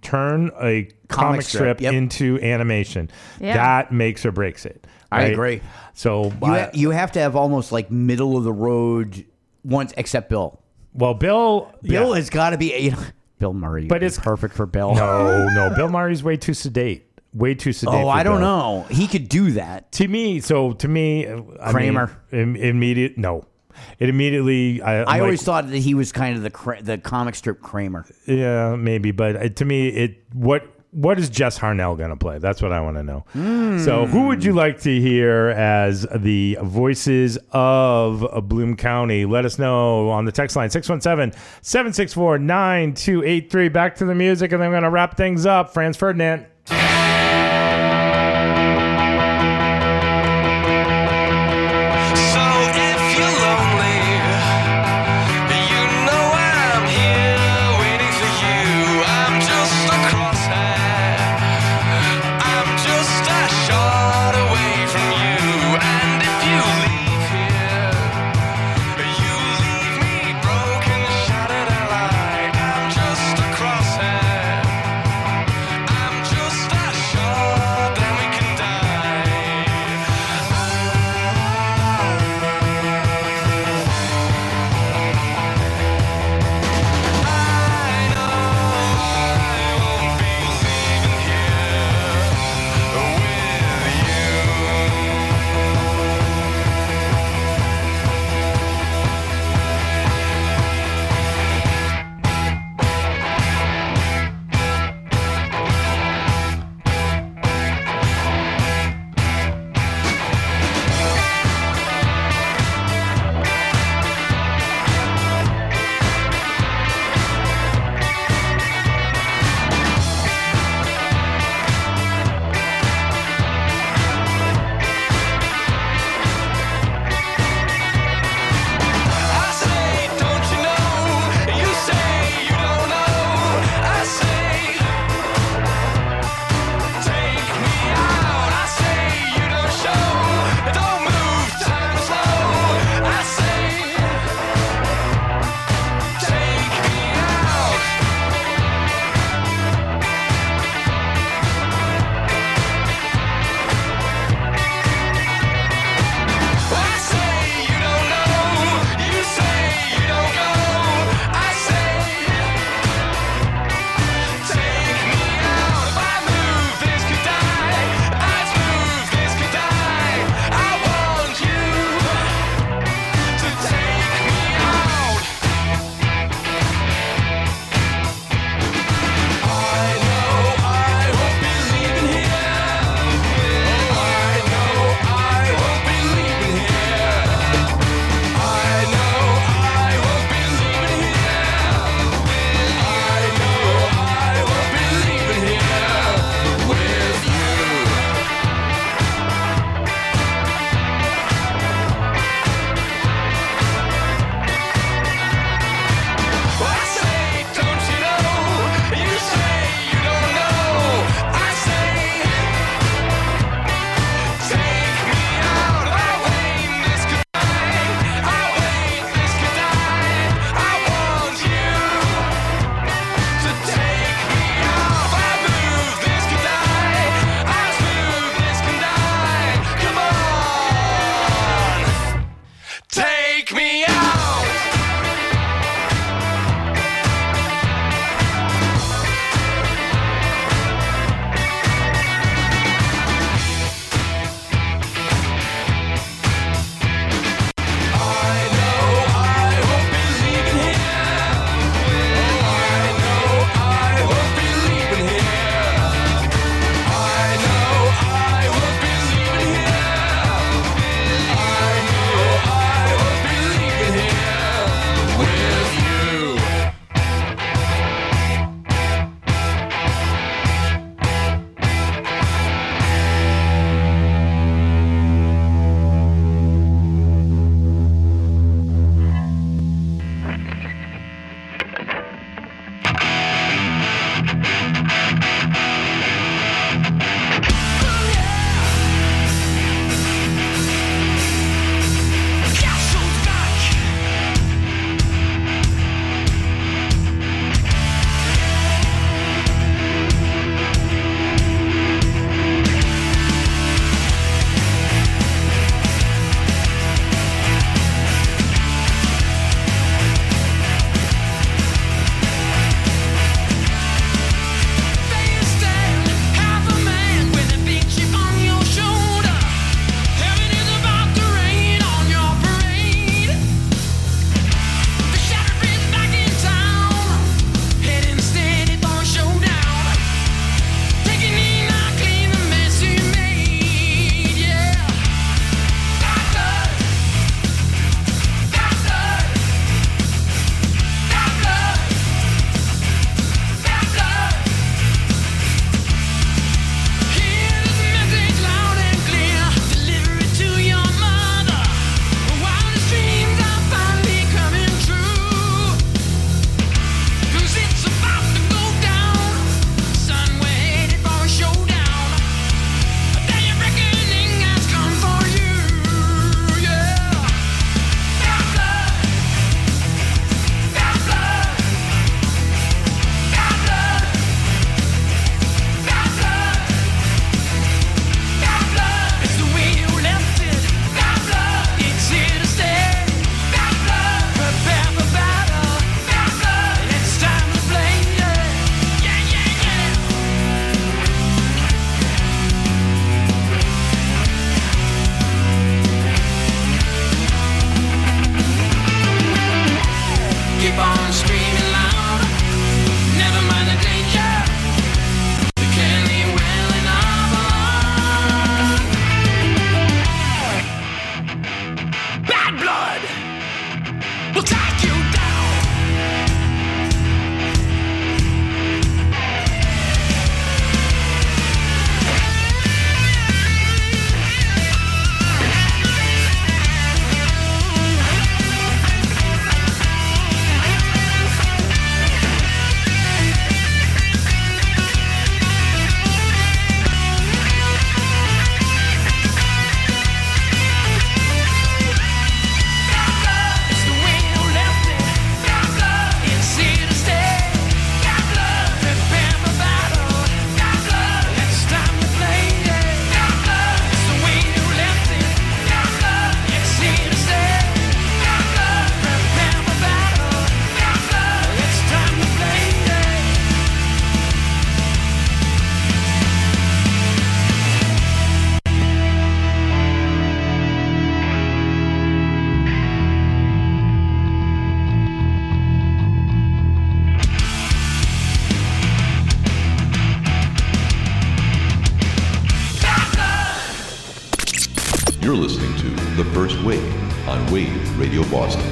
turn a comic strip into animation. Yeah. That makes or breaks it. Right? I agree. So you have to have almost like middle of the road ones, except Bill. Well, Bill has got to be. Bill Murray, but it's perfect for Bill. No, Bill Murray's way too sedate. Way too sedate. Oh, I don't know. He could do that to me. So to me, Kramer. Immediate. No, it immediately. I always thought that he was kind of the comic strip Kramer. Yeah, maybe, but to me, it what What is Jess Harnell going to play? That's what I want to know. So who would you like to hear as the voices of Bloom County? Let us know on the text line, 617-764-9283. Back to the music, and then I'm going to wrap things up. Franz Ferdinand. listening to The First Wave on Wave Radio Boston.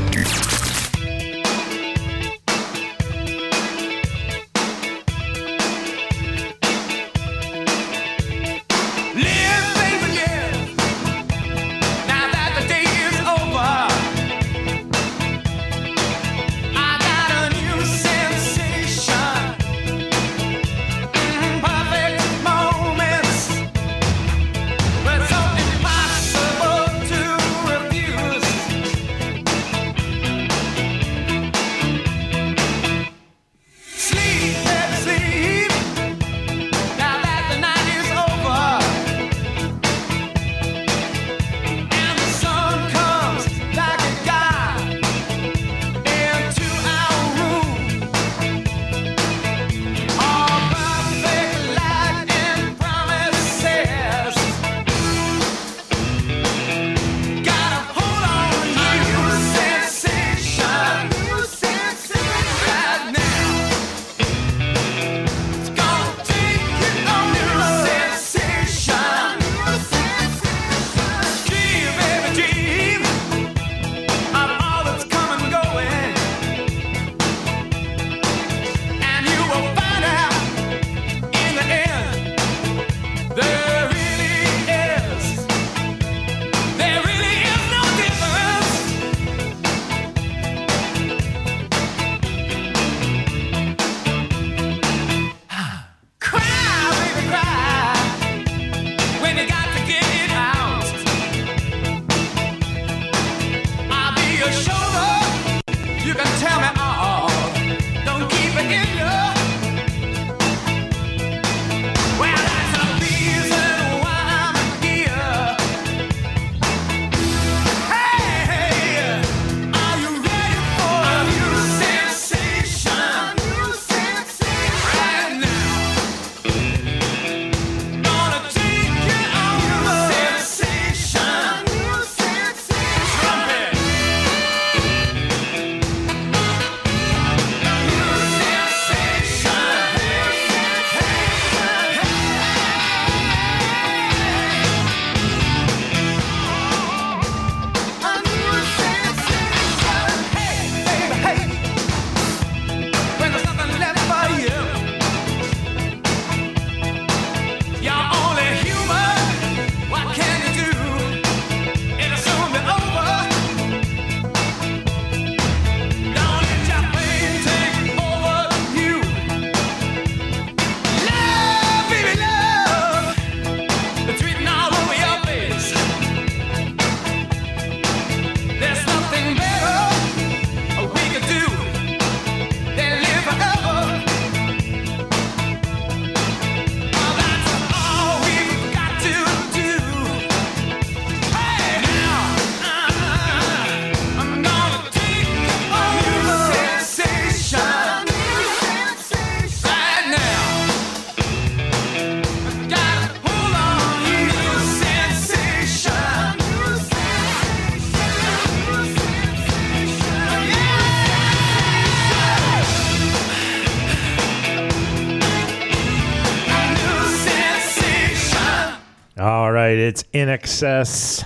It's In Excess.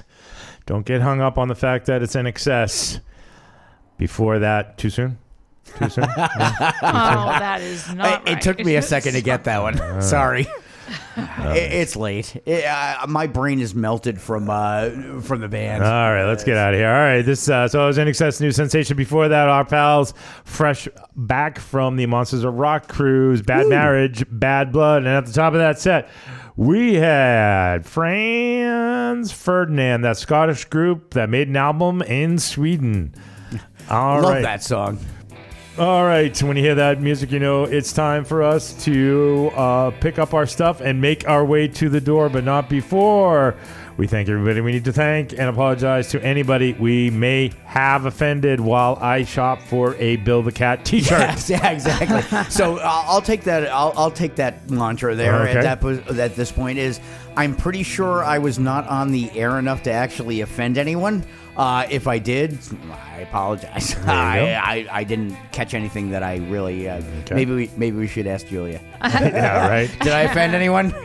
Don't get hung up on the fact that it's In Excess. Before that, too soon? Yeah. Oh, that is not right. It took me a second to get that one. Sorry. It's late. My brain is melted from the band. All right, let's get out of here. All right, this so it was In Excess, new sensation. Before that, our pals, fresh back from the Monsters of Rock cruise, Bad Ooh. Marriage, Bad Blood, and at the top of that set, we had Franz Ferdinand, that Scottish group that made an album in Sweden. All Love right. that song. All right, when you hear that music, you know it's time for us to pick up our stuff and make our way to the door, but not before. We thank everybody we need to thank and apologize to anybody we may have offended while I shop for a Bill the Cat t-shirt. Yes, yeah, exactly. So I'll take that. I'll take that mantra there. Okay. At this point is, I'm pretty sure I was not on the air enough to actually offend anyone. If I did, I apologize. I didn't catch anything that I really. Maybe we should ask Julia. Yeah, right. Did I offend anyone?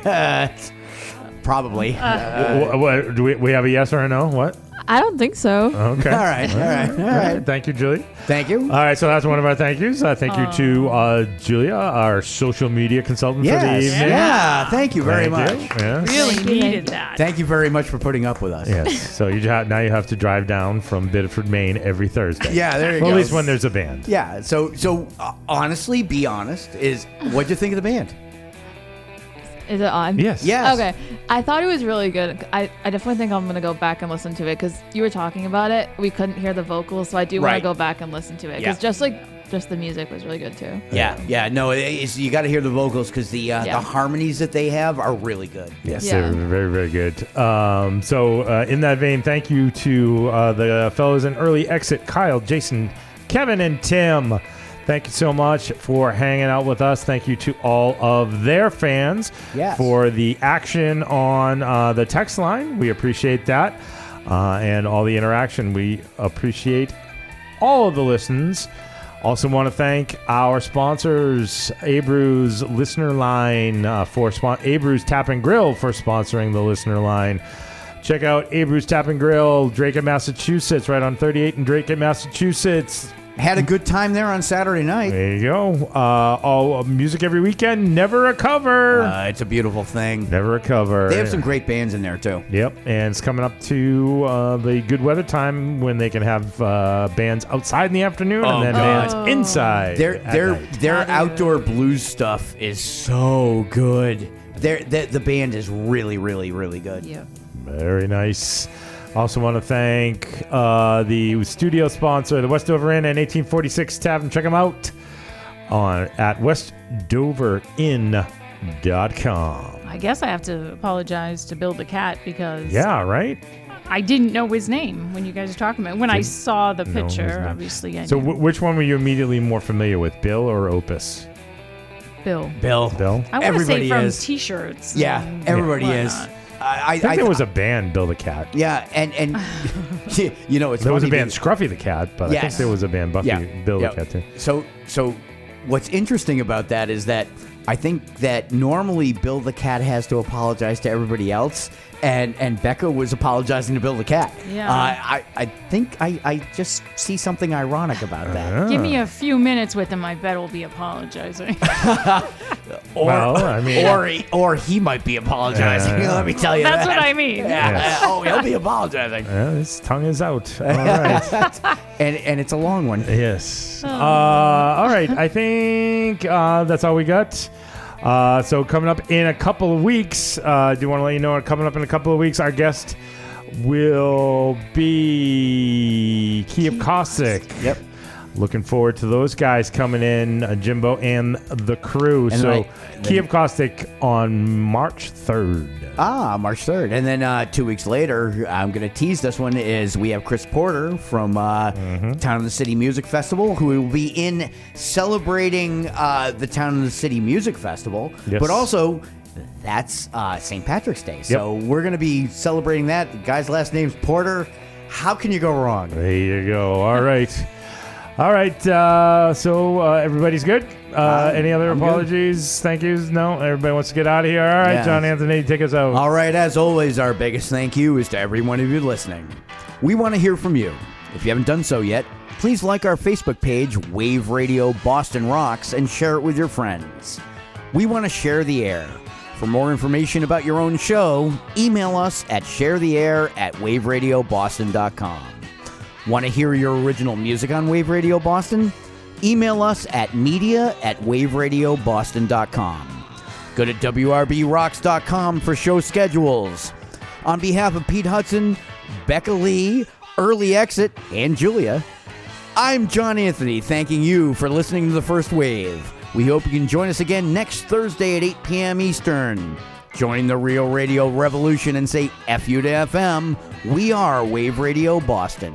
Probably. Do we have a yes or a no? What? I don't think so. Okay. All right. Thank you, Julie. Thank you. All right, so that's one of our thank yous. Thank you to Julia, our social media consultant for the evening. Yeah, thank you very much. Yeah. Really needed that. Thank you very much for putting up with us. Yes. So now you have to drive down from Biddeford, Maine every Thursday. Yeah, there you go. At least when there's a band. Yeah, so honestly, be honest, is what'd you think of the band? Is it on? Yes. Okay. I thought it was really good. I definitely think I'm going to go back and listen to it because you were talking about it. We couldn't hear the vocals, so I do want to go back and listen to it because just the music was really good too. Yeah. No, you got to hear the vocals because the harmonies that they have are really good. Yes, they're very, very good. So in that vein, thank you to the fellows in Early Exit, Kyle, Jason, Kevin, and Tim. Thank you so much for hanging out with us. Thank you to all of their fans for the action on the text line. We appreciate that. And all the interaction. We appreciate all of the listens. Also want to thank our sponsors, Abreu's Listener Line, Abreu's Tap and Grill for sponsoring the Listener Line. Check out Abreu's Tap and Grill, Drake in Massachusetts, right on 38 in Drake in Massachusetts. Had a good time there on Saturday night. There you go. All music every weekend, never a cover. It's a beautiful thing. Never a cover. They have some great bands in there, too. Yep, and it's coming up to the good weather time when they can have bands outside in the afternoon and then bands inside. Their outdoor blues stuff is so good. The band is really, really, really good. Yeah. Very nice. Also want to thank the studio sponsor, the West Dover Inn and 1846 Tavern. Check them out at westdoverinn.com. I guess I have to apologize to Bill the Cat because... Yeah, right? I didn't know his name when you guys were talking about it. When I saw the picture, obviously I knew. So which one were you immediately more familiar with, Bill or Opus? Bill. I want to say from T-shirts. Yeah, everybody is. I think there was a band, Bill the Cat. Yeah, and you know, it's there was a band, Scruffy the Cat, but I think there was a band, Buffy, Bill the Cat, too. So what's interesting about that is that I think that normally Bill the Cat has to apologize to everybody else, and Becca was apologizing to Bill the Cat. Yeah. I think I just see something ironic about that. Give me a few minutes with him, I bet we'll be apologizing. Or he might be apologizing. Let me tell you that's what I mean. Yeah. He'll be apologizing. Yeah, his tongue is out. All right. and it's a long one. Yes. All right. I think that's all we got. So coming up in a couple of weeks, I do want to let you know coming up in a couple of weeks, our guest will be Key of Cossack. Yep. Looking forward to those guys coming in, Jimbo and the crew. And Key of Cossack on March 3rd. March 3rd. And then 2 weeks later, I'm going to tease this one, is we have Chris Porter from Town of the City Music Festival, who will be in celebrating the Town of the City Music Festival, but also... That's St. Patrick's Day. So we're going to be celebrating that. The guy's last name's Porter. How can you go wrong? There you go. All right. All right. So everybody's good? Any other apologies? Good. Thank yous? No? Everybody wants to get out of here? All right, John Anthony, take us out. All right. As always, our biggest thank you is to every one of you listening. We want to hear from you. If you haven't done so yet, please like our Facebook page, Wave Radio Boston Rocks, and share it with your friends. We want to share the air. For more information about your own show, email us at sharetheair@waveradioboston.com. Want to hear your original music on Wave Radio Boston? Email us at media@waveradioboston.com. Go to wrbrocks.com for show schedules. On behalf of Pete Hudson, Becca Lee, Early Exit, and Julia, I'm John Anthony thanking you for listening to The First Wave. We hope you can join us again next Thursday at 8 p.m. Eastern. Join the Real Radio Revolution and say F you to FM. We are Wave Radio Boston.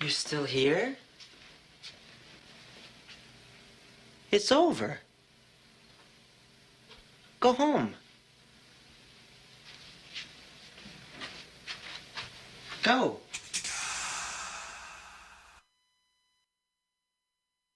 You're still here? It's over. Go home. Go.